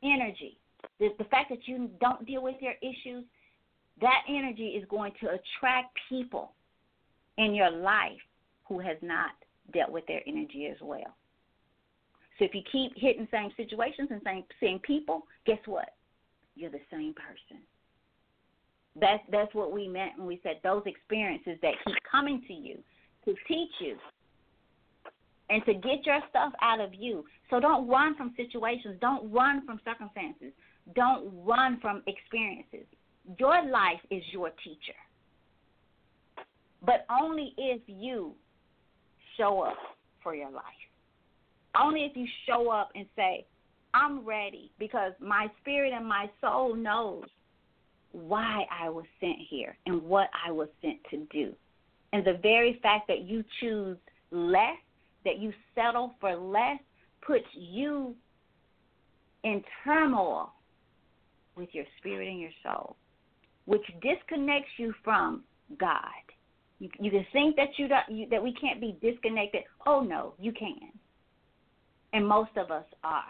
the fact that you don't deal with your issues, that energy is going to attract people in your life who has not dealt with their energy as well. So if you keep hitting same situations and same people, guess what? You're the same person. That's what we meant when we said those experiences that keep coming to you to teach you and to get your stuff out of you. So don't run from situations. Don't run from circumstances. Don't run from experiences. Your life is your teacher, but only if you show up for your life. Only if you show up and say, I'm ready, because my spirit and my soul knows why I was sent here and what I was sent to do. And the very fact that you choose less, that you settle for less, puts you in turmoil with your spirit and your soul, which disconnects you from God. You can think that that we can't be disconnected. Oh, no, you can. And most of us are.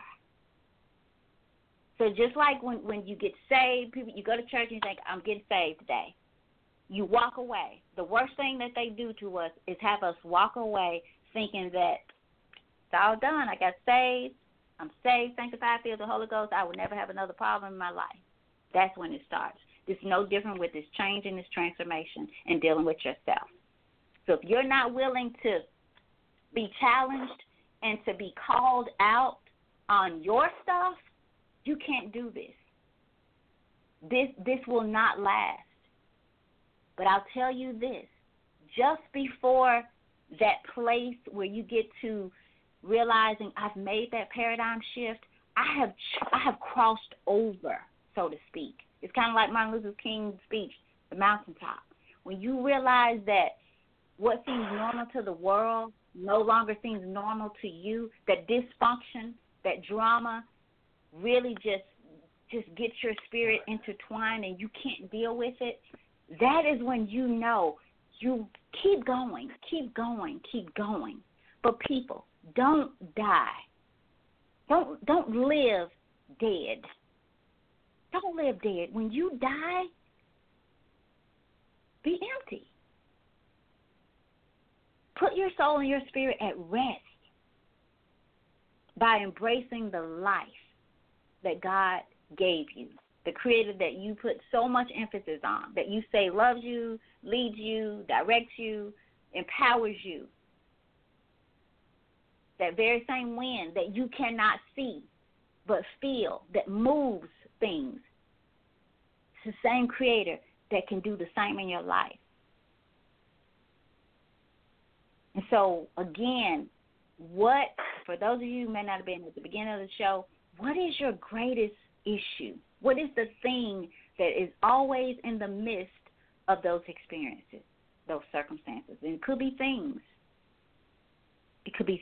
So just like when you get saved, people, you go to church and you think, I'm getting saved today. You walk away. The worst thing that they do to us is have us walk away thinking that it's all done. I got saved. I'm saved, sanctified, filled with the Holy Ghost. I will never have another problem in my life. That's when it starts. It's no different with this change and this transformation and dealing with yourself. So if you're not willing to be challenged and to be called out on your stuff, you can't do this. This will not last. But I'll tell you this, just before that place where you get to realizing I've made that paradigm shift, I have crossed over so to speak. It's kind of like Martin Luther King's speech, The Mountaintop. When you realize that what seems normal to the world no longer seems normal to you, that dysfunction, that drama really just gets your spirit intertwined and you can't deal with it, that is when you know you keep going. But people, don't die. Don't live dead. Don't live dead. When you die, be empty. Put your soul and your spirit at rest by embracing the life that God gave you, the Creator that you put so much emphasis on, that you say loves you, leads you, directs you, empowers you. That very same wind that you cannot see but feel, that moves things. It's the same Creator that can do the same in your life. And so, again, for those of you who may not have been at the beginning of the show, what is your greatest issue? What is the thing that is always in the midst of those experiences, those circumstances? And it could be things. It could be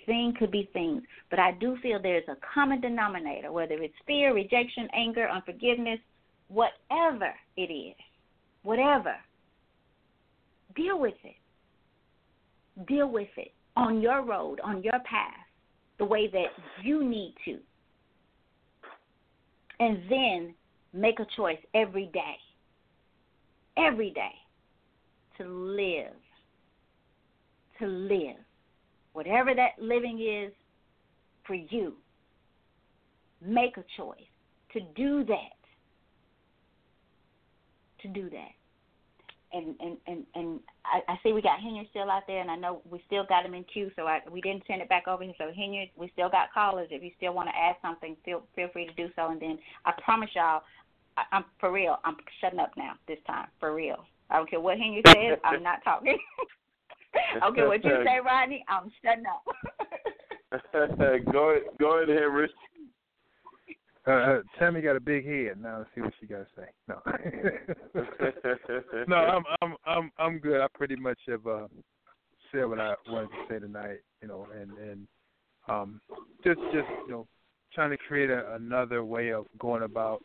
things, But I do feel there's a common denominator, whether it's fear, rejection, anger, unforgiveness, whatever it is, whatever. Deal with it. Deal with it on your road, on your path, the way that you need to. And then make a choice every day to live. Whatever that living is for you, make a choice to do that. And I see we got Henry still out there, and I know we still got him in queue, so we didn't send it back over here. So, Henry, we still got callers. If you still want to add something, feel free to do so. And then I promise y'all, I'm for real. I'm shutting up now this time, for real. I don't care what Henry says. I'm not talking. Okay, what you say, Rodney, I'm shutting up. Go ahead, Henry. Tammy got a big head. Now let's see what she got to say. No, no, I'm good. I pretty much have said what I wanted to say tonight. You know, and just you know, trying to create another way of going about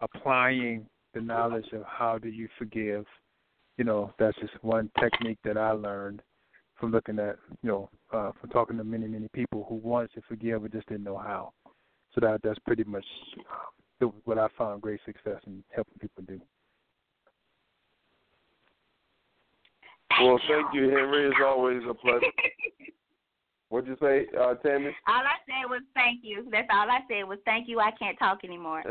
applying the knowledge of how do you forgive. You know, that's just one technique that I learned from looking at, you know, from talking to many people who wanted to forgive but just didn't know how. So that's pretty much what I found great success in helping people do. Well, thank you, Henry. It's always a pleasure. What'd you say, Tammy? All I said was thank you. That's all I said was thank you. I can't talk anymore.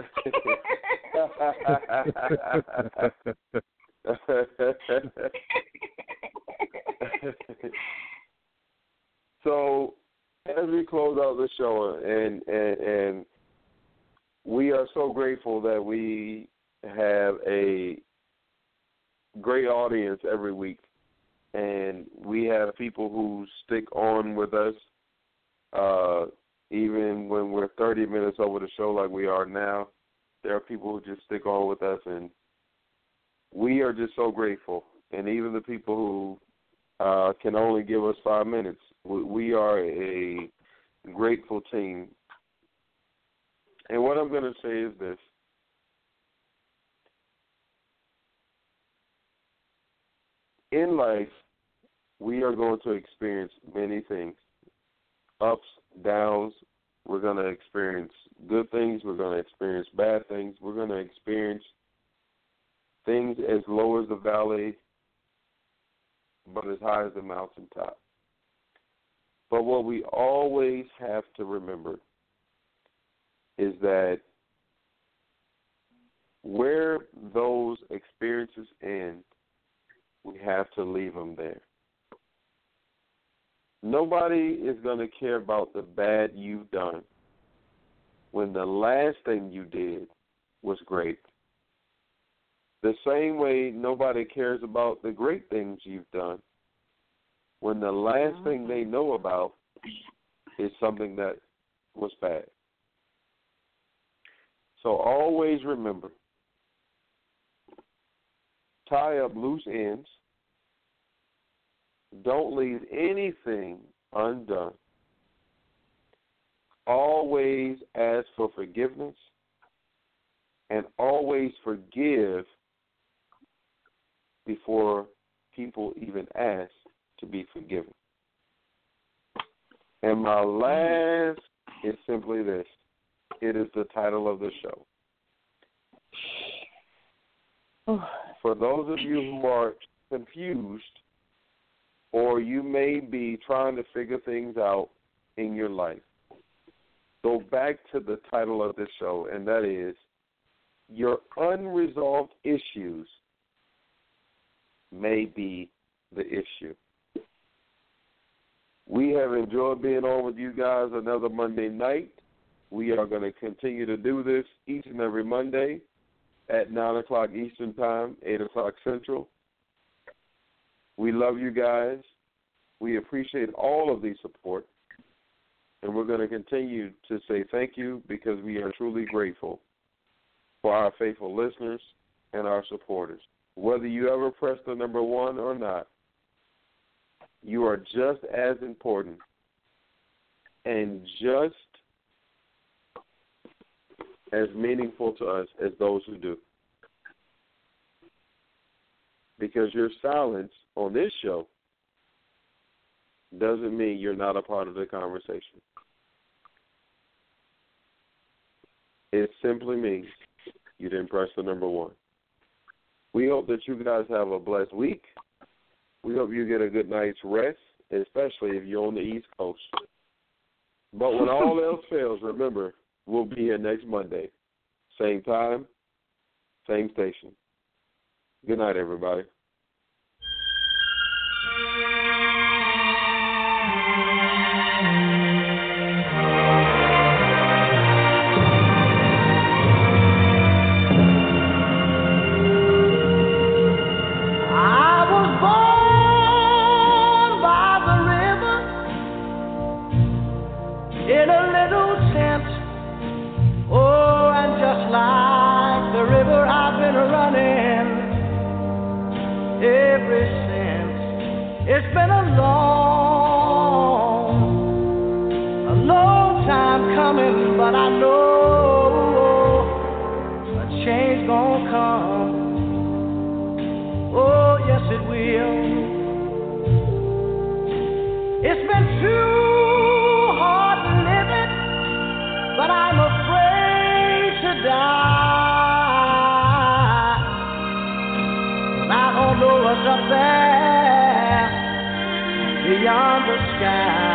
So, as we close out the show, and we are so grateful that we have a great audience every week, and we have people who stick on with us even when we're 30 minutes over the show like we are now. There are people who just stick on with us, and we are just so grateful. And even the people who can only give us 5 minutes, we are a grateful team. And what I'm going to say is this. In life, we are going to experience many things, ups, downs. We're going to experience good things. We're going to experience bad things. We're going to experience things as low as the valley, but as high as the mountaintop. But what we always have to remember is that where those experiences end, we have to leave them there. Nobody is going to care about the bad you've done when the last thing you did was great. The same way nobody cares about the great things you've done when the last thing they know about is something that was bad. So always remember, tie up loose ends, don't leave anything undone, always ask for forgiveness, and always forgive before people even ask to be forgiven. And my last is simply this. It is the title of the show. For those of you who are confused, or you may be trying to figure things out in your life, go back to the title of this show, and that is, your unresolved issues may be the issue. We have enjoyed being on with you guys another Monday night. We are going to continue to do this each and every Monday at 9 o'clock Eastern Time, 8 o'clock Central. We love you guys. We appreciate all of the support. And we're going to continue to say thank you, because we are truly grateful for our faithful listeners and our supporters. Whether you ever press the number one or not, you are just as important and just as meaningful to us as those who do. Because your silence on this show doesn't mean you're not a part of the conversation. It simply means you didn't press the number one. We hope that you guys have a blessed week. We hope you get a good night's rest, especially if you're on the East Coast. But when all else fails, remember, we'll be here next Monday. Same time, same station. Good night, everybody. It's been a long time coming, but I know a change gonna come. Oh, yes, it will. It's been too hard living, but I'm afraid to die. I don't know what's up there beyond the sky.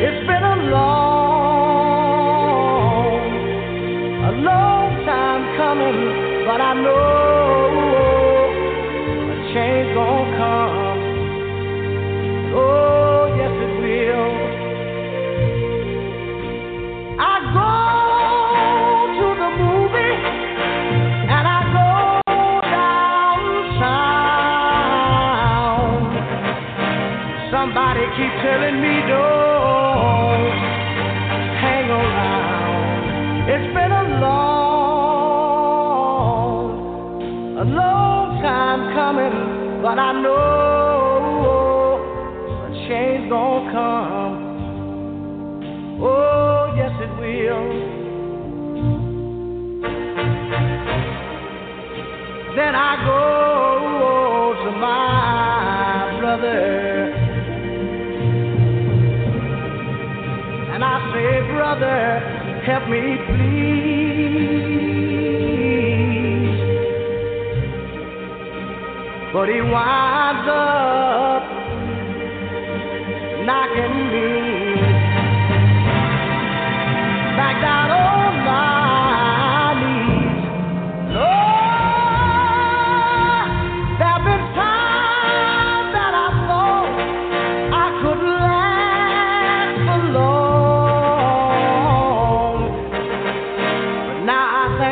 It's been a long time coming, but I know a change gonna come. Oh, yes it will. I go to the movie and I go downtown. Somebody keep telling me don't hang around. It's been a long time coming, but I know a change gonna come. Oh, yes it will. Then I go to my brother. Brother, help me please. But he winds up knocking me back down on my knees. Lord, there have been times that I thought I could last for long.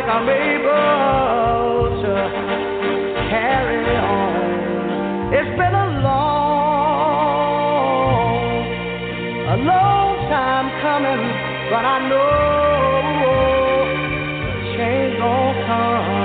I'm able to carry on. It's been a long time coming, but I know a change gonna come.